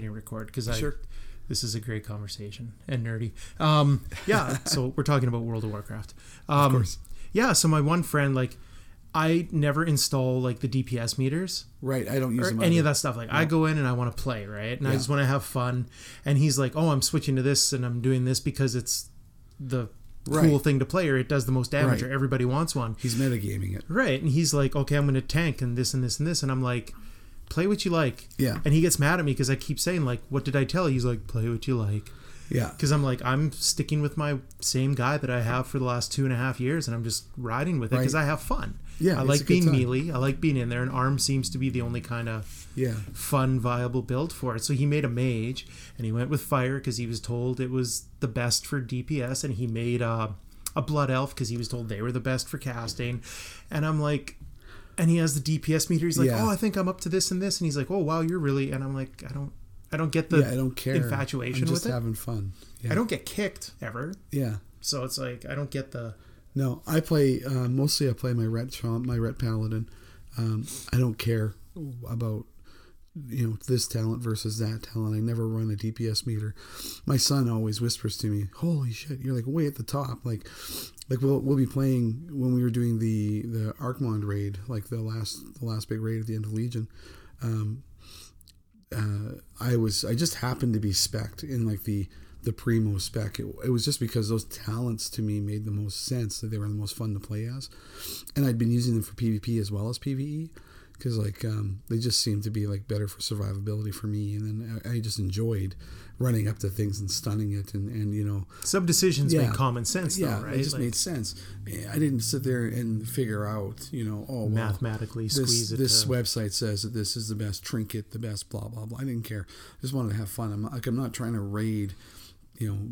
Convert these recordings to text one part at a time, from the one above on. hitting record because this is a great conversation and nerdy. So we're talking about World of Warcraft. Of course. Yeah, so my one friend, like, I never install, like, the DPS meters. Right, I don't use them either. Any of that stuff. Like, I go in and I want to play, right? And I just want to have fun. And he's like, oh, I'm switching to this and I'm doing this because it's the cool thing to play, or it does the most damage, or everybody wants one. He's metagaming it. Right, and he's like, okay, I'm going to tank and this and this and this. And I'm like, play what you like. Yeah. And he gets mad at me because I keep saying, like, what did I tell you? He's like, play what you like. Yeah. Because I'm like, I'm sticking with my same guy that I have for the last 2.5 years, and I'm just riding with it because I have fun. Yeah, I like being melee. I like being in there, and arm seems to be the only kind of fun, viable build for it. So he made a mage, and he went with fire because he was told it was the best for DPS, and he made a blood elf because he was told they were the best for casting. And I'm like, and he has the DPS meter. He's like, oh, I think I'm up to this and this, and he's like, oh wow, you're really. And I'm like, I don't get the I don't care. Infatuation with it. I'm just having fun. Yeah. I don't get kicked ever. Yeah. So it's like I don't get the. No, I play, mostly I play my ret paladin. I don't care about, this talent versus that talent. I never run a DPS meter. My son always whispers to me, holy shit, you're like way at the top. Like we'll be playing when we were doing the Archmond raid, like the last big raid at the end of Legion. I just happened to be spec'd in like the primo spec. It was just because those talents to me made the most sense, that they were the most fun to play as, and I'd been using them for PvP as well as PvE because they just seemed to be like better for survivability for me, and then I just enjoyed running up to things and stunning it, and sub decisions make common sense though, right? It just made sense. I didn't sit there and figure out mathematically squeeze it. This website says that this is the best trinket, the best blah blah blah. I didn't care. I just wanted to have fun. I'm not trying to raid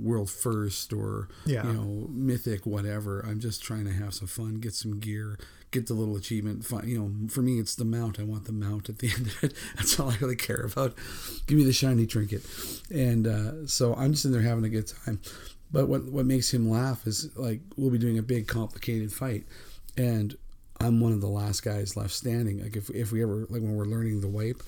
world first or, mythic, whatever. I'm just trying to have some fun, get some gear, get the little achievement. Fun. For me, it's the mount. I want the mount at the end of it. That's all I really care about. Give me the shiny trinket. And so I'm just in there having a good time. But what makes him laugh is, like, we'll be doing a big, complicated fight. And I'm one of the last guys left standing. Like, if we ever, like, when we're learning the wipe,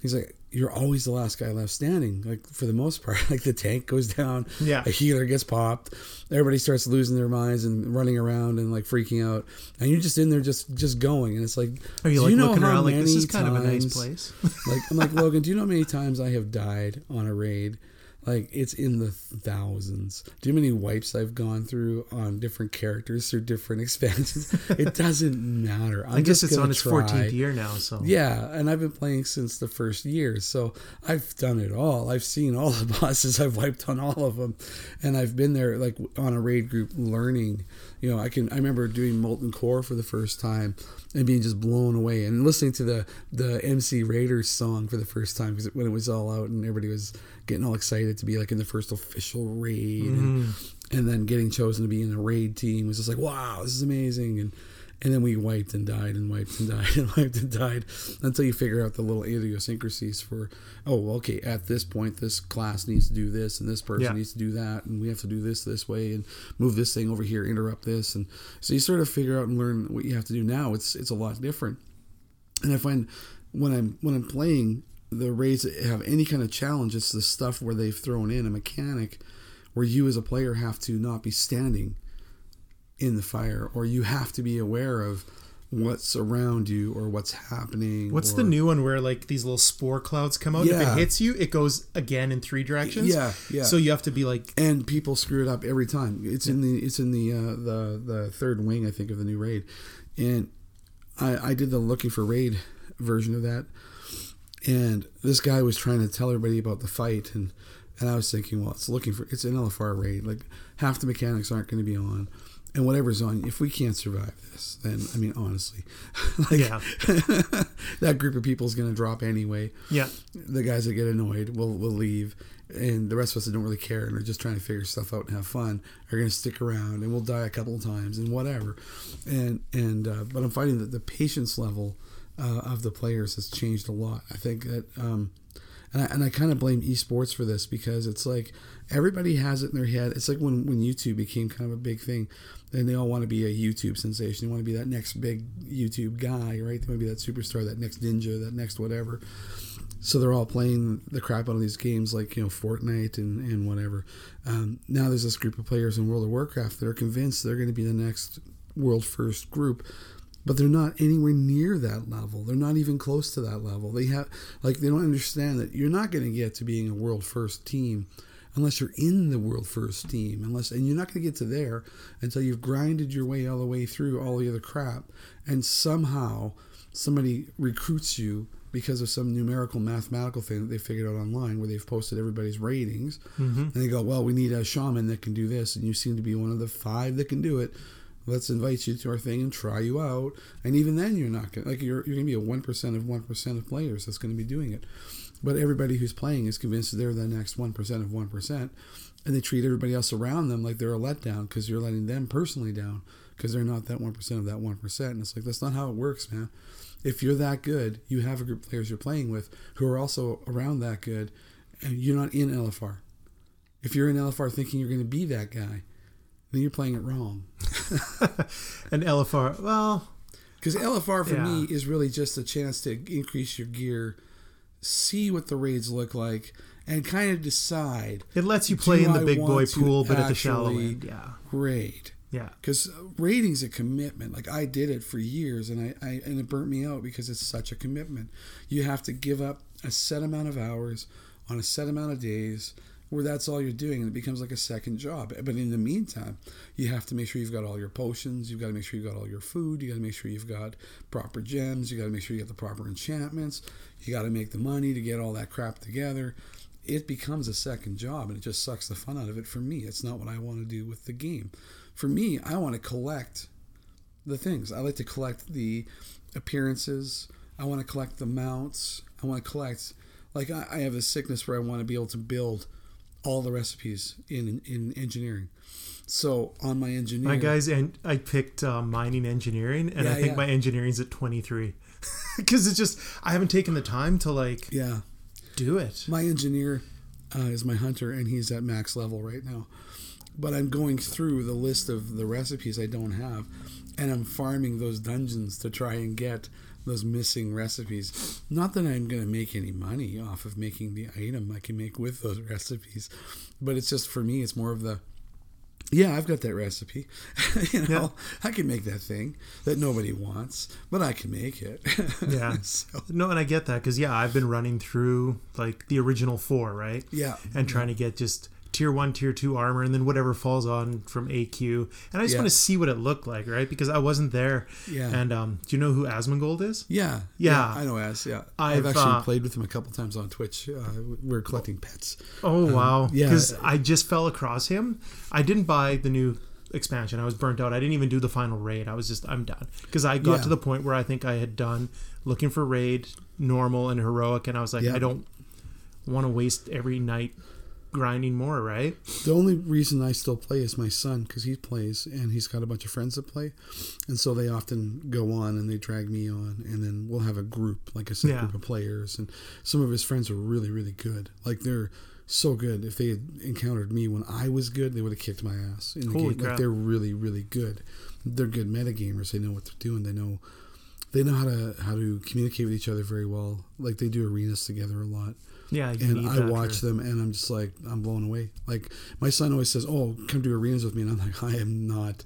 he's like, you're always the last guy left standing, like for the most part. Like the tank goes down, a healer gets popped, everybody starts losing their minds and running around and like freaking out, and you're just in there just going, and it's like, are you like looking around like this is kind of a nice place? Like I'm like, Logan, do you know how many times I have died on a raid? Like it's in the thousands. Do you know how many wipes I've gone through on different characters through different expansions? It doesn't matter. I guess it's on its 14th year now, so yeah. And I've been playing since the first year, so I've done it all. I've seen all the bosses. I've wiped on all of them, and I've been there like on a raid group learning. I remember doing Molten Core for the first time and being just blown away, and listening to the MC Raiders song for the first time because when it was all out and everybody was getting all excited to be like in the first official raid, and then getting chosen to be in a raid team was just like, wow, this is amazing. And then we wiped and died and wiped and died and wiped and died until you figure out the little idiosyncrasies for, at this point, this class needs to do this and this person needs to do that. And we have to do this way and move this thing over here, interrupt this. And so you sort of figure out and learn what you have to do now. It's a lot different. And I find when I'm playing the raids that have any kind of challenge, it's the stuff where they've thrown in a mechanic where you as a player have to not be standing in the fire, or you have to be aware of what's around you or what's happening. What's the new one where like these little spore clouds come out? Yeah. If it hits you, it goes again in 3 directions. Yeah. So you have to be like, and people screw it up every time. It's in the third wing, I think, of the new raid, and I did the looking for raid version of that, and this guy was trying to tell everybody about the fight, and I was thinking, well, it's an LFR raid. Like half the mechanics aren't going to be on. And whatever's on, if we can't survive this, then, I mean, honestly, that group of people is going to drop anyway. Yeah. The guys that get annoyed will leave, and the rest of us that don't really care and are just trying to figure stuff out and have fun are going to stick around, and we'll die a couple of times and whatever. But I'm finding that the patience level of the players has changed a lot. I think that, and I kind of blame esports for this, because it's like everybody has it in their head. It's like when YouTube became kind of a big thing, and they all want to be a YouTube sensation. They want to be that next big YouTube guy, right? They want to be that superstar, that next ninja, that next whatever. So they're all playing the crap out of these games like, you know, Fortnite and whatever. Now there's this group of players in World of Warcraft that are convinced they're going to be the next world first group, but they're not anywhere near that level. They're not even close to that level. They have, like, they don't understand that you're not going to get to being a world first team unless you're in the world first team, and you're not going to get to there until you've grinded your way all the way through all the other crap, and somehow somebody recruits you because of some numerical mathematical thing that they figured out online where they've posted everybody's ratings, and they go, well, we need a shaman that can do this, and you seem to be one of the five that can do it. Let's invite you to our thing and try you out. And even then, you're not gonna, like, you're gonna be a 1% of players that's gonna be doing it. But everybody who's playing is convinced they're the next 1% of 1%, and they treat everybody else around them like they're a letdown because you're letting them personally down because they're not that 1% of that 1%. And it's like, that's not how it works, man. If you're that good, you have a group of players you're playing with who are also around that good, and you're not in LFR. If you're in LFR thinking you're going to be that guy, then you're playing it wrong. And LFR, well... Because LFR, for me, is really just a chance to increase your gear, see what the raids look like, and kind of decide. It lets you play in the big boy pool, but at the shallow end. Yeah. Raid. Yeah. Because raiding's a commitment. Like, I did it for years, and I it burnt me out because it's such a commitment. You have to give up a set amount of hours on a set amount of days where that's all you're doing, and it becomes like a second job. But in the meantime, you have to make sure you've got all your potions, you've got to make sure you've got all your food, you got to make sure you've got proper gems, you got to make sure you get the proper enchantments, you got to make the money to get all that crap together. It becomes a second job, and it just sucks the fun out of it for me. It's not what I want to do with the game. For me, I want to collect the things. I like to collect the appearances. I want to collect the mounts. I want to collect... Like, I have a sickness where I want to be able to build all the recipes in engineering. So on my engineering, my guys, and I picked mining engineering, and I think my engineering's at 23 because it's just I haven't taken the time to do it. My engineer is my hunter, and he's at max level right now. But I'm going through the list of the recipes I don't have, and I'm farming those dungeons to try and get those missing recipes. Not that I'm going to make any money off of making the item I can make with those recipes, but it's just, for me, it's more of the, I've got that recipe. I can make that thing that nobody wants, but I can make it. No, and I get that because, I've been running through like the original 4, right? Yeah. And trying to get just tier 1, tier 2 armor, and then whatever falls on from AQ, and I just want to see what it looked like, right? Because I wasn't there. And do you know who Asmongold is? I know As. I've actually played with him a couple times on Twitch. We're collecting pets. Wow. Because I just fell across him. I didn't buy the new expansion. I was burnt out. I didn't even do the final raid. I was just, I'm done, because I got to the point where I think I had done looking for raid, normal and heroic, and I was like, I don't want to waste every night grinding more, right? The only reason I still play is my son, because he plays and he's got a bunch of friends that play, and so they often go on and they drag me on, and then we'll have a group, like a set group of players, and some of his friends are really, really good. Like, they're so good. If they had encountered me when I was good, they would have kicked my ass in the game. Crap. Like, they're really, really good. They're good metagamers. They know what they're doing. They know how to communicate with each other very well. Like, they do arenas together a lot. Yeah, and I watch them, and I'm just like, I'm blown away. Like, my son always says, "Oh, come do arenas with me," and I'm like, I am not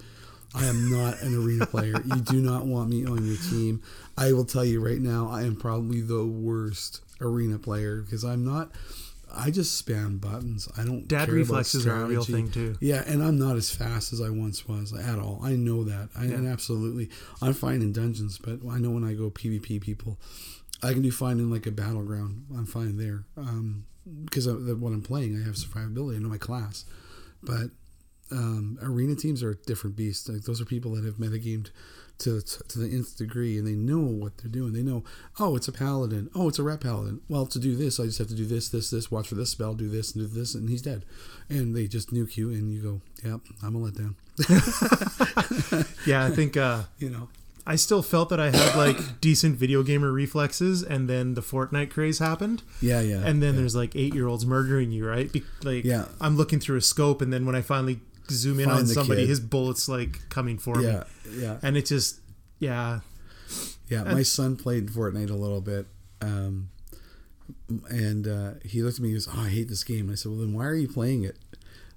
an arena player. You do not want me on your team. I will tell you right now, I am probably the worst arena player because I'm not. I just spam buttons. I don't. Dad reflexes are a real thing too. Yeah, and I'm not as fast as I once was at all. I know that. And absolutely, I'm fine in dungeons, but I know when I go PvP people, I can do fine in like a battleground. I'm fine there because what I'm playing, I have survivability. I know my class, but arena teams are a different beast. Like, those are people that have metagamed to the nth degree, and they know what they're doing. They know, oh, it's a paladin. Oh, it's a rep paladin. Well, to do this, I just have to do this. Watch for this spell. Do this and do this, and he's dead. And they just nuke you, and you go, yep, I'm a letdown. I think I still felt that I had like decent video gamer reflexes, and then the Fortnite craze happened. And then there's like 8-year-olds murdering you, right? I'm looking through a scope, and then when I finally zoom in on somebody, his bullet's like coming for me. And it just, my son played Fortnite a little bit And he looked at me, he goes, "Oh, I hate this game." And I said, "Well, then why are you playing it?"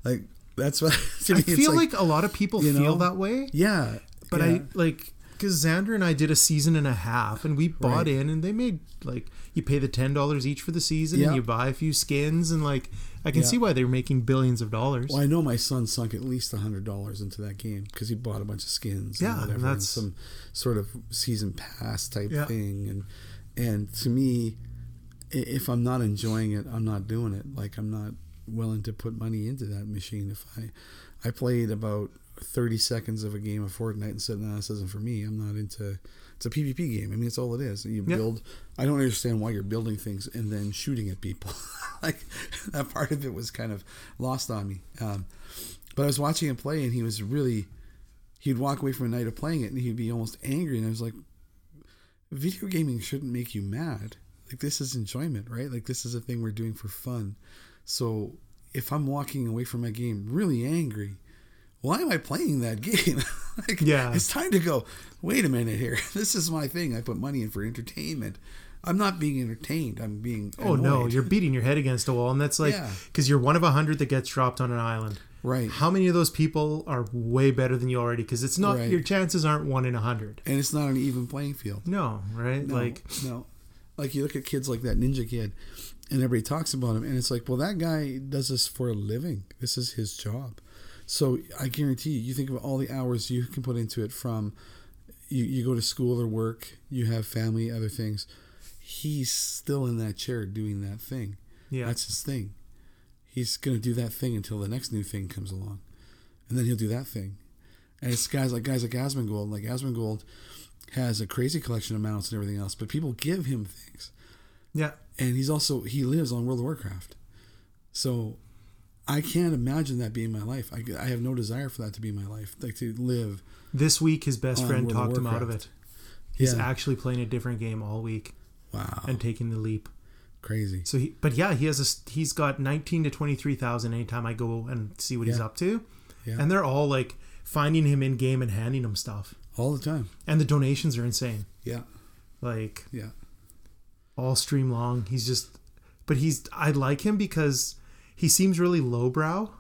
Like, that's what I feel like a lot of people feel that way. Yeah. But I like, because Xander and I did a season and a half, and we bought in, and they made like, you pay the $10 each for the season, and you buy a few skins, and like, I can see why they were making billions of dollars. Well, I know my son sunk at least $100 into that game because he bought a bunch of skins, and whatever, and that's and some sort of season pass type thing. And to me, if I'm not enjoying it, I'm not doing it. Like, I'm not willing to put money into that machine. If I played about 30 seconds of a game of Fortnite and said, "No, this isn't for me." I'm not into. It's a PvP game. I mean, it's all it is. You build. I don't understand why you're building things and then shooting at people. Like, that part of it was kind of lost on me. But I was watching him play, and he was really. He'd walk away from a night of playing it, and he'd be almost angry. And I was like, video gaming shouldn't make you mad. Like, this is enjoyment, right? Like, this is a thing we're doing for fun. So if I'm walking away from my game really angry, why am I playing that game? Like, it's time to go, wait a minute here. This is my thing. I put money in for entertainment. I'm not being entertained. I'm being annoyed. Oh, no. You're beating your head against a wall. And that's like, because you're one of 100 that gets dropped on an island. Right. How many of those people are way better than you already? Because it's not, your chances aren't 1 in 100. And it's not an even playing field. No, right? No, like, no. Like, you look at kids like that ninja kid, and everybody talks about him. And it's like, well, that guy does this for a living. This is his job. So I guarantee you, you think about all the hours you can put into it from you go to school or work, you have family, other things. He's still in that chair doing that thing. Yeah. That's his thing. He's going to do that thing until the next new thing comes along. And then he'll do that thing. And it's guys like Asmongold. Like, Asmongold has a crazy collection of mounts and everything else, but people give him things. Yeah. And he's also, he lives on World of Warcraft. So I can't imagine that being my life. I have no desire for that to be my life. Like, to live. This week, his best friend talked him out of it. He's actually playing a different game all week. Wow. And taking the leap. Crazy. So he's got 19 to 23,000 anytime I go and see what he's up to. Yeah. And they're all like finding him in game and handing him stuff all the time. And the donations are insane. Yeah. Like, yeah. All stream long. He's just, but I like him because he seems really lowbrow,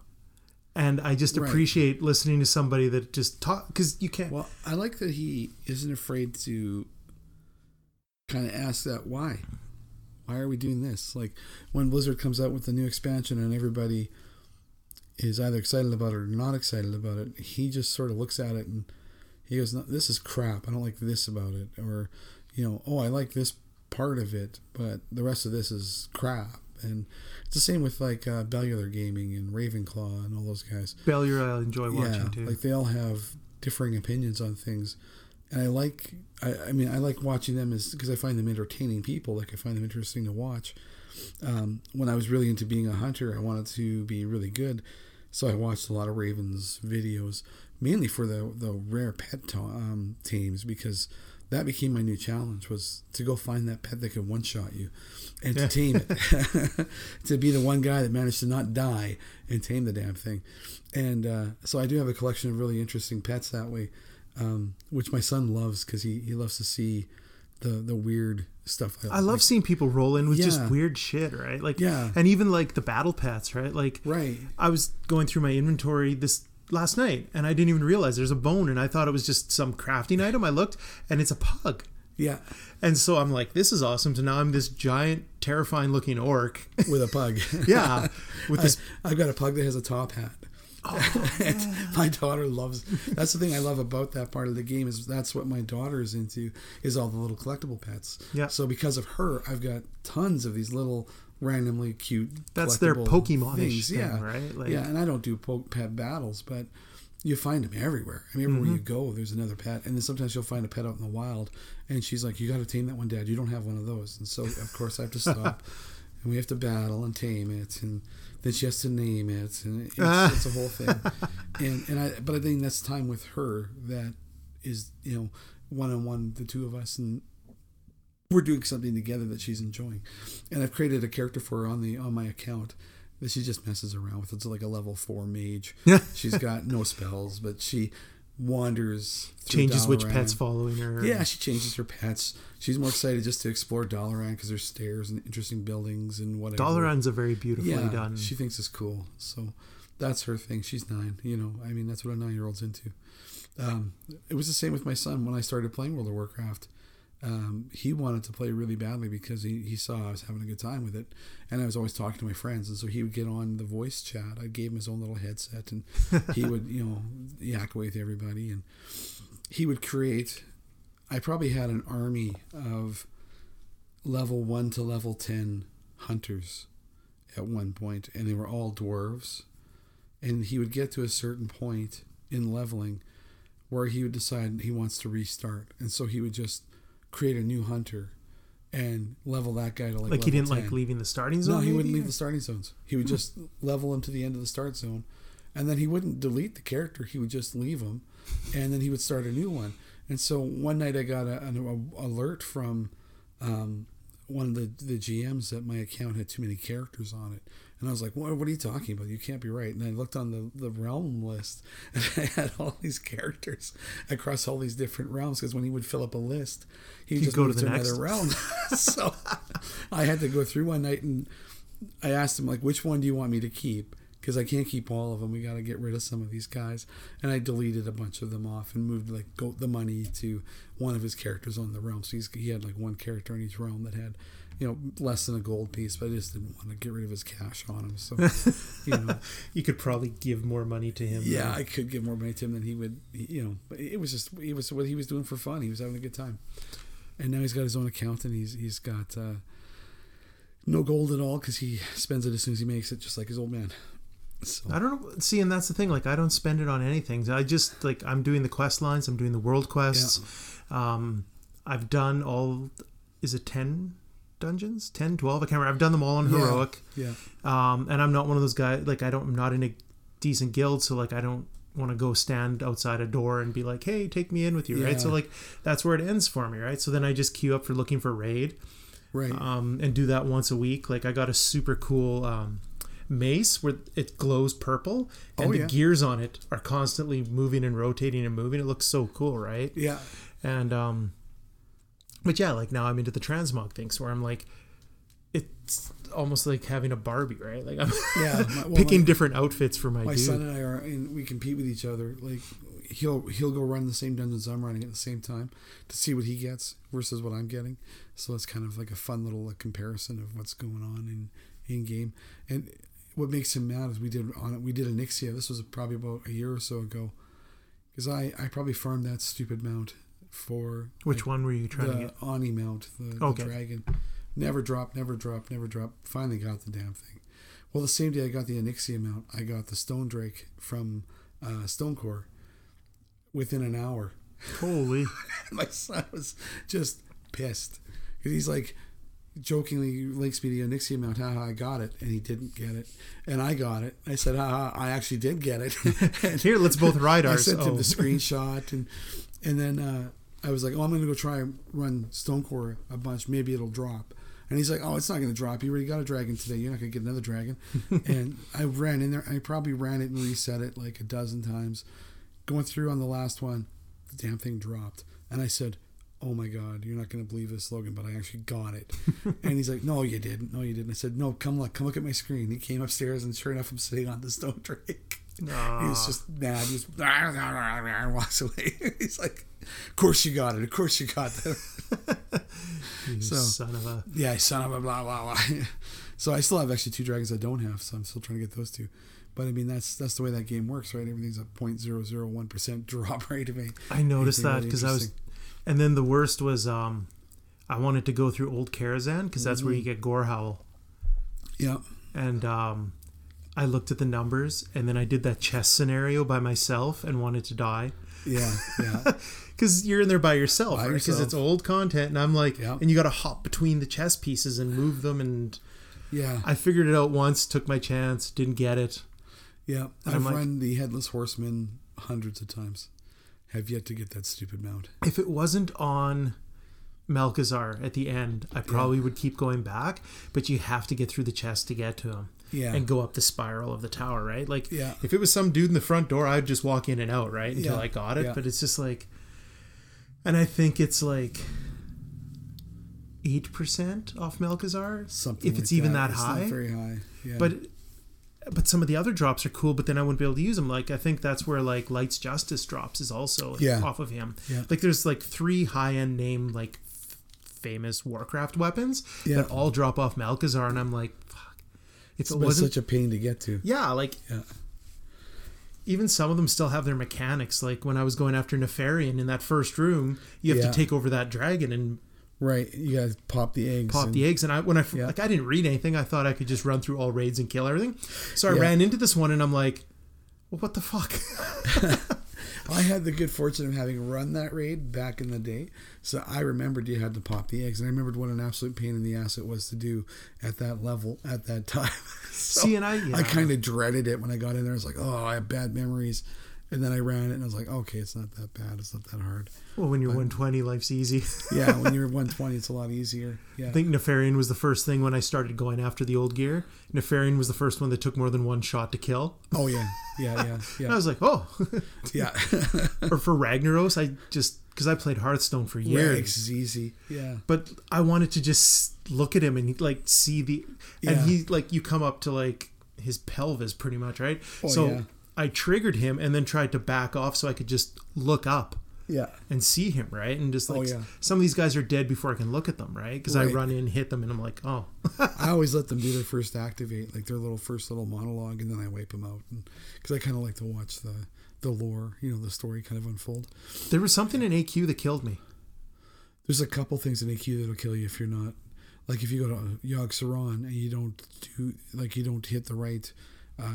and I just appreciate listening to somebody that just talk, because you can't. Well, I like that he isn't afraid to kind of ask that why. Why are we doing this? Like, when Blizzard comes out with the new expansion and everybody is either excited about it or not excited about it, he just sort of looks at it and he goes, "No, this is crap. I don't like this about it," or, you know, "Oh, I like this part of it, but the rest of this is crap." And it's the same with like Bellular Gaming and Ravenclaw and all those guys. Bellular, I enjoy watching too. Like, they all have differing opinions on things, and I like. I like watching them because I find them entertaining people. Like, I find them interesting to watch. When I was really into being a hunter, I wanted to be really good, so I watched a lot of Raven's videos, mainly for the rare pet teams, because that became my new challenge, was to go find that pet that could one-shot you and to tame it. To be the one guy that managed to not die and tame the damn thing. And so I do have a collection of really interesting pets that way, which my son loves because he loves to see the weird stuff. I love seeing people roll in with just weird shit, right? Like, and even like the battle pets, right? Like, I was going through my inventory this last night, and I didn't even realize there's a bone, and I thought it was just some crafting item. I looked, and it's a pug. Yeah. And so I'm like, this is awesome. So now I'm this giant, terrifying looking orc with a pug. Yeah. With this, I've got a pug that has a top hat. Oh, my daughter loves. That's the thing I love about that part of the game, is that's what my daughter is into, is all the little collectible pets. Yeah. So because of her, I've got tons of these little randomly cute. That's their Pokemon-ish thing, right? Like, and I don't do pet battles, but you find them everywhere. I mean, everywhere you go, there's another pet, and then sometimes you'll find a pet out in the wild, and she's like, "You got to tame that one, Dad. You don't have one of those." And so, of course, I have to stop, and we have to battle and tame it, and then she has to name it, and it's a whole thing. But I think that's time with her that is, you know, one-on-one, the two of us, and we're doing something together that she's enjoying. And I've created a character for her on my account that she just messes around with. It's like a level 4 mage. She's got no spells, but she wanders through Changes Dalaran. Which pet's following her. Yeah, she changes her pets. She's more excited just to explore Dalaran because there's stairs and interesting buildings and whatever. Dalaran's a very beautifully done. She thinks it's cool. So that's her thing. She's 9. You know, I mean, that's what a 9-year-old's into. It was the same with my son when I started playing World of Warcraft. He wanted to play really badly because he saw I was having a good time with it, and I was always talking to my friends, and so he would get on the voice chat. I gave him his own little headset, and he would, you know, yak away with everybody, and he would create. I probably had an army of level 1 to level 10 hunters at one point, and they were all dwarves, and he would get to a certain point in leveling where he would decide he wants to restart, and so he would just create a new hunter and level that guy to like he didn't 10. Like leaving the starting zone. No, he wouldn't leave the starting zones. He would just level him to the end of the start zone, and then he wouldn't delete the character. He would just leave him, and then he would start a new one. And so one night I got an alert from one of the GMs that my account had too many characters on it. And I was like, what are you talking about? You can't be right. And I looked on the realm list, and I had all these characters across all these different realms, because when he would fill up a list, he would just go to another realm. So I had to go through one night, and I asked him, like, which one do you want me to keep? Because I can't keep all of them. We got to get rid of some of these guys. And I deleted a bunch of them off and moved like the money to one of his characters on the realm. So he had like one character in each realm that had, you know, less than a gold piece, but I just didn't want to get rid of his cash on him. So, you know, you could probably give more money to him. Yeah, I could give more money to him than he would. You know, but it was just it was what he was doing for fun. He was having a good time, and now he's got his own account, and he's got no gold at all because he spends it as soon as he makes it, just like his old man. So. I don't know. See, and that's the thing. Like, I don't spend it on anything. I just like I'm doing the quest lines. I'm doing the world quests. Yeah. I've done all. Is it 10 dungeons? 10, 12? I can't remember. I've done them all on heroic. Yeah. And I'm not one of those guys. Like, I'm not in a decent guild, so like I don't want to go stand outside a door and be like, "Hey, take me in with you," right? So like that's where it ends for me, right? So then I just queue up for looking for raid, right? And do that once a week. Like I got a super cool. Mace where it glows purple and the gears on it are constantly moving and rotating and moving. It looks so cool, right? Yeah. And but yeah, like now I'm into the transmog things where I'm like, it's almost like having a Barbie, right? Like I'm picking different outfits for my dude. Son and I are, and we compete with each other. Like he'll go run the same dungeons I'm running at the same time to see what he gets versus what I'm getting. So it's kind of like a fun little comparison of what's going on in game. And what makes him mad is we did an Ixia. This was probably about a year or so ago, because I probably farmed that stupid mount for which one were you trying to get? Ani mount, the dragon. Never drop. Finally got the damn thing. Well, the same day I got the Ixia mount, I got the Stone Drake from Stonecore within an hour. Holy! My son was just pissed because he's like. Jokingly links me to the Onyxia mount, haha, I got it, and he didn't get it, and I got it. I said, haha, I actually did get it. And here, let's both ride ours. I sent him the screenshot, and then I was like, oh, I'm going to go try and run Stonecore a bunch. Maybe it'll drop. And he's like, oh, it's not going to drop. You already got a dragon today. You're not going to get another dragon. And I ran in there. I probably ran it and reset it like a dozen times. Going through on the last one, the damn thing dropped, and I said, oh my God, you're not going to believe this, Logan, but I actually got it. And he's like, no, you didn't. I said, no, come look at my screen. He came upstairs, and sure enough, I'm sitting on the Stone Drake. He was just mad. He just walks away. He's like, of course you got it. Of course you got that. You so, son of a blah, blah, blah. So I still have actually 2 dragons I don't have, so I'm still trying to get those 2. But I mean, that's the way that game works, right? Everything's a 0.001% drop rate of me. I noticed that because I was... And then the worst was I wanted to go through Old Karazhan because that's where you get Gorehowl. Yeah. And I looked at the numbers, and then I did that chess scenario by myself and wanted to die. Yeah. Because you're in there by yourself, right? Because it's old content, and I'm like, and you got to hop between the chess pieces and move them. And I figured it out once, took my chance, didn't get it. Yeah. And I've run the Headless Horseman hundreds of times. Have yet to get that stupid mount. If it wasn't on Mal'Khazar at the end, I probably would keep going back, but you have to get through the chest to get to him. yeah. and go up the spiral of the tower, right? Like, yeah. if it was some dude in the front door, I'd just walk in and out, right? Until yeah. I got it. Yeah. But it's just like, and I think it's like 8% off Melkazar, something if it's like even that high. It's not very high. Yeah. But some of the other drops are cool, but then I wouldn't be able to use them. Like, I think that's where like Light's Justice drops is also yeah. off of him. Yeah. Like, there's like 3 high-end name like famous Warcraft weapons yeah. that all drop off Mal'Khazar, and I'm like, fuck. It was such a pain to get to. Yeah, like yeah. even some of them still have their mechanics. Like when I was going after Nefarian in that first room, you have yeah. to take over that dragon and. Right, you guys pop the eggs. And I yeah. like I didn't read anything. I thought I could just run through all raids and kill everything. So I yeah. ran into this one and I'm like, well, what the fuck? I had the good fortune of having run that raid back in the day. So I remembered you had to pop the eggs. And I remembered what an absolute pain in the ass it was to do at that level at that time. So see, and I kind of dreaded it when I got in there. I was like, oh, I have bad memories. And then I ran it and I was like, okay, it's not that bad. It's not that hard. Well, when you're 120, life's easy. Yeah, when you're 120, it's a lot easier. Yeah. I think Nefarian was the first thing when I started going after the old gear. Nefarian was the first one that took more than one shot to kill. Oh, yeah. And I was like, oh. yeah. Or for Ragnaros, because I played Hearthstone for years. It's easy. Yeah. But I wanted to just look at him and like see the, yeah. and he like, you come up to like his pelvis pretty much, right? Oh, so yeah. I triggered him and then tried to back off so I could just look up yeah. and see him, right? And just like oh, yeah. some of these guys are dead before I can look at them, right? Because right. I run in, hit them, and I'm like, oh. I always let them do their first activate, like their first little monologue, and then I wipe them out. Because I kind of like to watch the lore, you know, the story kind of unfold. There was something in AQ that killed me. There's a couple things in AQ that'll kill you if you're not. Like if you go to Yogg-Saron and you don't hit the right...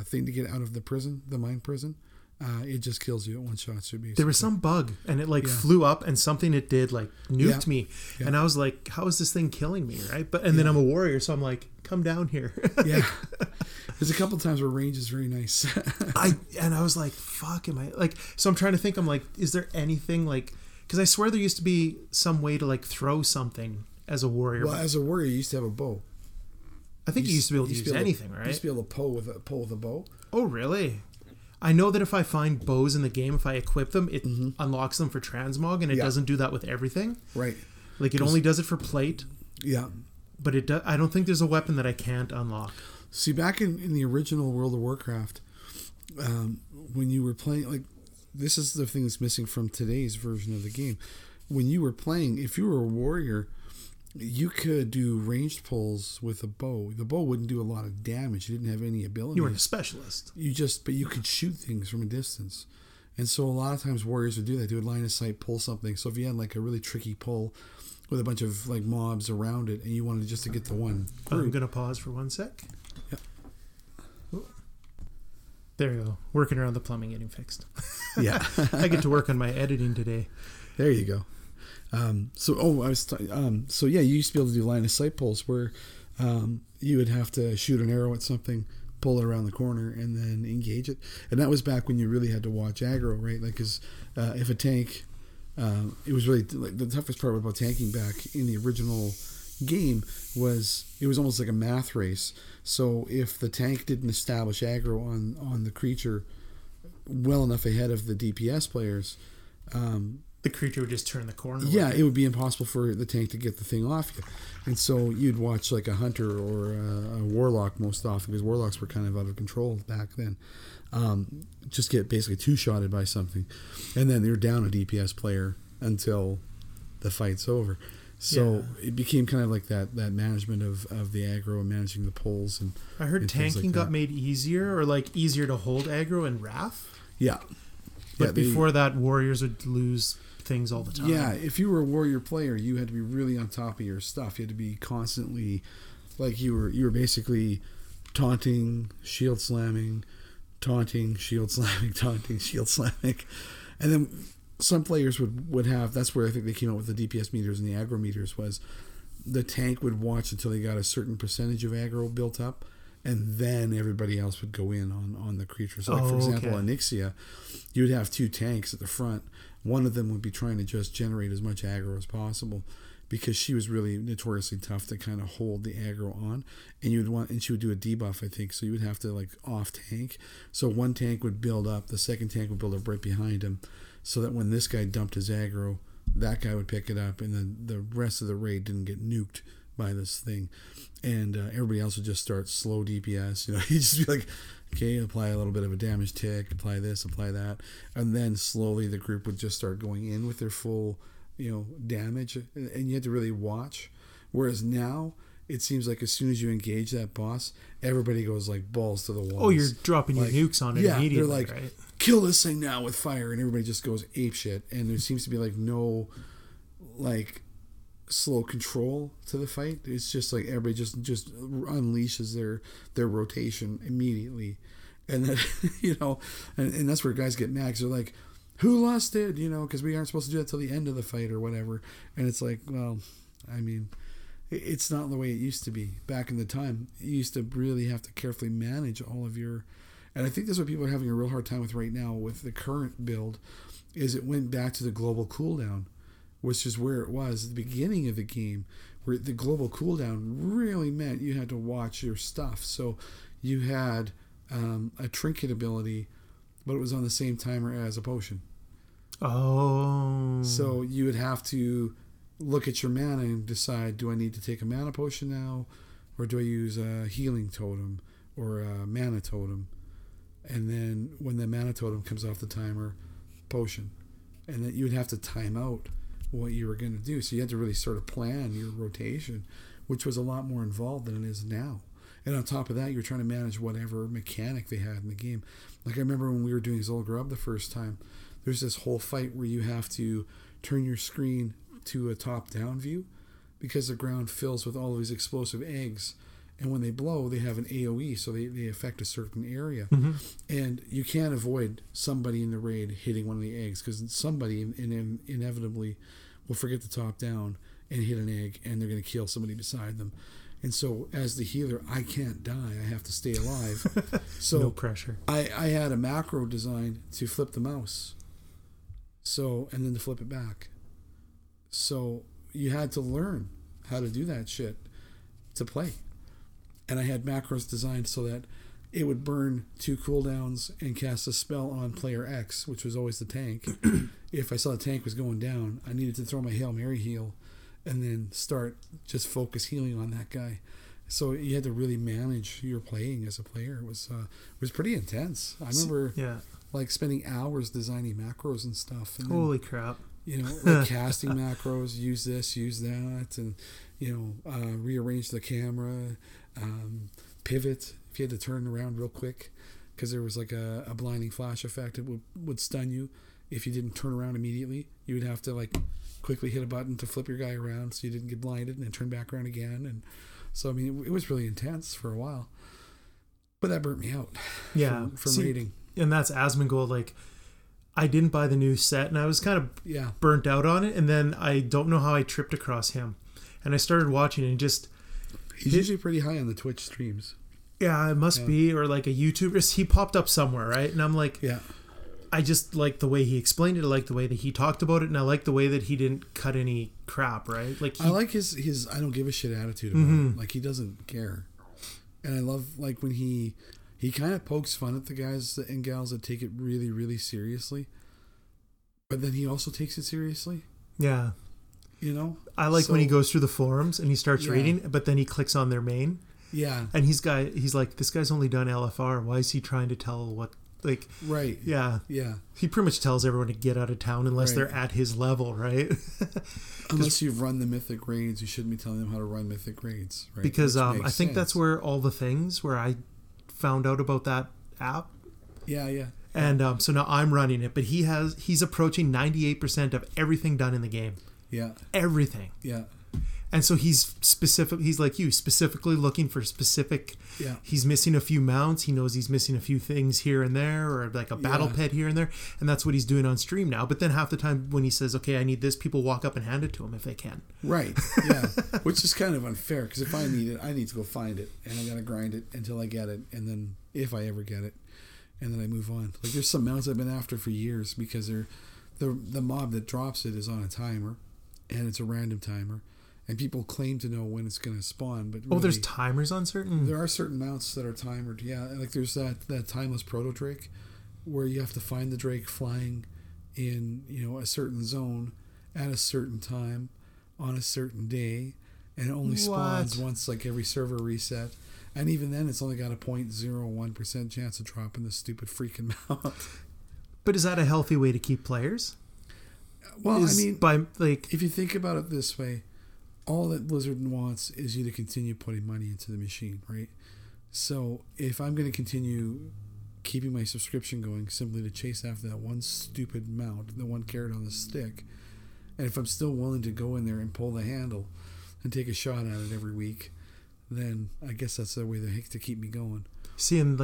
thing to get out of the prison, the mine prison, it just kills you at one shot. There was some bug and it like yeah. flew up and something it did like nuked yeah. me yeah. and I was like, how is this thing killing me, right? But and yeah. then I'm a warrior, so I'm like, come down here. Yeah, there's a couple times where range is very nice. I was like, fuck, am I like, so I'm trying to think, I'm like, is there anything like, because I swear there used to be some way to like throw something as a warrior. Well, as a warrior you used to have a bow. I think you used to be able to use anything, right? You used to be able to pull with a bow. Oh, really? I know that if I find bows in the game, if I equip them, it mm-hmm. unlocks them for transmog, and it yeah. doesn't do that with everything. Right. Like, it only does it for plate. Yeah. But it I don't think there's a weapon that I can't unlock. See, back in the original World of Warcraft, when you were playing... like, this is the thing that's missing from today's version of the game. When you were playing, if you were a warrior... you could do ranged pulls with a bow. The bow wouldn't do a lot of damage. You didn't have any ability. You weren't a specialist. But you could shoot things from a distance. And so a lot of times warriors would do that. They would line of sight pull something. So if you had like a really tricky pull with a bunch of like mobs around it and you wanted just to get the one group. I'm going to pause for one sec. Yep. Ooh. There you go. Working around the plumbing getting fixed. Yeah. I get to work on my editing today. There you go. You used to be able to do line of sight pulls where you would have to shoot an arrow at something, pull it around the corner, and then engage it. And that was back when you really had to watch aggro, right? Like, because if a tank, it was really like, the toughest part about tanking back in the original game was it was almost like a math race. So if the tank didn't establish aggro on the creature well enough ahead of the DPS players, the creature would just turn the corner. Yeah, it would be impossible for the tank to get the thing off you. And so you'd watch like a hunter or a warlock most often, because warlocks were kind of out of control back then. Just get basically two-shotted by something. And then they're down a DPS player until the fight's over. So yeah. It became kind of like that management of the aggro and managing the pulls. And I heard and tanking like got made easier, or like easier to hold aggro in Wrath. Yeah. But yeah, before that, warriors would lose... things all the time. Yeah, if you were a warrior player, you had to be really on top of your stuff. You had to be constantly, like you were basically taunting, shield slamming, taunting, shield slamming, taunting, shield slamming. And then some players would have, that's where I think they came out with the DPS meters and the aggro meters, was the tank would watch until they got a certain percentage of aggro built up, and then everybody else would go in on the creature. So like, for example, okay. Onyxia, you would have two tanks at the front. One of them would be trying to just generate as much aggro as possible because she was really notoriously tough to kind of hold the aggro on, and you would want, and she would do a debuff, I think, so you would have to like off tank. So one tank would build up, the second tank would build up right behind him, so that when this guy dumped his aggro, that guy would pick it up, and then the rest of the raid didn't get nuked by this thing. And everybody else would just start slow DPS. You know, he'd just be like, okay, apply a little bit of a damage tick, apply this, apply that. And then slowly the group would just start going in with their full, you know, damage. And you had to really watch. Whereas now, it seems like as soon as you engage that boss, everybody goes like balls to the walls. Oh, you're dropping like, your nukes on it immediately, they're like, right? Kill this thing now with fire. And everybody just goes apeshit. And there seems to be like no, like, slow control to the fight. It's just like everybody just unleashes their rotation immediately, and then you know, and that's where guys get mad. They're like, "Who lost it?" You know, because we aren't supposed to do that till the end of the fight or whatever. And it's like, well, I mean, it's not the way it used to be back in the time. You used to really have to carefully manage all of your, and I think that's what people are having a real hard time with right now with the current build, is it went back to the global cooldown, which is where it was at the beginning of the game, where the global cooldown really meant you had to watch your stuff. So you had a trinket ability, but it was on the same timer as a potion. Oh. So you would have to look at your mana and decide, do I need to take a mana potion now, or do I use a healing totem or a mana totem? And then when the mana totem comes off the timer, potion. And then you would have to time out what you were going to do. So you had to really sort of plan your rotation, which was a lot more involved than it is now. And on top of that, you were trying to manage whatever mechanic they had in the game. Like I remember when we were doing Zol Grub the first time, there's this whole fight where you have to turn your screen to a top-down view because the ground fills with all of these explosive eggs. And when they blow, they have an AoE, so they affect a certain area. Mm-hmm. And you can't avoid somebody in the raid hitting one of the eggs, because somebody inevitably will forget to top down and hit an egg, and they're going to kill somebody beside them. And so as the healer, I can't die. I have to stay alive. So no pressure. I had a macro designed to flip the mouse, so, and then to flip it back. So you had to learn how to do that shit to play. And I had macros designed so that it would burn 2 cooldowns and cast a spell on player X, which was always the tank. If I saw the tank was going down, I needed to throw my Hail Mary heal and then start just focus healing on that guy. So you had to really manage your playing as a player. It was pretty intense. I remember like spending hours designing macros and stuff. And holy crap. You know, like casting macros, use this, use that, and, you know, rearrange the camera, pivot. If you had to turn around real quick, because there was like a blinding flash effect, it would stun you if you didn't turn around immediately. You would have to like quickly hit a button to flip your guy around so you didn't get blinded, and then turn back around again. And so, I mean, it was really intense for a while, but that burnt me out. Yeah, from raiding. And that's Asmongold. Like, I didn't buy the new set, and I was kind of burnt out on it. And then I don't know how I tripped across him, and I started watching, and just. He's usually pretty high on the Twitch streams. Yeah, it must be, or like a YouTuber. He popped up somewhere, right? And I'm like, I just like the way he explained it. I like the way that he talked about it, and I like the way that he didn't cut any crap, right? Like, I like his I don't give a shit attitude about it. Like, he doesn't care. And I love like when he kind of pokes fun at the guys and gals that take it really, really seriously, but then he also takes it seriously. Yeah. You know, I like when he goes through the forums and he starts reading, but then he clicks on their main. Yeah. And he's like, this guy's only done LFR. Why is he trying to tell what, like, right. Yeah. Yeah. He pretty much tells everyone to get out of town unless they're at his level, right? Unless you've run the mythic raids, you shouldn't be telling them how to run mythic raids, right? Because I think that's where all the things where I found out about that app. Yeah, yeah. And so now I'm running it, but he's approaching 98% of everything done in the game. Yeah. Everything. Yeah. And so he's like you, specifically looking for specific. Yeah. He's missing a few mounts. He knows he's missing a few things here and there, or like a battle pet here and there. And that's what he's doing on stream now. But then half the time when he says, okay, I need this, people walk up and hand it to him if they can. Right. Yeah. Which is kind of unfair, because if I need it, I need to go find it, and I got to grind it until I get it. And then if I ever get it, and then I move on. Like, there's some mounts I've been after for years because the mob that drops it is on a timer. And it's a random timer. and people claim to know when it's going to spawn. But really, there's timers on certain. There are certain mounts that are timed. Yeah, like there's that timeless proto drake, where you have to find the drake flying in a certain zone at a certain time on a certain day, and it only spawns once, like every server reset. And even then, it's only got a 0.01% chance of dropping this stupid freaking mount. But is that a healthy way to keep players? Well, if you think about it this way, all that Blizzard wants is you to continue putting money into the machine, right? So if I'm going to continue keeping my subscription going simply to chase after that one stupid mount, the one carrot on the stick, and if I'm still willing to go in there and pull the handle and take a shot at it every week, then I guess that's the way to keep me going. See, and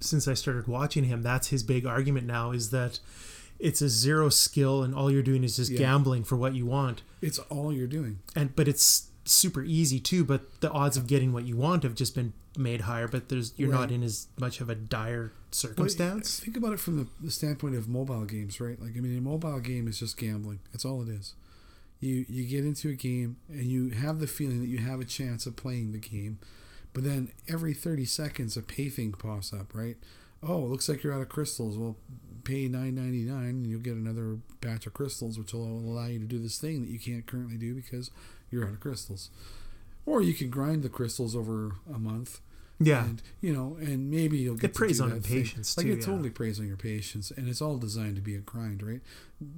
since I started watching him, that's his big argument now, is that it's a zero skill and all you're doing is just gambling for what you want. It's all you're doing. But it's super easy too, but the odds of getting what you want have just been made higher, but you're not in as much of a dire circumstance. Well, think about it from the standpoint of mobile games, right? A mobile game is just gambling. That's all it is. You get into a game and you have the feeling that you have a chance of playing the game, but then every 30 seconds a pay thing pops up, right? Oh, it looks like you're out of crystals. Well, pay $9.99 and you'll get another batch of crystals, which will allow you to do this thing that you can't currently do because you're out of crystals. Or you can grind the crystals over a month. Yeah. And, and maybe you'll get it to preys on patience too. It totally preys on your patience, and it's all designed to be a grind, right?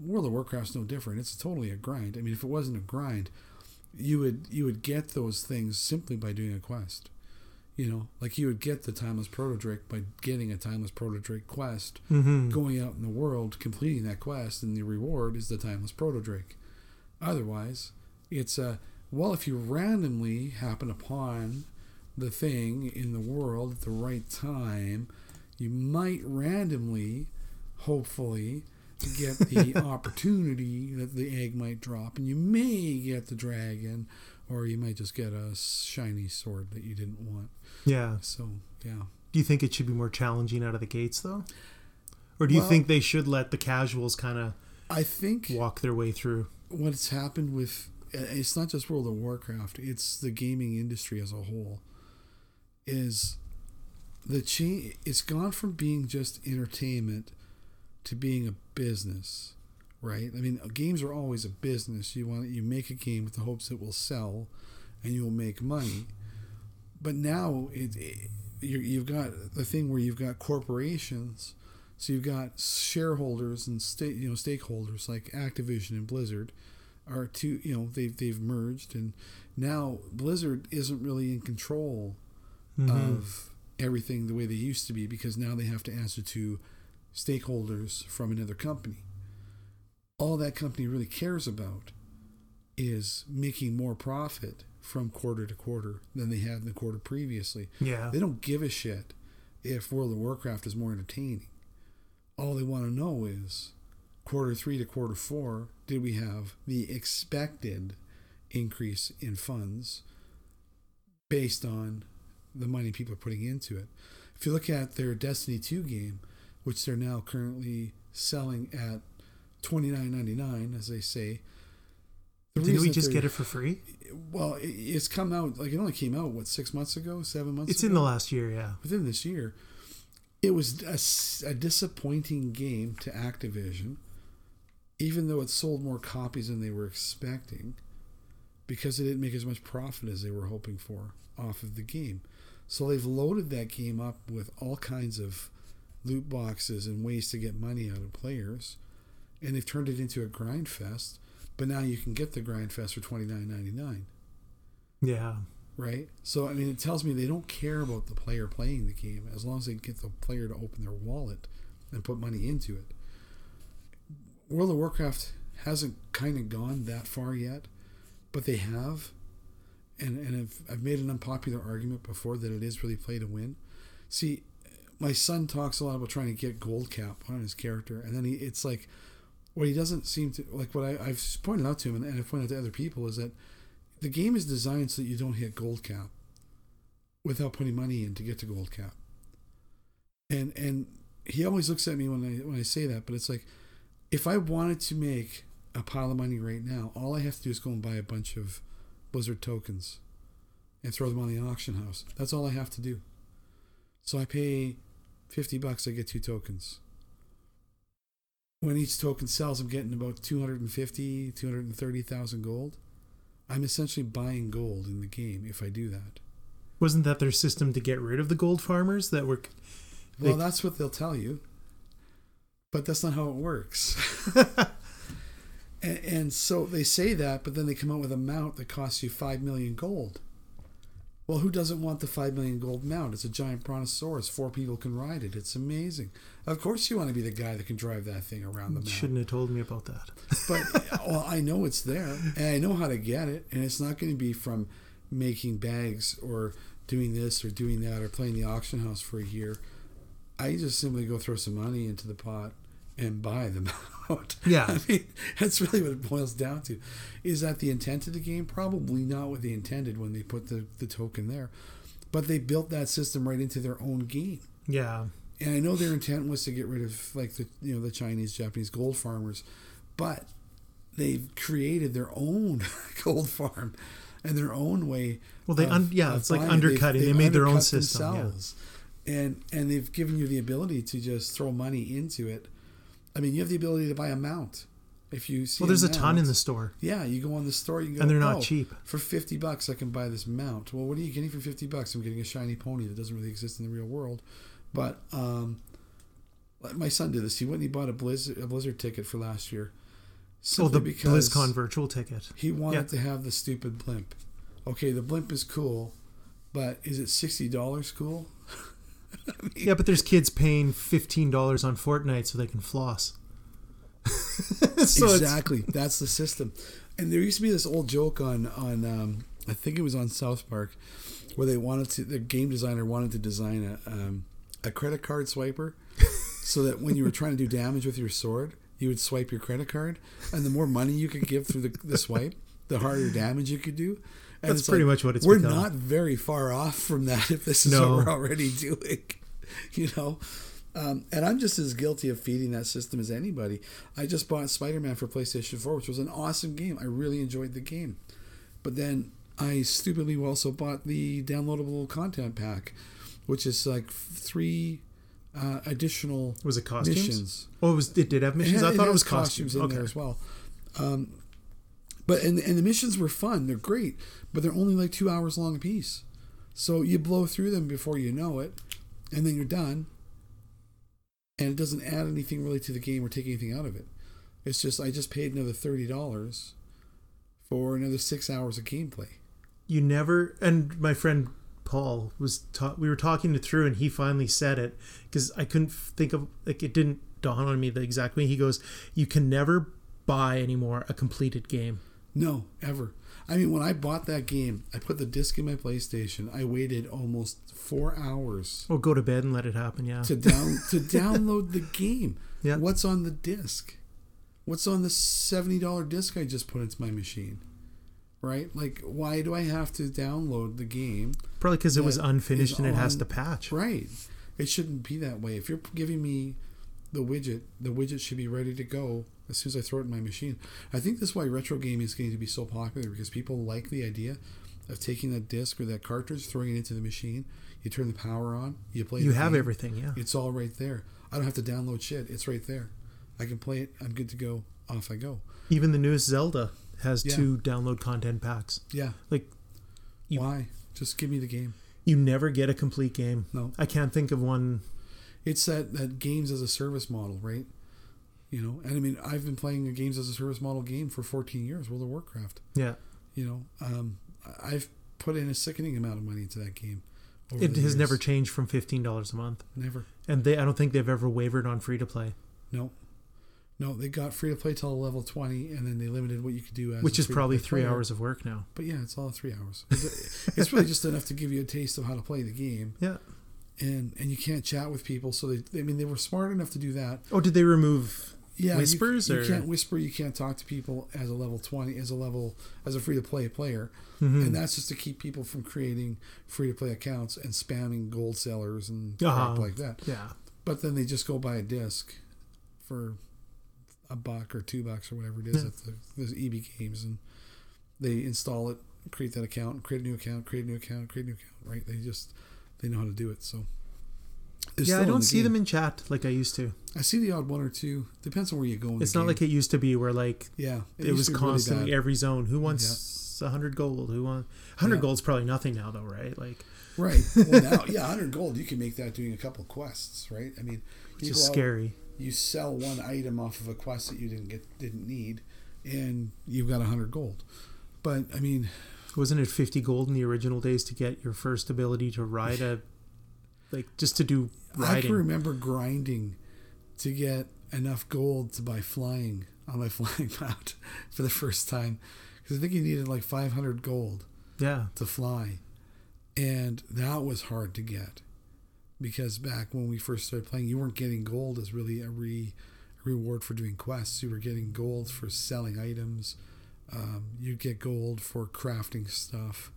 World of Warcraft's no different. It's totally a grind. If it wasn't a grind, you would get those things simply by doing a quest. You would get the timeless proto-drake by getting a timeless proto-drake quest, going out in the world, completing that quest, and the reward is the timeless proto-drake. Otherwise, it's if you randomly happen upon the thing in the world at the right time, you might randomly, hopefully, get the opportunity that the egg might drop, and you may get the dragon, or you might just get a shiny sword that you didn't want. Yeah. So, yeah. Do you think it should be more challenging out of the gates, though? Or do you think they should let the casuals kind of walk their way through? What's happened with... It's not just World of Warcraft. It's the gaming industry as a whole. It's gone from being just entertainment to being a business, right? Games are always a business. You make a game with the hopes it will sell, and you will make money. But now you've got the thing where you've got corporations, so you've got shareholders and stakeholders like Activision and Blizzard. Are two, they've merged, and now Blizzard isn't really in control of everything the way they used to be, because now they have to answer to stakeholders from another company. All that company really cares about is making more profit from quarter to quarter than they had in the quarter previously. Yeah. They don't give a shit if World of Warcraft is more entertaining. All they want to know is quarter three to quarter four, did we have the expected increase in funds based on the money people are putting into it? If you look at their Destiny 2 game, which they're now currently selling at $29.99, as they say. Didn't we just get it for free? Well, it's come out, it only came out, 6 months ago, 7 months ago? It's in the last year, yeah. Within this year. It was a disappointing game to Activision, even though it sold more copies than they were expecting, because it didn't make as much profit as they were hoping for off of the game. So they've loaded that game up with all kinds of loot boxes and ways to get money out of players, and they've turned it into a grind fest, but now you can get the grind fest for $29.99. Yeah. Right? So, it tells me they don't care about the player playing the game as long as they get the player to open their wallet and put money into it. World of Warcraft hasn't kind of gone that far yet, but they have. And I've made an unpopular argument before that it is really play to win. See, my son talks a lot about trying to get gold cap on his character, and then he doesn't seem to, what I've pointed out to him and I've pointed out to other people is that the game is designed so that you don't hit gold cap without putting money in to get to gold cap. And he always looks at me when I say that, but it's if I wanted to make a pile of money right now, all I have to do is go and buy a bunch of Blizzard tokens and throw them on the auction house. That's all I have to do. So I pay $50, I get 2 tokens. When each token sells, I'm getting about 250, 230,000 gold. I'm essentially buying gold in the game if I do that. Wasn't that their system to get rid of the gold farmers that were... Well, that's what they'll tell you. But that's not how it works. And so they say that, but then they come out with a mount that costs you 5 million gold. Well, who doesn't want the 5 million gold mount? It's a giant brontosaurus. 4 people can ride it. It's amazing. Of course you want to be the guy that can drive that thing around the mount. You shouldn't have told me about that. But well, I know it's there, and I know how to get it, and it's not going to be from making bags or doing this or doing that or playing the auction house for a year. I just simply go throw some money into the pot and buy them out. Yeah. I mean, that's really what it boils down to. Is that the intent of the game? Probably not what they intended when they put the token there. But they built that system right into their own game. Yeah. And I know their intent was to get rid of like the, you know, the Chinese, Japanese gold farmers, but they've created their own gold farm and their own way. Well, they it's like undercutting. They made their own system. Yeah. And they've given you the ability to just throw money into it. I mean, you have the ability to buy a mount. If you see, well, there's a ton in the store. Yeah, you go on the store, you go, and they're not cheap. For $50, I can buy this mount. Well, what are you getting for $50? I'm getting a shiny pony that doesn't really exist in the real world. But my son did this. He went and he bought a Blizzard ticket for last year. Oh, the BlizzCon virtual ticket. He wanted to have the stupid blimp. Okay, the blimp is cool, but is it $60 cool? I mean, yeah, but there's kids paying $15 on Fortnite so they can floss. So exactly. That's the system. And there used to be this old joke on I think it was on South Park, where they wanted to, the game designer wanted to design a credit card swiper so that when you were trying to do damage with your sword, you would swipe your credit card, and the more money you could give through the swipe, the harder damage you could do. And that's pretty much what it's become. We're not very far off from that if this is what we're already doing, you know. And I'm just as guilty of feeding that system as anybody. I just bought Spider-Man for PlayStation 4, which was an awesome game. I really enjoyed the game. But then I stupidly also bought the downloadable content pack, which is like 3... additional was it costumes? Missions. Oh, it did have missions. I thought it was costumes in there as well. But and the missions were fun. They're great, but they're only like 2 hours long a piece. So you blow through them before you know it, and then you're done. And it doesn't add anything really to the game or take anything out of it. It's just I just paid another $30 for another 6 hours of gameplay. You never and my friend Paul we were talking it through, and he finally said it because I couldn't think of, like, it didn't dawn on me the exact way. He goes, you can never buy anymore a completed game. No, ever. I mean, when I bought that game, I put the disc in my PlayStation. I waited almost 4 hours. Or go to bed and let it happen. Yeah. To download the game. Yeah. What's on the disc? What's on the $70 disc I just put into my machine? Right? Like, why do I have to download the game? Probably because it was unfinished and it has to patch. Right. It shouldn't be that way. If you're giving me the widget should be ready to go as soon as I throw it in my machine. I think that's why retro gaming is getting to be so popular, because people like the idea of taking that disc or that cartridge, throwing it into the machine. You turn the power on, you play the game. You have everything, yeah. It's all right there. I don't have to download shit. It's right there. I can play it. I'm good to go. Off I go. Even the newest Zelda has 2 download content packs. Yeah. Like, why? Just give me the game. You never get a complete game. No. I can't think of one. It's that games as a service model, right? You know, and I mean, I've been playing a games as a service model game for 14 years, World of Warcraft. Yeah. You know, I've put in a sickening amount of money into that game. It has never changed from $15 a month. Never. And I don't think they've ever wavered on free to play. No. No, they got free to play till level 20, and then they limited what you could do. Which is probably 3 hours of work now. But yeah, it's all 3 hours. It's really just enough to give you a taste of how to play the game. Yeah, and you can't chat with people, so they were smart enough to do that. Oh, did they remove whispers? You can't whisper. You can't talk to people as a level 20, as a free to play player, and that's just to keep people from creating free to play accounts and spamming gold sellers and crap like that. Yeah, but then they just go buy a disc for $1 or $2 or whatever it is at the EB Games, and they install it create that account, create a new account, create a new account, create a new account, right? They know how to do it. So yeah, I don't see them in chat like I used to. I see the odd one or two. Depends on where you go. It's not like it used to be where like it was constantly every zone. Who wants 100 gold? Who wants 100 gold's probably nothing now though, right? Like right. Well now, 100 gold you can make that doing a couple quests, right? I mean, which is scary. You sell one item off of a quest that you didn't need, and you've got 100 gold. But I mean, wasn't it 50 gold in the original days to get your first ability to ride a just to do riding? I can remember grinding to get enough gold to buy flying on my flying mount for the first time, because I think you needed 500 gold to fly, and that was hard to get. Because back when we first started playing, you weren't getting gold as really a reward for doing quests. You were getting gold for selling items. You'd get gold for crafting stuff.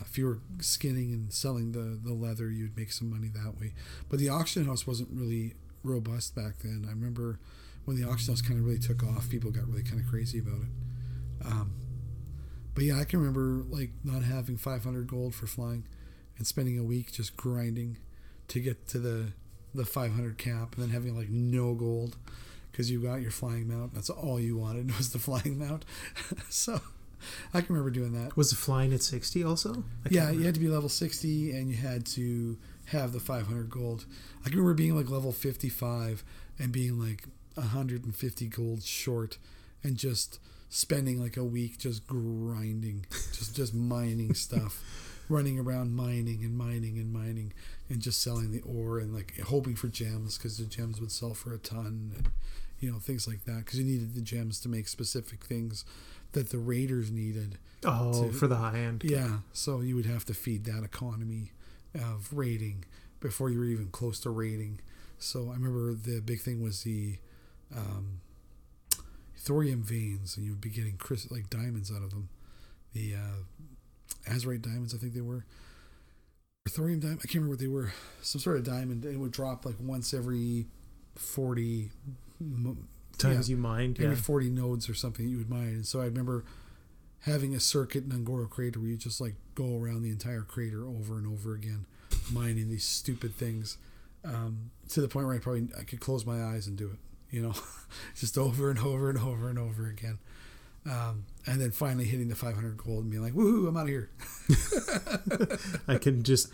If you were skinning and selling the leather, you'd make some money that way. But the auction house wasn't really robust back then. I remember when the auction house kind of really took off, people got really kind of crazy about it. But yeah, I can remember not having 500 gold for flying and spending a week just grinding to get to the 500 cap, and then having no gold because you got your flying mount. That's all you wanted was the flying mount. So I can remember doing that. Was the flying at 60 also? You had to be level 60 and you had to have the 500 gold. I can remember being level 55 and being 150 gold short, and just spending a week just grinding, just mining stuff. Running around mining and just selling the ore and hoping for gems, because the gems would sell for a ton, and things like that, because you needed the gems to make specific things that the raiders needed for the high end. Yeah, so you would have to feed that economy of raiding before you were even close to raiding. So I remember the big thing was the thorium veins, and you'd be getting diamonds out of them. The Azurite diamonds, I think they were, or thorium diamond. I can't remember what they were. Some sort of diamond. It would drop once every 40 times you mined. Every 40 nodes or something that you would mine. And so I remember having a circuit in Angoro Crater where you just go around the entire crater over and over again, mining these stupid things, to the point where I could close my eyes and do it. Just over and over and over and over again. And then finally hitting the 500 gold and being woohoo, I'm out of here.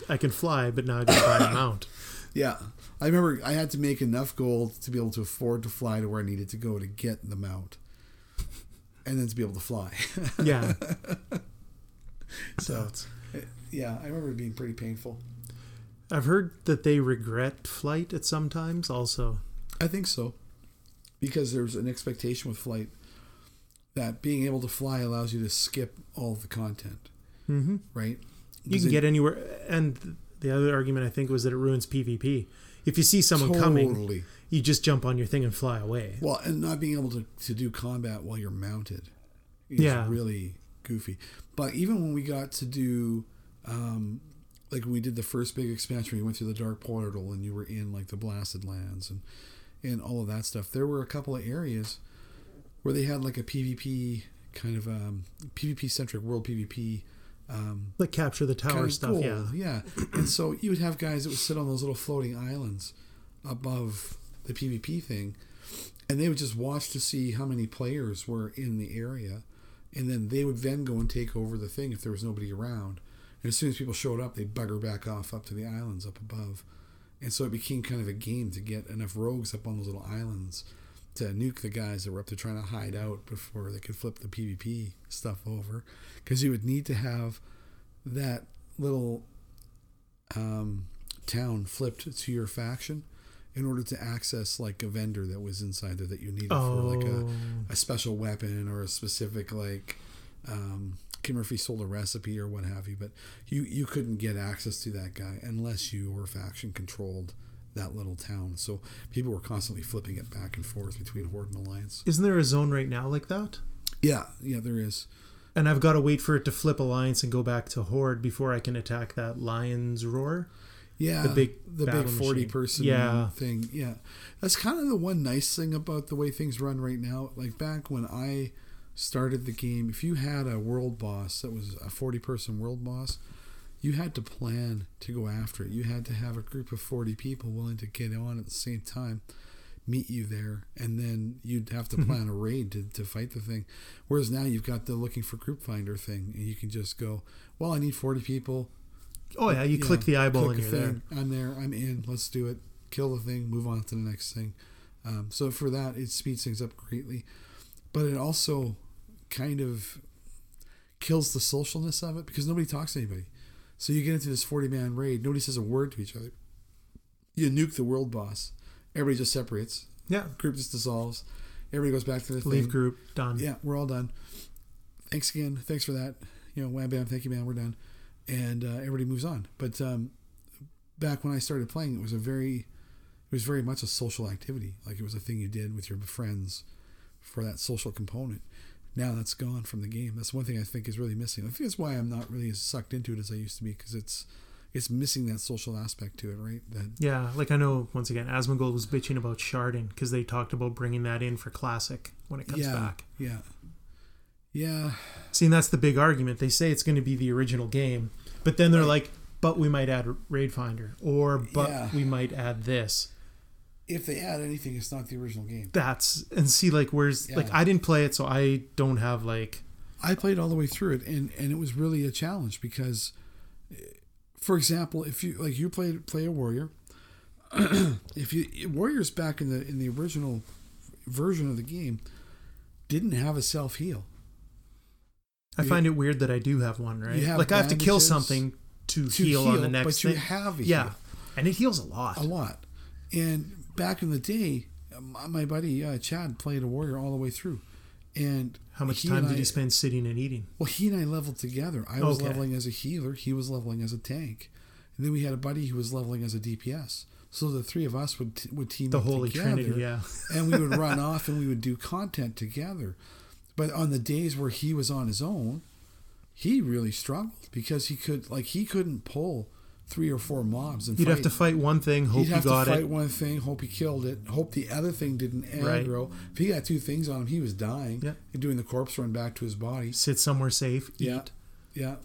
I can fly, but now I just buy a mount. Yeah. I remember I had to make enough gold to be able to afford to fly to where I needed to go to get the mount, and then to be able to fly. Yeah. So, yeah, I remember it being pretty painful. I've heard that they regret flight at some times also. I think so. Because there's an expectation with flight that being able to fly allows you to skip all the content, mm-hmm. right? You can get anywhere. And the other argument, I think, was that it ruins PvP. If you see someone coming, you just jump on your thing and fly away. Well, and not being able to do combat while you're mounted is really goofy. But even when we got to do, when we did the first big expansion, we went through the Dark Portal and you were in the Blasted Lands and all of that stuff, there were a couple of areas where they had a PvP kind of PvP centric world PvP, capture the tower kind of stuff. Cool. Yeah. And so you would have guys that would sit on those little floating islands above the PvP thing, and they would just watch to see how many players were in the area, and then they would then go and take over the thing if there was nobody around. And as soon as people showed up, they'd bugger back off up to the islands up above, and so it became kind of a game to get enough rogues up on those little islands to nuke the guys that were up there trying to hide out before they could flip the PvP stuff over. Because you would need to have that little town flipped to your faction in order to access a vendor that was inside there that you needed for a special weapon or a specific Kim Murphy sold a recipe or what have you. But you couldn't get access to that guy unless your faction controlled that little town. So people were constantly flipping it back and forth between Horde and Alliance. Isn't there a zone right now like that? Yeah, there is. And I've got to wait for it to flip Alliance and go back to Horde before I can attack that Lion's Roar. Yeah, the big 40 person thing. Yeah, that's kind of the one nice thing about the way things run right now. Back when I started the game, if you had a world boss that was a 40-person world boss, you had to plan to go after it. You had to have a group of 40 people willing to get on at the same time, meet you there, and then you'd have to plan a raid to fight the thing. Whereas now you've got the looking for group finder thing, and you can just go, well, I need 40 people. Oh, yeah, you click the eyeball and you're there. I'm there. I'm in. Let's do it. Kill the thing. Move on to the next thing. So for that, it speeds things up greatly. But it also kind of kills the socialness of it because nobody talks to anybody. So you get into this 40-man raid. Nobody says a word to each other. You nuke the world boss. Everybody just separates. Yeah. Group just dissolves. Everybody goes back to their thing. Leave group. Done. Yeah, we're all done. Thanks again. Thanks for that. You know, wham, bam, thank you, man. We're done. And everybody moves on. But back when I started playing, it was very much a social activity. Like it was a thing you did with your friends for that social component. Now that's gone from the game. That's one thing I think is really missing. I think that's why I'm not really as sucked into it as I used to be, because it's missing that social aspect to it, right? Yeah, like I know, once again, Asmongold was bitching about sharding because they talked about bringing that in for Classic when it comes back. Yeah. See, and that's the big argument. They say it's going to be the original game, but then they're like, but we might add Raid Finder, or we might add this. If they add anything, it's not the original game. I didn't play it, so I don't have I played all the way through it, and it was really a challenge because, for example, if you you play a warrior, warriors back in the original version of the game didn't have a self heal. I find it weird that I do have one, right? I have to kill something to heal on the next thing. But you have a heal. And it heals a lot. And back in the day, my buddy Chad played a warrior all the way through. And how much time did he spend sitting and eating? Well, he and I leveled together. I was leveling as a healer. He was leveling as a tank. And then we had a buddy who was leveling as a DPS. So the three of us would team up together. The Holy Trinity, yeah. And we would run off and we would do content together. But on the days where he was on his own, he really struggled because he couldn't pull 3 or 4 mobs. And you'd have to fight one thing, hope you got it. He'd have to fight one thing, hope he killed it, hope the other thing didn't aggro. Right. If he got 2 things on him, he was dying and doing the corpse run back to his body. Sit somewhere safe, eat. Yeah.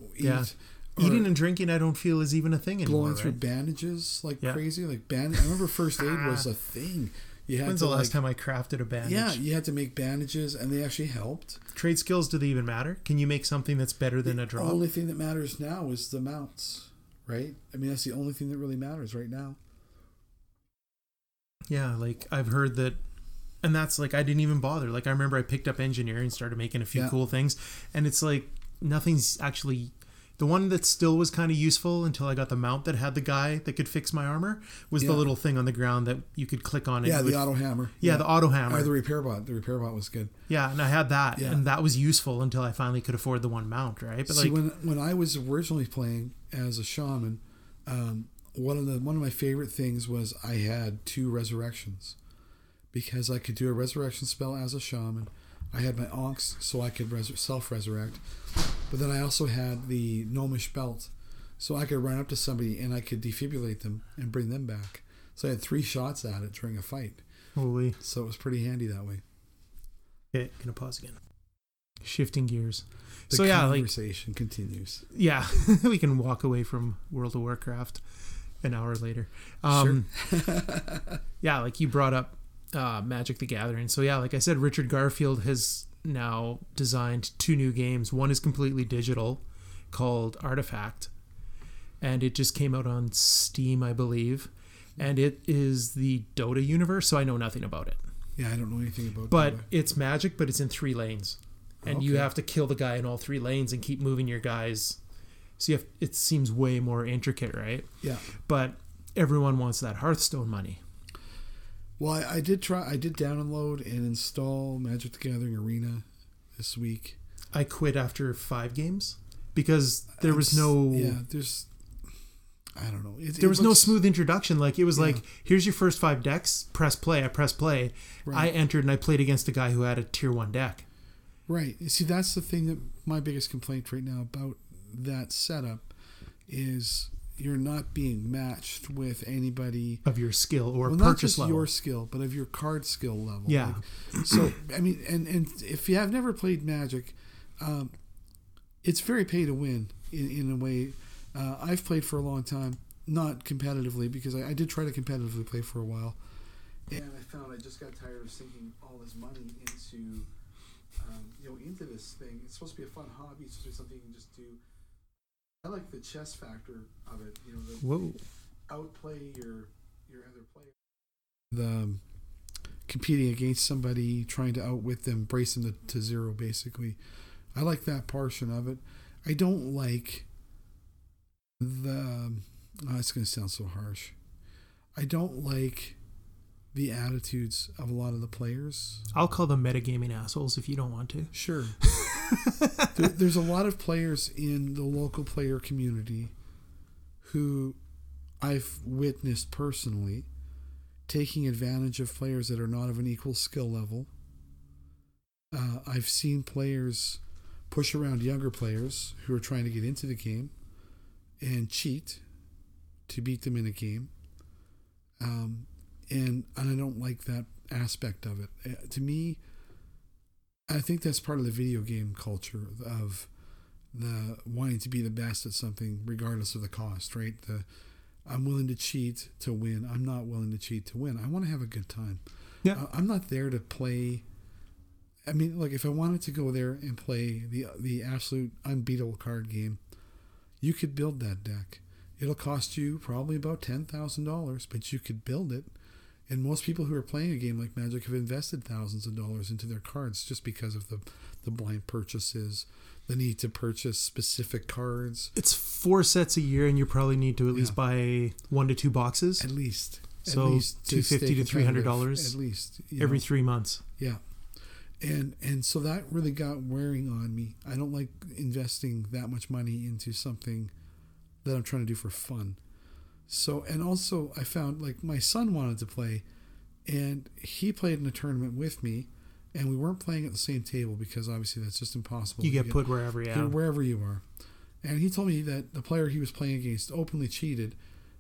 Eating and drinking, I don't feel is even a thing anymore. Blowing through bandages crazy. I remember first aid was a thing. When's the last time I crafted a bandage? Yeah, you had to make bandages, and they actually helped. Trade skills, do they even matter? Can you make something that's better than a drop? The only thing that matters now is the mounts, right? I mean, that's the only thing that really matters right now. Yeah, I've heard that, and that's I didn't even bother. I remember I picked up engineering and started making a few cool things, and it's nothing's actually... The one that still was kind of useful until I got the mount that had the guy that could fix my armor was the little thing on the ground that you could click on. Yeah, the auto hammer. Yeah, the auto hammer. Or the repair bot. The repair bot was good. Yeah, and I had that, and that was useful until I finally could afford the one mount, right? But see, when I was originally playing as a shaman, one of my favorite things was I had 2 resurrections because I could do a resurrection spell as a shaman. I had my Onks, so I could self-resurrect. But then I also had the Gnomish Belt, so I could run up to somebody and I could defibrillate them and bring them back. So I had 3 shots at it during a fight. Holy. So it was pretty handy that way. Okay, gonna pause again. Shifting gears. The conversation continues. Yeah, we can walk away from World of Warcraft an hour later. Sure. You brought up Magic the Gathering. So yeah, like I said, Richard Garfield has now designed 2 new games. One is completely digital called Artifact, and it just came out on Steam, I believe, and it is the Dota universe, so I know nothing about it. Yeah, I don't know anything about it. But Dota. It's Magic, but it's in 3 lanes, and you have to kill the guy in all 3 lanes and keep moving your guys. So it seems way more intricate, right? Yeah. But everyone wants that Hearthstone money. Well, I did try. I did download and install Magic the Gathering Arena this week. I quit after 5 games because there was no... Yeah, I don't know. There was no smooth introduction. It was here's your first 5 decks. Press play. I press play. Right. I entered and I played against a guy who had a tier 1 deck. Right. See, that's the thing that my biggest complaint right now about that setup is you're not being matched with anybody of your skill or purchase level. Not just your skill, but of your card skill level. Yeah. Like, so I mean, and if you have never played Magic, it's very pay to win in a way. I've played for a long time, not competitively, because I did try to competitively play for a while. And I found I just got tired of sinking all this money into this thing. It's supposed to be a fun hobby. It's supposed to be something you can just do. I like the chess factor of it. You know, the outplay your other player. The competing against somebody, trying to outwit them, brace them to zero, basically. I like that portion of it. I don't like the... Oh, it's going to sound so harsh. I don't like the attitudes of a lot of the players. I'll call them metagaming assholes if you don't want to. Sure. There's a lot of players in the local player community who I've witnessed personally taking advantage of players that are not of an equal skill level. I've seen players push around younger players who are trying to get into the game and cheat to beat them in a game. And I don't like that aspect of it. To me, I think that's part of the video game culture of the wanting to be the best at something regardless of the cost, right? I'm willing to cheat to win. I'm not willing to cheat to win. I want to have a good time. Yeah. I'm not there to play. I mean, look, if I wanted to go there and play the absolute unbeatable card game, you could build that deck. It'll cost you probably about $10,000, but you could build it. And most people who are playing a game like Magic have invested thousands of dollars into their cards just because of the blind purchases, the need to purchase specific cards. It's 4 sets a year, and you probably need to at least buy 1 to 2 boxes. At least. So at least $250 to $300 at least, every 3 months. Yeah. And so that really got wearing on me. I don't like investing that much money into something that I'm trying to do for fun. So, and also I found, like, my son wanted to play, and he played in a tournament with me, and we weren't playing at the same table because obviously that's just impossible. You get put wherever you are. And he told me that the player he was playing against openly cheated,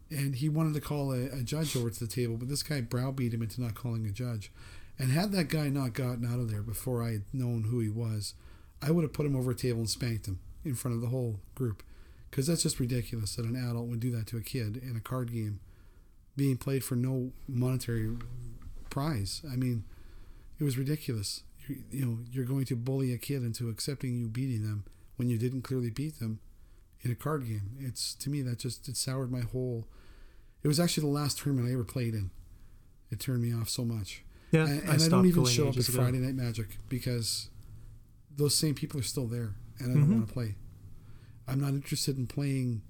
and he wanted to call a judge over to the table, but this guy browbeat him into not calling a judge. And had that guy not gotten out of there before I had known who he was, I would have put him over a table and spanked him in front of the whole group. Because that's just ridiculous that an adult would do that to a kid in a card game being played for no monetary prize. I mean, it was ridiculous. You're going to bully a kid into accepting you beating them when you didn't clearly beat them in a card game. It's, to me, that just, it soured my whole... It was actually the last tournament I ever played in. It turned me off so much. Yeah, and I don't even show up at Friday Night Magic because those same people are still there, and I don't want to play. I'm not interested in playing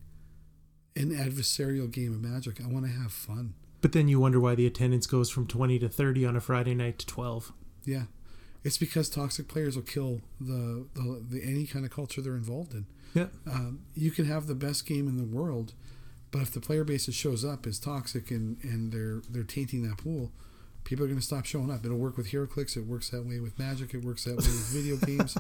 an adversarial game of Magic. I want to have fun. But then you wonder why the attendance goes from 20 to 30 on a Friday night to 12. Yeah. It's because toxic players will kill the any kind of culture they're involved in. Yeah. You can have the best game in the world, but if the player base that shows up is toxic and they're tainting that pool, people are going to stop showing up. It'll work with HeroClix. It works that way with Magic. It works that way with video games.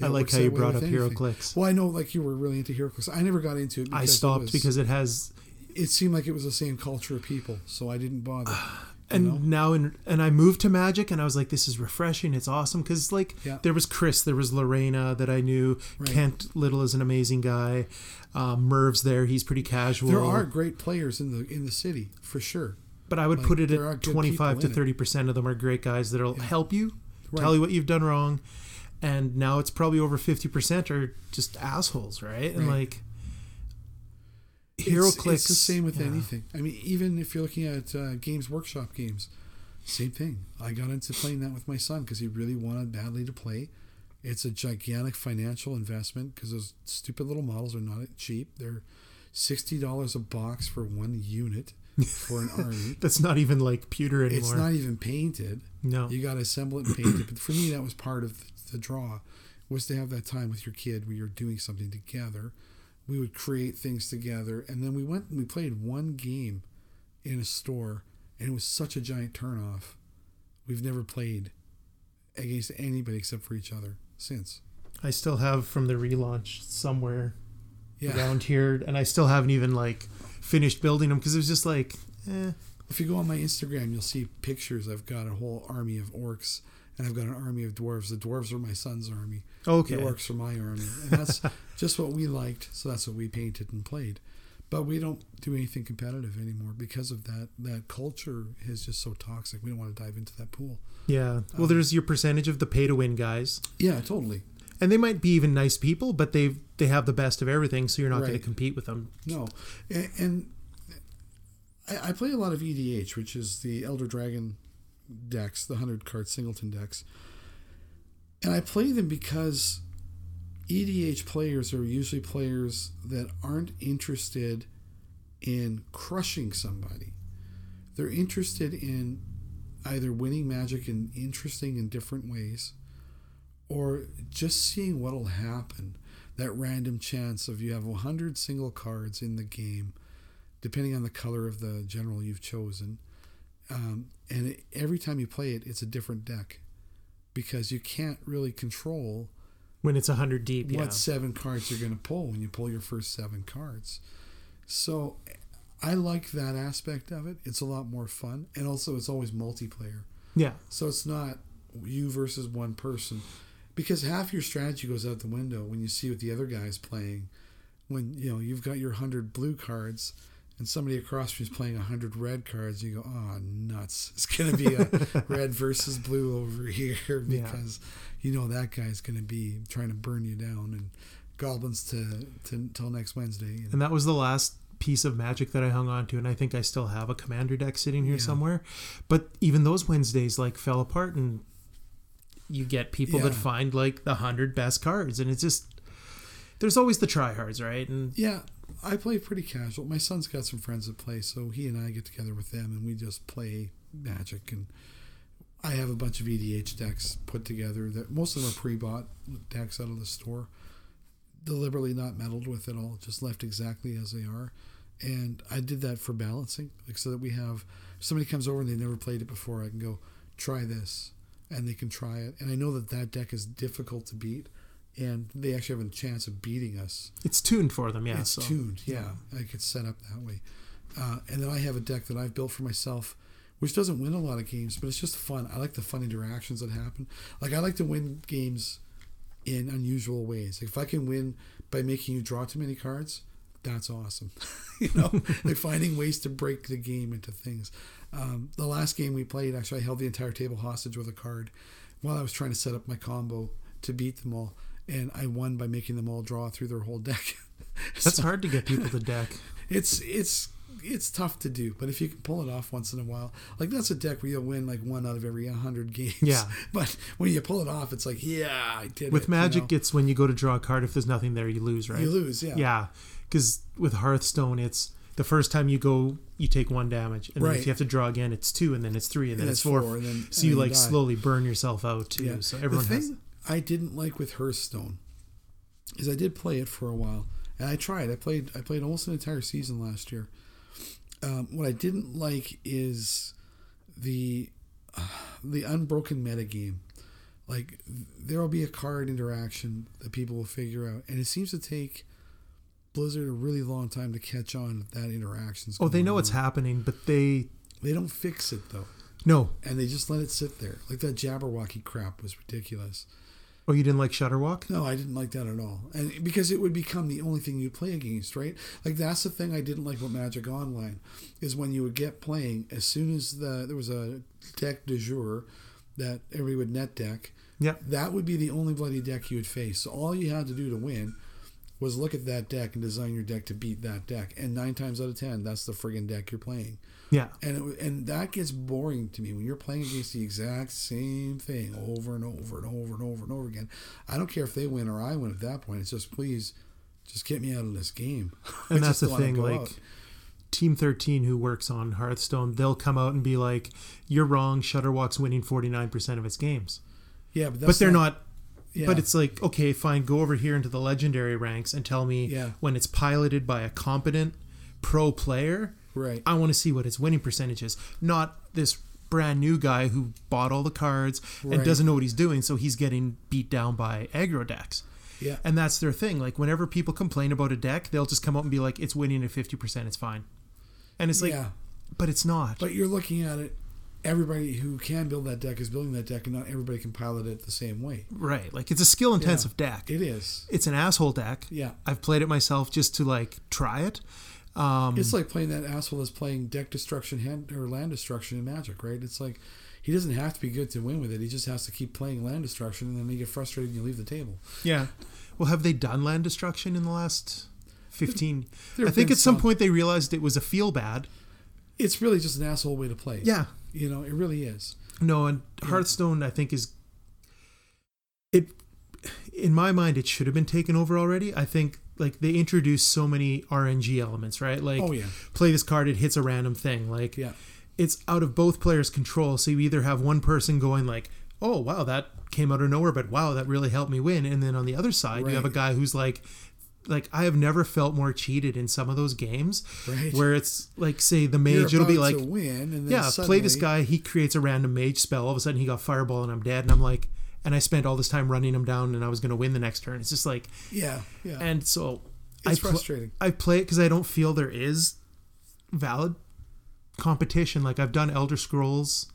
I like how you brought up HeroClix. Well, I know, like, you were really into HeroClix. I never got into it. I stopped because it has... It seemed like it was the same culture of people, so I didn't bother. And I moved to Magic, and I was like, this is refreshing. It's awesome. Because, like, there was Chris. There was Lorena that I knew. Right. Kent Little is an amazing guy. Merv's there. He's pretty casual. There are great players in the city, for sure. But I would put it at 25 to 30% of them are great guys that will help you, tell you what you've done wrong. And now it's probably over 50% are just assholes, right? And like, HeroClix. It's the same with anything. I mean, even if you're looking at Games Workshop games, same thing. I got into playing that with my son because he really wanted badly to play. It's a gigantic financial investment because those stupid little models are not cheap. They're $60 a box for one unit. For an army that's not even like pewter anymore. It's not even painted. No, you got to assemble it and paint it. But for me, that was part of the draw, was to have that time with your kid where you're doing something together. We would create things together, and then we went and we played one game in a store, and it was such a giant turnoff. We've never played against anybody except for each other since. I still have from the relaunch somewhere yeah. around here, and I still haven't even finished building them because it was just eh. If you go on my Instagram, you'll see pictures. I've got a whole army of orcs, and I've got an army of dwarves. The dwarves are my son's army. Okay. The orcs are my army. And that's just what we liked, so that's what we painted and played. But we don't do anything competitive anymore because of that. That culture is just so toxic. We don't want to dive into that pool. Yeah. Well, there's your percentage of the pay-to-win guys. Yeah, totally. And they might be even nice people, but they have the best of everything, so you're not going to compete with them. No. And I play a lot of EDH, which is the Elder Dragon decks, the 100-card singleton decks. And I play them because EDH players are usually players that aren't interested in crushing somebody. They're interested in either winning Magic in interesting and different ways or just seeing what will happen. That random chance of you have 100 single cards in the game, depending on the color of the general you've chosen. And every time you play it, it's a different deck because you can't really control when it's 100 deep, what 7 cards you're going to pull when you pull your first 7 cards. So I like that aspect of it. It's a lot more fun. And also it's always multiplayer. Yeah. So it's not you versus one person because half your strategy goes out the window when you see what the other guy's playing. When, you've got your 100 blue cards and somebody across from you is playing 100 red cards, you go, oh, nuts. It's going to be a red versus blue over here because that guy's going to be trying to burn you down and goblins till next Wednesday. And that was the last piece of Magic that I hung on to, and I think I still have a commander deck sitting here somewhere. But even those Wednesdays fell apart, and you get people that find the 100 best cards, and it's just there's always the tryhards, right? And yeah. I play pretty casual. My son's got some friends that play, so he and I get together with them and we just play Magic. And I have a bunch of EDH decks put together. That most of them are pre-bought decks out of the store. Deliberately not meddled with at all, just left exactly as they are. And I did that for balancing, so that we have, if somebody comes over and they've never played it before, I can go, try this. And they can try it. And I know that deck is difficult to beat. And they actually have a chance of beating us. It's tuned for them, yeah. It's tuned, yeah. I could set up that way. And then I have a deck that I've built for myself, which doesn't win a lot of games, but it's just fun. I like the fun interactions that happen. I like to win games in unusual ways. If I can win by making you draw too many cards, that's awesome. Like finding ways to break the game into things. The last game we played, actually, I held the entire table hostage with a card while I was trying to set up my combo to beat them all. And I won by making them all draw through their whole deck. That's hard to get people to deck. It's tough to do, but if you can pull it off once in a while, that's a deck where you'll win 1 out of every 100 games. Yeah. But when you pull it off, it's I did it. With Magic, it's when you go to draw a card, if there's nothing there, you lose, right? You lose, yeah. Yeah, because with Hearthstone, it's the first time you go, you take 1 damage, and then if you have to draw again, it's 2, and then it's 3, and then it's 4. Then, so you slowly burn yourself out too. Yeah. So everyone has. I didn't like with Hearthstone is I did play it for a while, and I tried. I played almost an entire season last year. What I didn't like is the unbroken metagame. There will be a card interaction that people will figure out, and it seems to take Blizzard a really long time to catch on that interaction's going on. Oh, they know what's happening, but they don't fix it though. No, and they just let it sit there. That Jabberwocky crap was ridiculous. Oh, you didn't like Shutterwalk? No, I didn't like that at all. And because it would become the only thing you play against, right? That's the thing I didn't like about Magic Online, is when you would get playing, as soon as there was a deck du jour that everybody would net deck, that would be the only bloody deck you would face. So all you had to do to win was look at that deck and design your deck to beat that deck. And 9 times out of 10, that's the friggin' deck you're playing. Yeah. And that gets boring to me when you're playing against the exact same thing over and over and over and over and over again. I don't care if they win or I win at that point. It's just, please, just get me out of this game. And that's the thing, out. Team 13, who works on Hearthstone, they'll come out and be like, you're wrong, Shutterwalk's winning 49% of its games. Yeah, but they're not... Yeah. But it's okay, fine, go over here into the legendary ranks and tell me when it's piloted by a competent pro player, right? I want to see what its winning percentage is, not this brand new guy who bought all the cards and doesn't know what he's doing, so he's getting beat down by aggro decks. Yeah. And that's their thing. Like, whenever people complain about a deck, they'll just come up and be like, it's winning at 50%. It's fine. And it's like, yeah. But it's not. But you're looking at it. Everybody who can build that deck is building that deck, and not everybody can pilot it the same way. Right. Like, it's a skill-intensive deck. It is. It's an asshole deck. Yeah. I've played it myself just to, like, try it. It's like playing that asshole that's playing deck destruction or land destruction in Magic, right? It's like, he doesn't have to be good to win with it. He just has to keep playing land destruction, and then you get frustrated and you leave the table. Yeah. Well, have they done land destruction in the last 15? I think at some point they realized it was a feel-bad. It's really just an asshole way to play. Yeah. You know, it really is. No, and Hearthstone, I think, is... it. In my mind, it should have been taken over already. I think, like, they introduced so many RNG elements, right? Like, play this card, it hits a random thing. Like, it's out of both players' control. So you either have one person going, like, oh, wow, that came out of nowhere, but wow, that really helped me win. And then on the other side, you have a guy who's like, I have never felt more cheated in some of those games where it's like, say the mage, it'll be like, win, and then suddenly, play this guy. He creates a random mage spell. All of a sudden he got fireball and I'm dead. And I'm like, and I spent all this time running him down and I was going to win the next turn. It's just like, yeah. And so it's frustrating. I play it cause I don't feel there is valid competition. Like, I've done Elder Scrolls,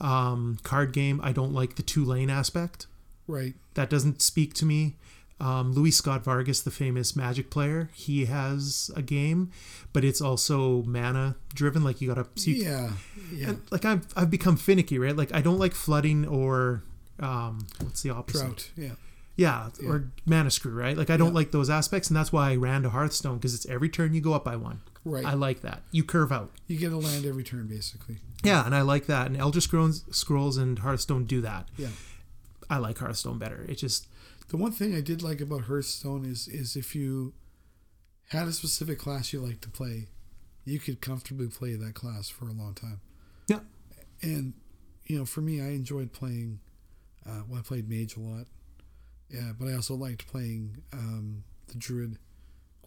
card game. I don't like the 2-lane aspect. Right. That doesn't speak to me. Louis Scott Vargas, the famous Magic player, he has a game, but it's also mana driven. Like, you got to, And, like, I've become finicky, right? Like, I don't like flooding or what's the opposite? Drought. Yeah, or mana screw, right? Like, I don't like those aspects, and that's why I ran to Hearthstone, because it's every turn you go up by one. Right. I like that. You curve out. You get a land every turn, basically. Yeah, and I like that. And Elder Scrolls and Hearthstone do that. Yeah. I like Hearthstone better. It just... The one thing I did like about Hearthstone is if you had a specific class you liked to play, you could comfortably play that class for a long time. Yeah. And, you know, for me, I enjoyed playing, I played Mage a lot. Yeah, but I also liked playing the Druid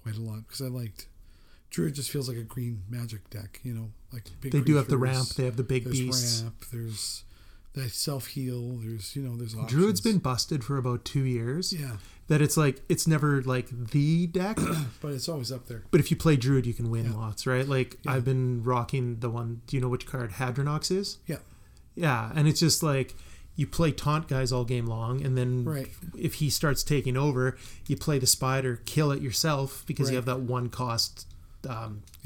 quite a lot, because I liked... Druid just feels like a green Magic deck, you know? Like, big they do have the ramp, they have the big beasts. There's ramp, that self-heal, there's options. Druid's been busted for about 2 years. Yeah. That it's like, it's never like the deck. But it's always up there. But if you play Druid, you can win lots, right? Like, I've been rocking the one, do you know which card Hadronox is? Yeah. Yeah, and it's just like, you play taunt guys all game long, and then if he starts taking over, you play the spider, kill it yourself, because you have that one cost...